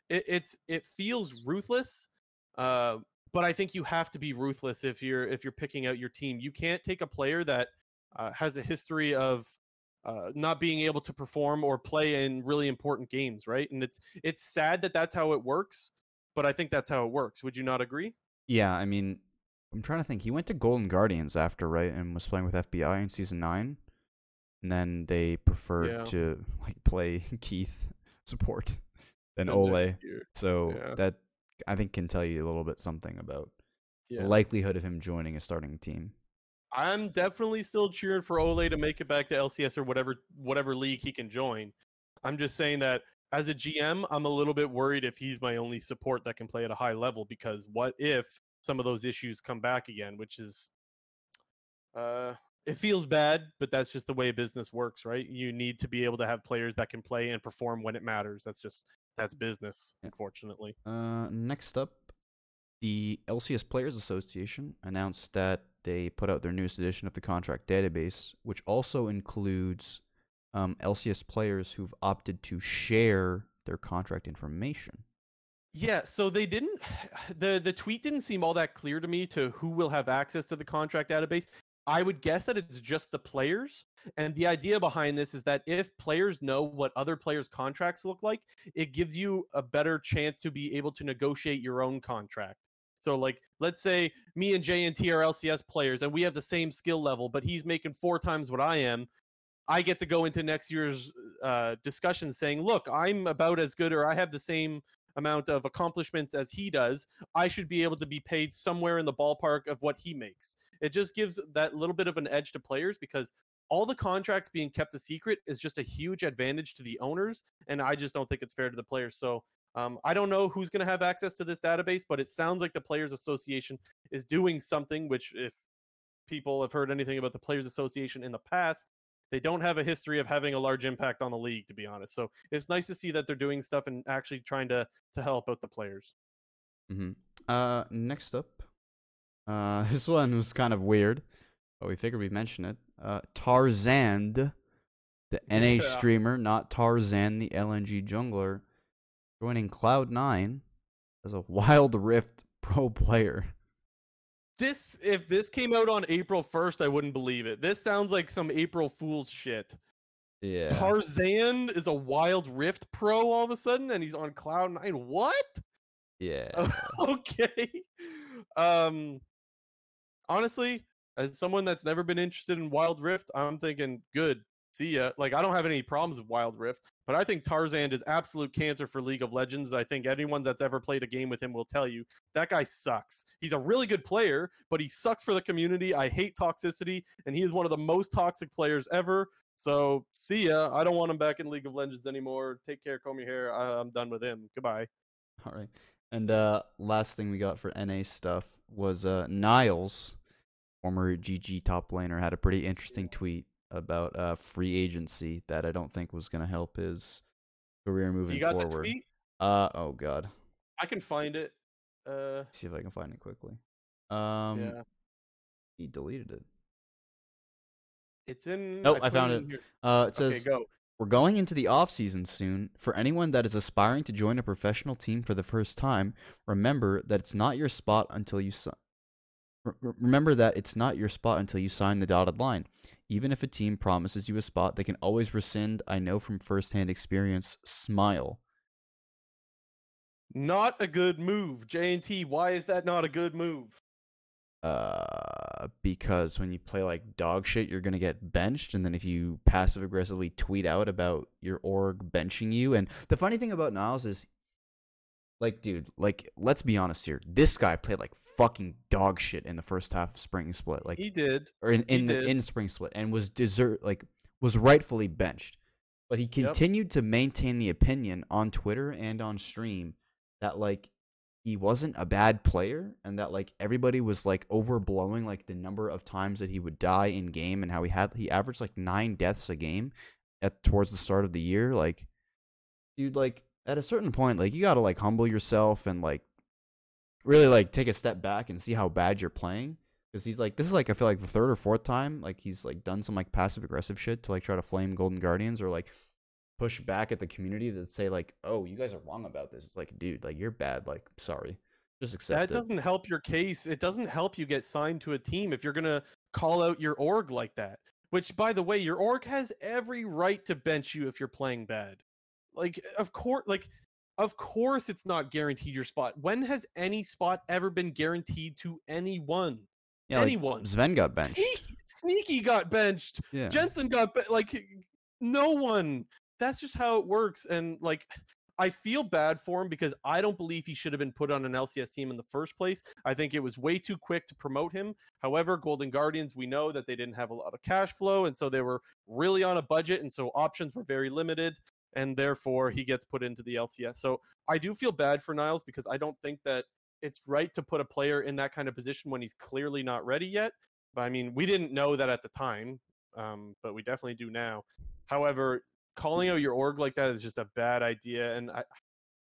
it feels ruthless, but I think you have to be ruthless if you're picking out your team. You can't take a player that has a history of not being able to perform or play in really important games, right? And it's sad that that's how it works, but I think that's how it works. Would you not agree? Yeah, I mean, I'm trying to think. He went to Golden Guardians after, right, and was playing with FBI in Season 9, and then they preferred to like play Keith support than Ole. So that, I think, can tell you a little bit something about the likelihood of him joining a starting team. I'm definitely still cheering for Ole to make it back to LCS or whatever league he can join. I'm just saying that as a GM, I'm a little bit worried if he's my only support that can play at a high level, because what if some of those issues come back again, which is, it feels bad, but that's just the way business works, right? You need to be able to have players that can play and perform when it matters. That's business, unfortunately. Next up, the LCS Players Association announced that they put out their newest edition of the contract database, which also includes LCS players who've opted to share their contract information. Yeah, so they didn't, the tweet didn't seem all that clear to me to who will have access to the contract database. I would guess that it's just the players, and the idea behind this is that if players know what other players' contracts look like, it gives you a better chance to be able to negotiate your own contract. So, like, let's say me and JNT are LCS players, and we have the same skill level, but he's making 4 times what I am. I get to go into next year's discussion saying, look, I'm about as good, or I have the same amount of accomplishments as he does. I should be able to be paid somewhere in the ballpark of what he makes. It just gives that little bit of an edge to players, because all the contracts being kept a secret is just a huge advantage to the owners, and I just don't think it's fair to the players. So I don't know who's going to have access to this database, but it sounds like the Players Association is doing something, which, if people have heard anything about the Players Association in the past, they don't have a history of having a large impact on the league, to be honest. So it's nice to see that they're doing stuff and actually trying to help out the players. Mm-hmm. Next up, this one was kind of weird, but we figured we'd mention it. Tarzan, the NA streamer, not Tarzan the LNG jungler, joining Cloud9 as a Wild Rift pro player. This, if this came out on April 1st, I wouldn't believe it. This sounds like some April Fool's shit. Yeah. Tarzan is a Wild Rift pro all of a sudden, and he's on Cloud9. What? Yeah. Okay. Honestly, as someone that's never been interested in Wild Rift, I'm thinking, good, see ya. Like, I don't have any problems with Wild Rift, but I think Tarzan is absolute cancer for League of Legends. I think anyone that's ever played a game with him will tell you that guy sucks. He's a really good player, but he sucks for the community. I hate toxicity, and he is one of the most toxic players ever. So, see ya. I don't want him back in League of Legends anymore. Take care, comb your hair. I'm done with him. Goodbye. All right. And last thing we got for NA stuff was Niles, former GG top laner, had a pretty interesting tweet about free agency that I don't think was going to help his career moving forward. You got the tweet? Oh, God. I can find it. Let's see if I can find it quickly. Yeah. He deleted it. It's in... Oh, I found it. It says, okay, go. We're going into the offseason soon. For anyone that is aspiring to join a professional team for the first time, remember that it's not your spot until you... Remember that it's not your spot until you sign the dotted line. Even if a team promises you a spot, they can always rescind. I know from firsthand experience. Smile. Not a good move, JNT. Why is that not a good move? Because when you play like dog shit, you're gonna get benched, and then if you passive aggressively tweet out about your org benching you, and the funny thing about Niles is, like, dude, like, let's be honest here. This guy played like fucking dog shit in the first half of Spring Split. Like, he did, or in Spring Split, and was rightfully benched. But he continued to maintain the opinion on Twitter and on stream that like he wasn't a bad player, and that like everybody was like overblowing like the number of times that he would die in game, and how he averaged like 9 deaths a game towards the start of the year. Like, dude, like, at a certain point, like, you gotta like humble yourself and like really like take a step back and see how bad you're playing. Because he's like, this is like, I feel like the 3rd or 4th time like he's like done some like passive aggressive shit to like try to flame Golden Guardians or like push back at the community that say like, oh, you guys are wrong about this. It's like, dude, like, you're bad. Like, sorry, just accept it. That doesn't help your case. It doesn't help you get signed to a team if you're gonna call out your org like that. Which, by the way, your org has every right to bench you if you're playing bad. Of course it's not guaranteed your spot. When has any spot ever been guaranteed to anyone? Yeah, anyone. Like, Zven got benched. Sneaky got benched. Yeah. Jensen got no one. That's just how it works. And like, I feel bad for him because I don't believe he should have been put on an LCS team in the first place. I think it was way too quick to promote him. However, Golden Guardians, we know that they didn't have a lot of cash flow, and so they were really on a budget, and so options were very limited. and therefore he gets put into the LCS. So I do feel bad for Niles because I don't think that it's right to put a player in that kind of position when he's clearly not ready yet. But I mean, we didn't know that at the time, but we definitely do now. However, calling out your org like that is just a bad idea, and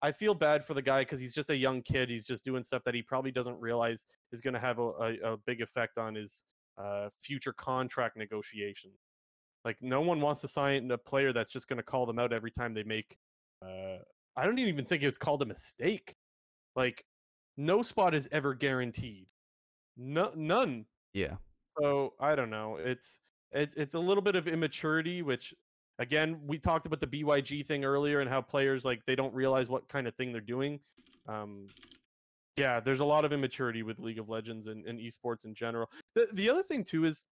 I feel bad for the guy because he's just a young kid. He's just doing stuff that he probably doesn't realize is going to have a big effect on his future contract negotiation. Like, no one wants to sign a player that's just going to call them out every time they make... I don't even think it's called a mistake. Like, no spot is ever guaranteed. No, none. Yeah. So, I don't know. It's a little bit of immaturity, which... Again, we talked about the BYG thing earlier and how players, like, they don't realize what kind of thing they're doing. Yeah, there's a lot of immaturity with League of Legends and esports in general. The other thing, too, is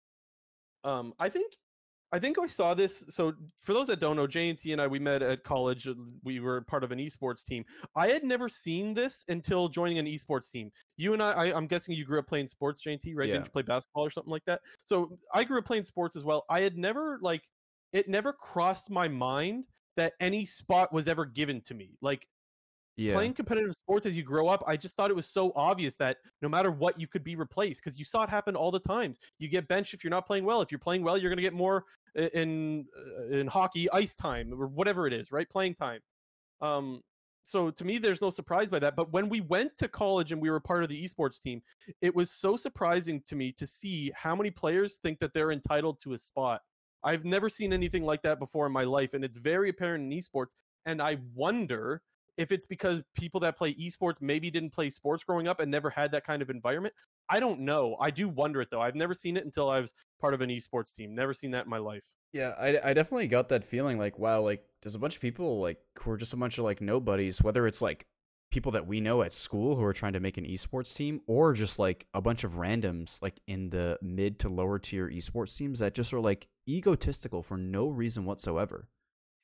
I think I saw this. So for those that don't know, JNT and I, we met at college. We were part of an esports team. I had never seen this until joining an esports team. You and I'm guessing you grew up playing sports, JNT, right? Yeah. Didn't you play basketball or something like that? So I grew up playing sports as well. I had never, like... It never crossed my mind that any spot was ever given to me. Like, playing competitive sports as you grow up, I just thought it was so obvious that no matter what, you could be replaced because you saw it happen all the time. You get benched if you're not playing well. If you're playing well, you're going to get more in hockey, ice time, or whatever it is, right? Playing time. So to me, there's no surprise by that. But when we went to college and we were part of the esports team, it was so surprising to me to see how many players think that they're entitled to a spot. I've never seen anything like that before in my life, and it's very apparent in esports. And I wonder if it's because people that play esports maybe didn't play sports growing up and never had that kind of environment. I don't know. I do wonder it, though. I've never seen it until I was part of an esports team. Never seen that in my life. Yeah, I definitely got that feeling like, wow, like there's a bunch of people like who are just a bunch of like nobodies, whether it's like people that we know at school who are trying to make an esports team or just like a bunch of randoms like in the mid to lower tier esports teams that just are like egotistical for no reason whatsoever.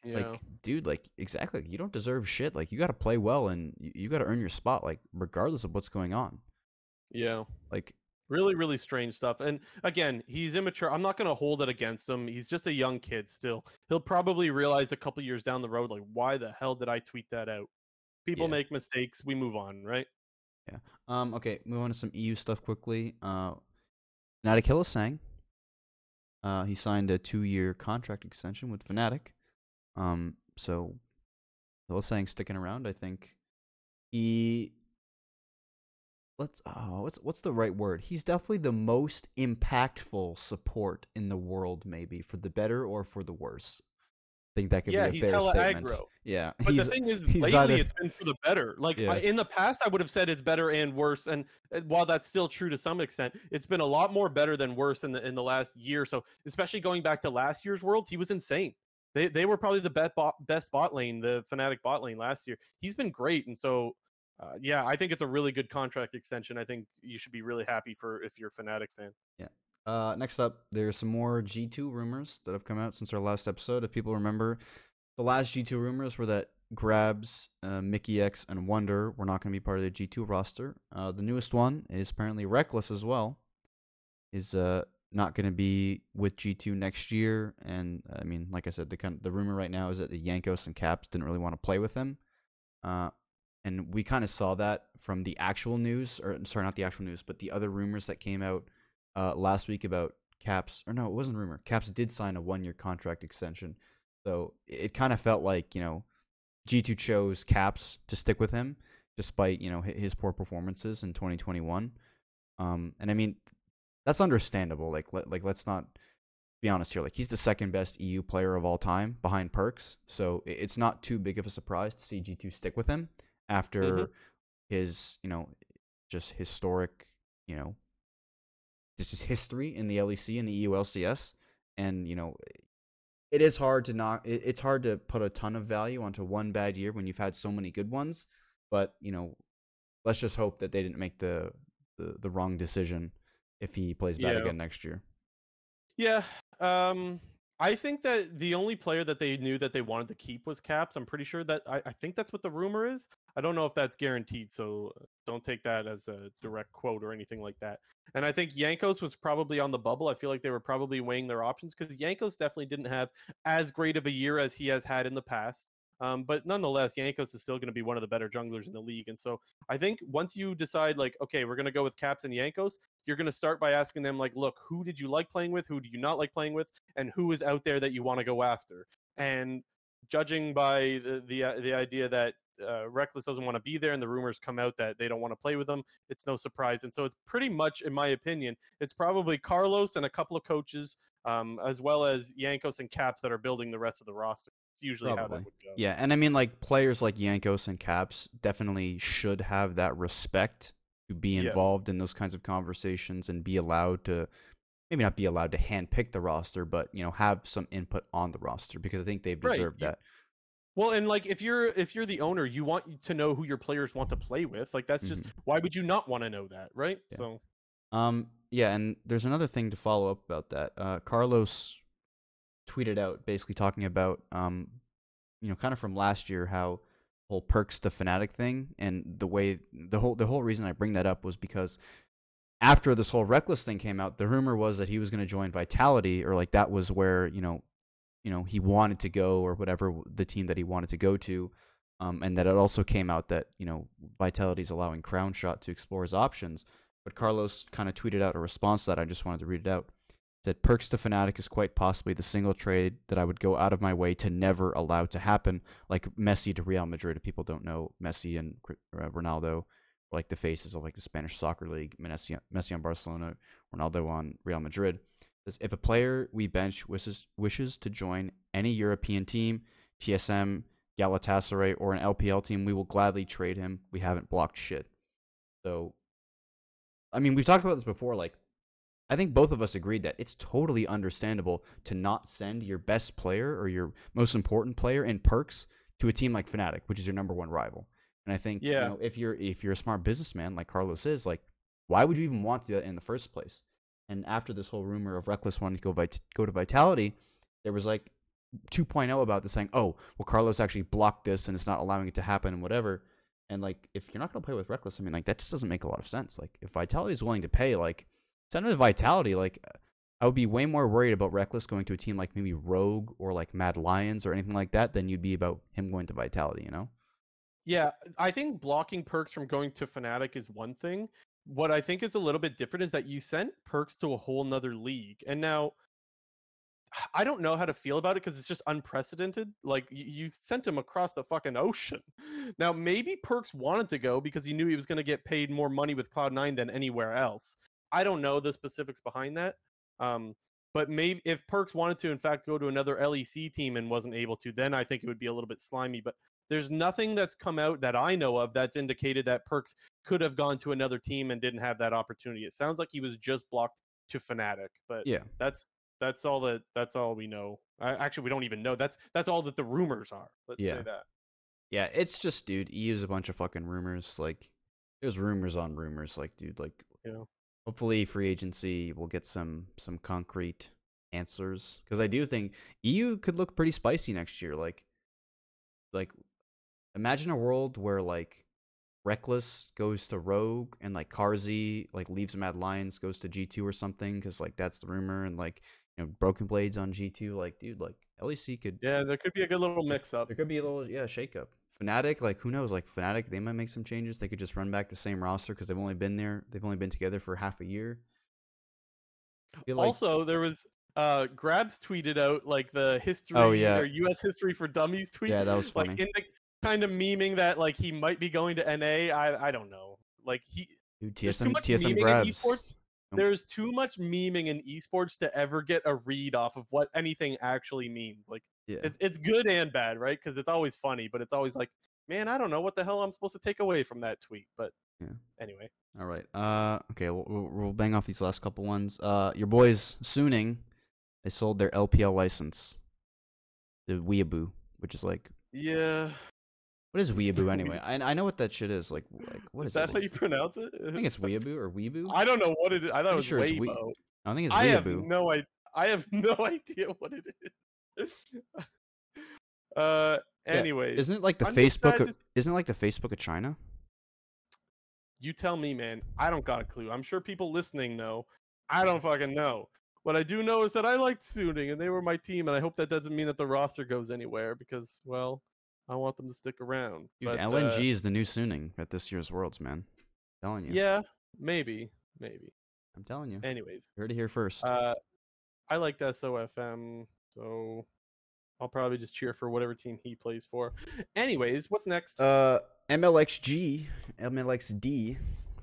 Yeah. Like, dude, like, exactly. You don't deserve shit. Like, you got to play well and you got to earn your spot, like, regardless of what's going on. Yeah. Like, really, really strange stuff. And again, he's immature. I'm not going to hold it against him. He's just a young kid still. He'll probably realize a couple years down the road, like, why the hell did I tweet that out? People make mistakes. We move on, right? Yeah. Okay, move on to some EU stuff quickly. Natakilla Sang. He signed a 2-year contract extension with Fnatic. So, Natakilla Sang sticking around, I think. What's the right word? He's definitely the most impactful support in the world, maybe, for the better or for the worse. I think that could be a fair statement. Aggro. Yeah, but the thing is, lately it's been for the better. Like, in the past, I would have said it's better and worse, and while that's still true to some extent, it's been a lot more better than worse in the last year. So, especially going back to last year's Worlds, he was insane. They were probably the best bot lane, the Fnatic bot lane last year. He's been great, and so, I think it's a really good contract extension. I think you should be really happy for if you're a Fnatic fan. Yeah. Next up, there's some more G2 rumors that have come out since our last episode. If people remember, the last G2 rumors were that Grabs, Mickey X, and Wonder were not going to be part of the G2 roster. The newest one is apparently Reckless as well, is not going to be with G2 next year. And I mean, like I said, the rumor right now is that the Yankos and Caps didn't really want to play with him. And we kind of saw that from the actual news, or sorry, not the actual news, but the other rumors that came out last week about Caps, or no, it wasn't a rumor. Caps did sign a 1-year contract extension, so it kind of felt like, you know, G2 chose Caps to stick with him despite, you know, his poor performances in 2021. And I mean, that's understandable. Like, let's not be honest here. Like, he's the second best EU player of all time behind Perkz, so it's not too big of a surprise to see G2 stick with him after his, you know, just historic, you know. It's just history in the LEC and the EU LCS, and you know, it is hard to it's hard to put a ton of value onto one bad year when you've had so many good ones. But you know, let's just hope that they didn't make the wrong decision if he plays bad again next year. Yeah, I think that the only player that they knew that they wanted to keep was Caps. I'm pretty sure that I think that's what the rumor is. I don't know if that's guaranteed, so don't take that as a direct quote or anything like that. And I think Yankos was probably on the bubble. I feel like they were probably weighing their options because Yankos definitely didn't have as great of a year as he has had in the past. But nonetheless, Yankos is still going to be one of the better junglers in the league. And so I think once you decide, like, okay, we're going to go with Caps and Yankos, you're going to start by asking them, like, look, who did you like playing with? Who do you not like playing with? And who is out there that you want to go after? And judging by the idea that Reckless doesn't want to be there and the rumors come out that they don't want to play with them, it's no surprise. And so it's pretty much, in my opinion, it's probably Carlos and a couple of coaches, as well as Yankos and Caps that are building the rest of the roster. It's usually probably how that would go. Yeah, and I mean, like, players like Yankos and Caps definitely should have that respect to be involved in those kinds of conversations and be allowed to, maybe not be allowed to handpick the roster, but, you know, have some input on the roster because I think they've deserved that. Well, and like, if you're the owner, you want to know who your players want to play with. Like, that's just, why would you not want to know that, right? Yeah. So, yeah, and there's another thing to follow up about that. Carlos tweeted out basically talking about you know, kind of from last year, how whole Perkz to Fnatic thing, and the way the whole reason I bring that up was because after this whole Reckless thing came out, the rumor was that he was going to join Vitality, or like that was where you know he wanted to go, or whatever the team that he wanted to go to, and that it also came out that, you know, Vitality's allowing Crownshot to explore his options. But Carlos kind of tweeted out a response to that. I just wanted to read it out. That Perkz to Fnatic is quite possibly the single trade that I would go out of my way to never allow to happen, like Messi to Real Madrid. If people don't know, Messi and Ronaldo, like the faces of like the Spanish soccer league. Messi on Barcelona, Ronaldo on Real Madrid. If a player we bench wishes to join any European team, TSM, Galatasaray, or an LPL team, we will gladly trade him. We haven't blocked shit. So, I mean, we've talked about this before, like, I think both of us agreed that it's totally understandable to not send your best player or your most important player in Perkz to a team like Fnatic, which is your number one rival. And I think, you know, if you're a smart businessman like Carlos is, like, why would you even want to do that in the first place? And after this whole rumor of Reckless wanting to go to Vitality, there was like 2.0 about this saying, oh, well, Carlos actually blocked this and it's not allowing it to happen and whatever. And like, if you're not going to play with Reckless, I mean, like, that just doesn't make a lot of sense. Like, if Vitality is willing to pay, like, send him to Vitality. Like, I would be way more worried about Reckless going to a team like maybe Rogue or like Mad Lions or anything like that than you'd be about him going to Vitality, you know? Yeah, I think blocking Perkz from going to Fnatic is one thing. What I think is a little bit different is that you sent Perkz to a whole nother league. And now, I don't know how to feel about it because it's just unprecedented. Like, you sent him across the fucking ocean. Now, maybe Perkz wanted to go because he knew he was going to get paid more money with Cloud9 than anywhere else. I don't know the specifics behind that, but maybe if Perkz wanted to, in fact, go to another LEC team and wasn't able to, then I think it would be a little bit slimy. But there's nothing that's come out that I know of that's indicated that Perkz could have gone to another team and didn't have that opportunity. It sounds like he was just blocked to Fnatic, but yeah, that's all we know. Actually, we don't even know. That's all that the rumors are. Let's say that. Yeah, it's just, dude, EU's a bunch of fucking rumors. Like, there's rumors on rumors. Like, dude, like, you know. Hopefully free agency will get some concrete answers, because I do think EU could look pretty spicy next year. Like imagine a world where like Reckless goes to Rogue and like Karzi like leaves Mad Lions, goes to G2 or something, because like that's the rumor, and like, you know, Broken Blade's on G2. Like, dude, like LEC could, yeah, there could be a good little mix up. There could be a little shake up. Fnatic, like, who knows? Like, Fnatic, they might make some changes. They could just run back the same roster because they've only been together for half a year. Also, there was Grabs tweeted out like the history, their US history for dummies tweet. Yeah, that was funny. Like, kind of memeing that like he might be going to NA. I don't know. Like, he, dude, TSM Grabs. In esports. There's too much memeing in esports to ever get a read off of what anything actually means. Like, it's good and bad, right? Because it's always funny, but it's always like, man, I don't know what the hell I'm supposed to take away from that tweet. But anyway. All right. Okay, we'll bang off these last couple ones. Your boys, Suning, they sold their LPL license to Weeaboo, which is like... Yeah. What is Weeaboo anyway? I know what that shit is. Like what is that? Is that how you pronounce it? I think it's Weeaboo or Weeboo. I don't know what it is. I thought it was Weibo. I think it's Weeaboo. I have no idea. I have no idea what it is. Anyways, isn't it like the Facebook of China? You tell me, man. I don't got a clue. I'm sure people listening know. I don't fucking know. What I do know is that I liked Suning, and they were my team, and I hope that doesn't mean that the roster goes anywhere, because, well, I want them to stick around. Dude, but LNG is the new Suning at this year's Worlds, man. I'm telling you. Yeah, maybe. I'm telling you. Anyways. You heard it here first. I liked SOFM, so I'll probably just cheer for whatever team he plays for. Anyways, what's next? MLXD,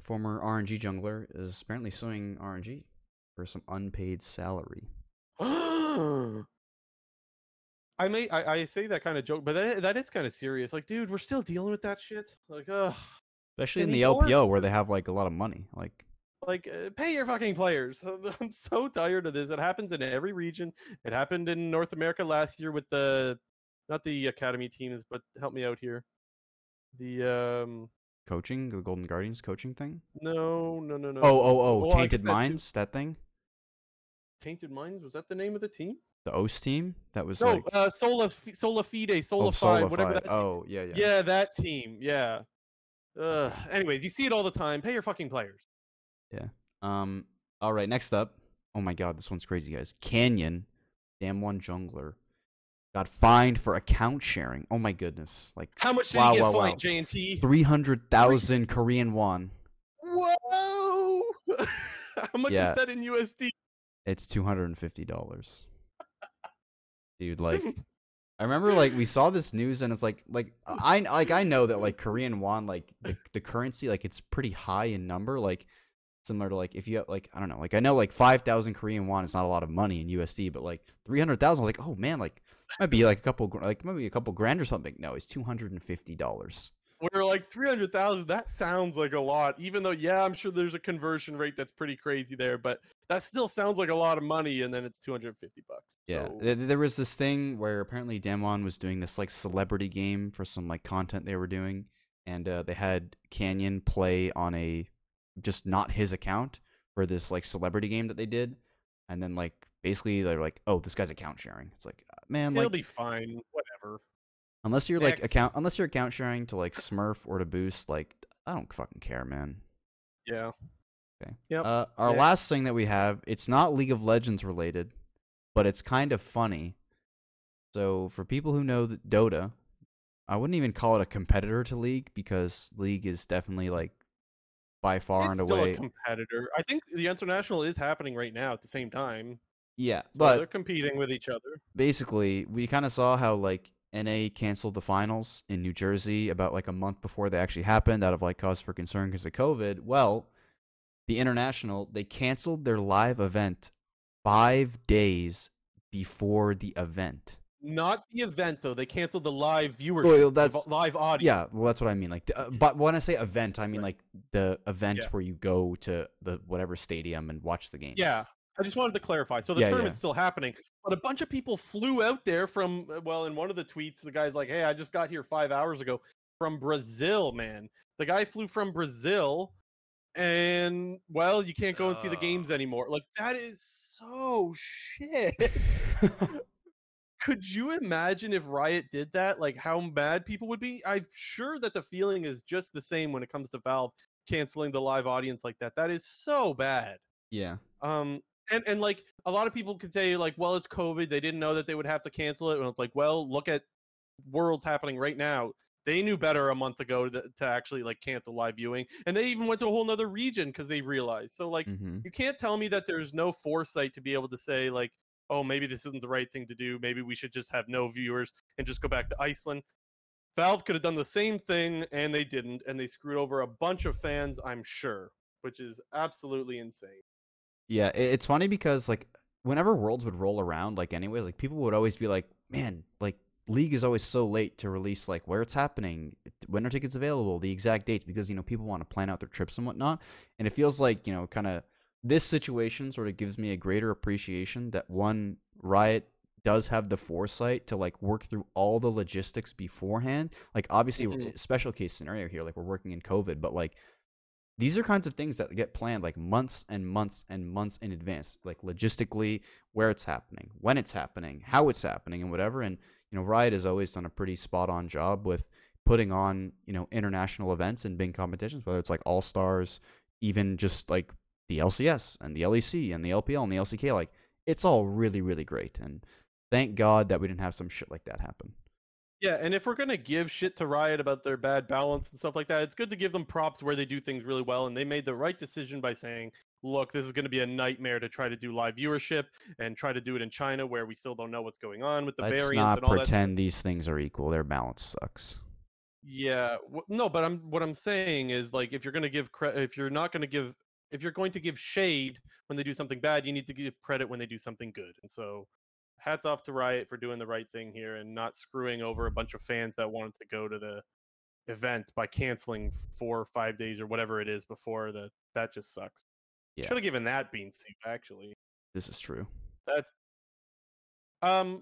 former RNG jungler, is apparently suing RNG for some unpaid salary. I say that kind of joke, but that is kind of serious. Like, dude, we're still dealing with that shit. Like, especially in the LPL where they have like a lot of money. Like, pay your fucking players. I'm so tired of this. It happens in every region. It happened in North America last year with not the academy teams, but help me out here. The coaching, the Golden Guardians coaching thing? No. Oh, Tainted Minds, that thing? Tainted Minds? Was that the name of the team? The OS team? That was Sola Fide, Sola Five, whatever that team. Oh, yeah. Yeah, that team, yeah. Anyways, you see it all the time. Pay your fucking players. Yeah. All right, next up. Oh, my God, this one's crazy, guys. Canyon, damn one jungler, got fined for account sharing. Oh, my goodness. Like, how much did he get fined, JNT? 300,000 Korean won. Whoa! How much is that in USD? It's $250. Dude, like, I remember, like, we saw this news, and it's I know that, like, Korean won, like, the currency, like, it's pretty high in number, like, similar to, like, if you have, like, I don't know, like, I know, like, 5,000 Korean won is not a lot of money in USD, but, like, 300,000, I was like, oh, man, like, might be, like, a couple grand or something. No, it's $250. We're like, 300,000, that sounds like a lot, even though, yeah, I'm sure there's a conversion rate that's pretty crazy there, but that still sounds like a lot of money, and then it's $250. Yeah, so there was this thing where apparently Damwon was doing this, like, celebrity game for some, like, content they were doing, and they had Canyon play on a, just not his account for this, like, celebrity game that they did, and then, like, basically they're like, oh, this guy's account sharing. It's like, man, he'll be fine, whatever. Unless you're Next. Like unless you're account sharing to, like, smurf or to boost, like, I don't fucking care, man. Yeah. Okay. Yep. Our last thing that we have, it's not League of Legends related, but it's kind of funny. So for people who know Dota, I wouldn't even call it a competitor to League, because League is definitely, like, by far and away a competitor. I think the international is happening right now at the same time. Yeah, so but they're competing with each other. Basically, we kind of saw how, like, NA canceled the finals in New Jersey about, like, a month before they actually happened out of, like, cause for concern because of COVID. Well, the international, they canceled their live event 5 days before the event. Not the event, though. They canceled the live viewership, live audience. Yeah, well, that's what I mean. Like, but when I say event, I mean, like, the event where you go to the whatever stadium and watch the game. Yeah, I just wanted to clarify. So the tournament's still happening, but a bunch of people flew out there from, well, in one of the tweets, the guy's like, hey, I just got here 5 hours ago from Brazil, man. The guy flew from Brazil, and, well, you can't go and see the games anymore. Like, that is so shit. Could you imagine if Riot did that? Like, how mad people would be? I'm sure that the feeling is just the same when it comes to Valve canceling the live audience like that. That is so bad. Yeah. And like, a lot of people can say, like, well, it's COVID. They didn't know that they would have to cancel it. And it's like, well, look at Worlds happening right now. They knew better a month ago to actually, like, cancel live viewing. And they even went to a whole nother region because they realized. So, like, you can't tell me that there's no foresight to be able to say, like, oh, maybe this isn't the right thing to do. Maybe we should just have no viewers and just go back to Iceland. Valve could have done the same thing, and they didn't, and they screwed over a bunch of fans, I'm sure, which is absolutely insane. Yeah, it's funny because, like, whenever Worlds would roll around, like, anyways, like, people would always be like, man, like, League is always so late to release, like, where it's happening, when are tickets available, the exact dates, because, you know, people want to plan out their trips and whatnot, and it feels like, you know, kind of, this situation sort of gives me a greater appreciation that, one, Riot does have the foresight to, like, work through all the logistics beforehand. Like, obviously, special case scenario here, like, we're working in COVID, but, like, These are kinds of things that get planned like months and months and months in advance, like logistically, where it's happening, when it's happening, how it's happening, and whatever. And, you know, Riot has always done a pretty spot on job with putting on, you know, international events and big competitions, whether it's like All Stars, even just like the LCS and the LEC and the LPL and the LCK. Like, it's all really, really great. And thank God that we didn't have some shit like that happen. Yeah, and if we're going to give shit to Riot about their bad balance and stuff like that, it's good to give them props where they do things really well, and they made the right decision by saying, look, this is going to be a nightmare to try to do live viewership and try to do it in China where we still don't know what's going on with the variants and all that. Let's not pretend these things are equal. Their balance sucks. Yeah, no, but what I'm saying is, like, if you're going to give if you're going to give shade when they do something bad, you need to give credit when they do something good. And so hats off to Riot for doing the right thing here and not screwing over a bunch of fans that wanted to go to the event by canceling 4 or 5 days or whatever it is before. That just sucks. Yeah. Should have given that bean soup, actually. This is true. That's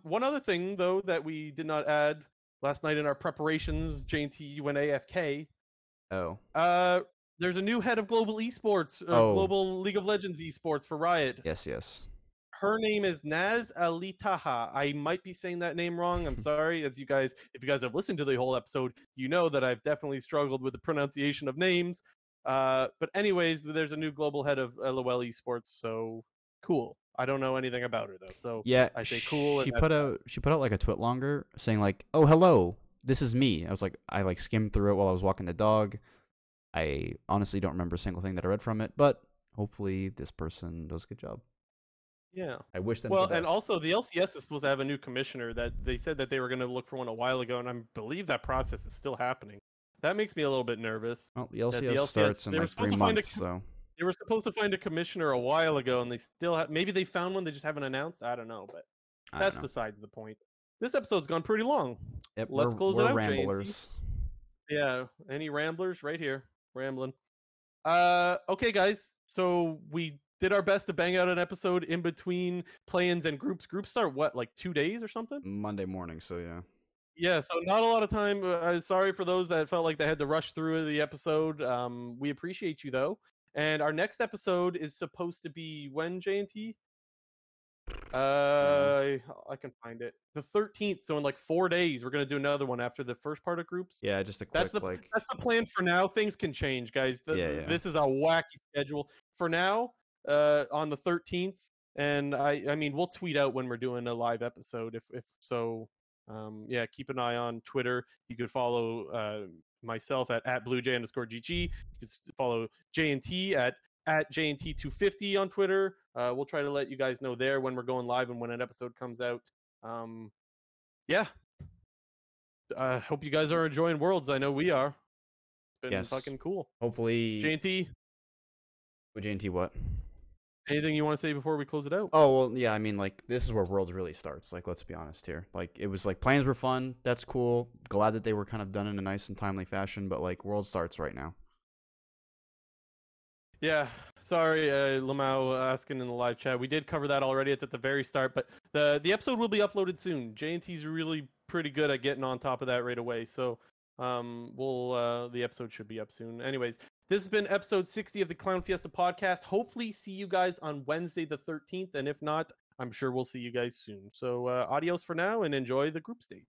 one other thing, though, that we did not add last night in our preparations. JNT went AFK. Oh. There's a new head of global esports, global League of Legends esports for Riot. Yes, yes. Her name is Naz Alitaha. I might be saying that name wrong. I'm sorry. If you guys have listened to the whole episode, you know that I've definitely struggled with the pronunciation of names. But anyways, there's a new global head of LOL esports. So cool. I don't know anything about her though. So yeah, I say cool. She put out like a twit longer saying like, "Oh hello, this is me." I was like, I like skimmed through it while I was walking the dog. I honestly don't remember a single thing that I read from it, but hopefully this person does a good job. Yeah, I wish them the best. And also the LCS is supposed to have a new commissioner that they said that they were going to look for one a while ago, and I believe that process is still happening. That makes me a little bit nervous. Well, the LCS starts in like 3 months, so they were supposed to find a commissioner a while ago, and they still have. Maybe they found one, they just haven't announced. I don't know, but that's besides the point. This episode's gone pretty long. Yep, Let's close it out, ramblers. JNT. Yeah, any ramblers right here rambling. Okay, guys, so we did our best to bang out an episode in between play-ins and groups. Groups start, what, like 2 days or something? Monday morning, so yeah. Yeah, so not a lot of time. Sorry for those that felt like they had to rush through the episode. We appreciate you, though. And our next episode is supposed to be when, JNT? I can find it. The 13th, so in like 4 days, we're going to do another one after the first part of groups. Yeah, just a quick, that's the plan for now. Things can change, guys. This is a wacky schedule. For now, on the 13th, and I mean, we'll tweet out when we're doing a live episode if so. Yeah, keep an eye on Twitter. You can follow myself at @BlueJ_GG. You can follow JNT at JNT 250 on Twitter. We'll try to let you guys know there when we're going live and when an episode comes out. Yeah, I hope you guys are enjoying Worlds. I know we are. It's been fucking cool. Hopefully JNT. JNT, what? Anything you want to say before we close it out? Oh, well, yeah, I mean, like, this is where Worlds really starts. Like, let's be honest here. Like, it was, like, plans were fun. That's cool. Glad that they were kind of done in a nice and timely fashion, but, like, Worlds starts right now. Yeah, sorry, Lamau asking in the live chat. We did cover that already. It's at the very start, but the episode will be uploaded soon. JNT's really pretty good at getting on top of that right away, so the episode should be up soon. Anyways, this has been episode 60 of the Clown Fiesta podcast. Hopefully see you guys on Wednesday the 13th, and if not, I'm sure we'll see you guys soon. So adios for now, and enjoy the group stage.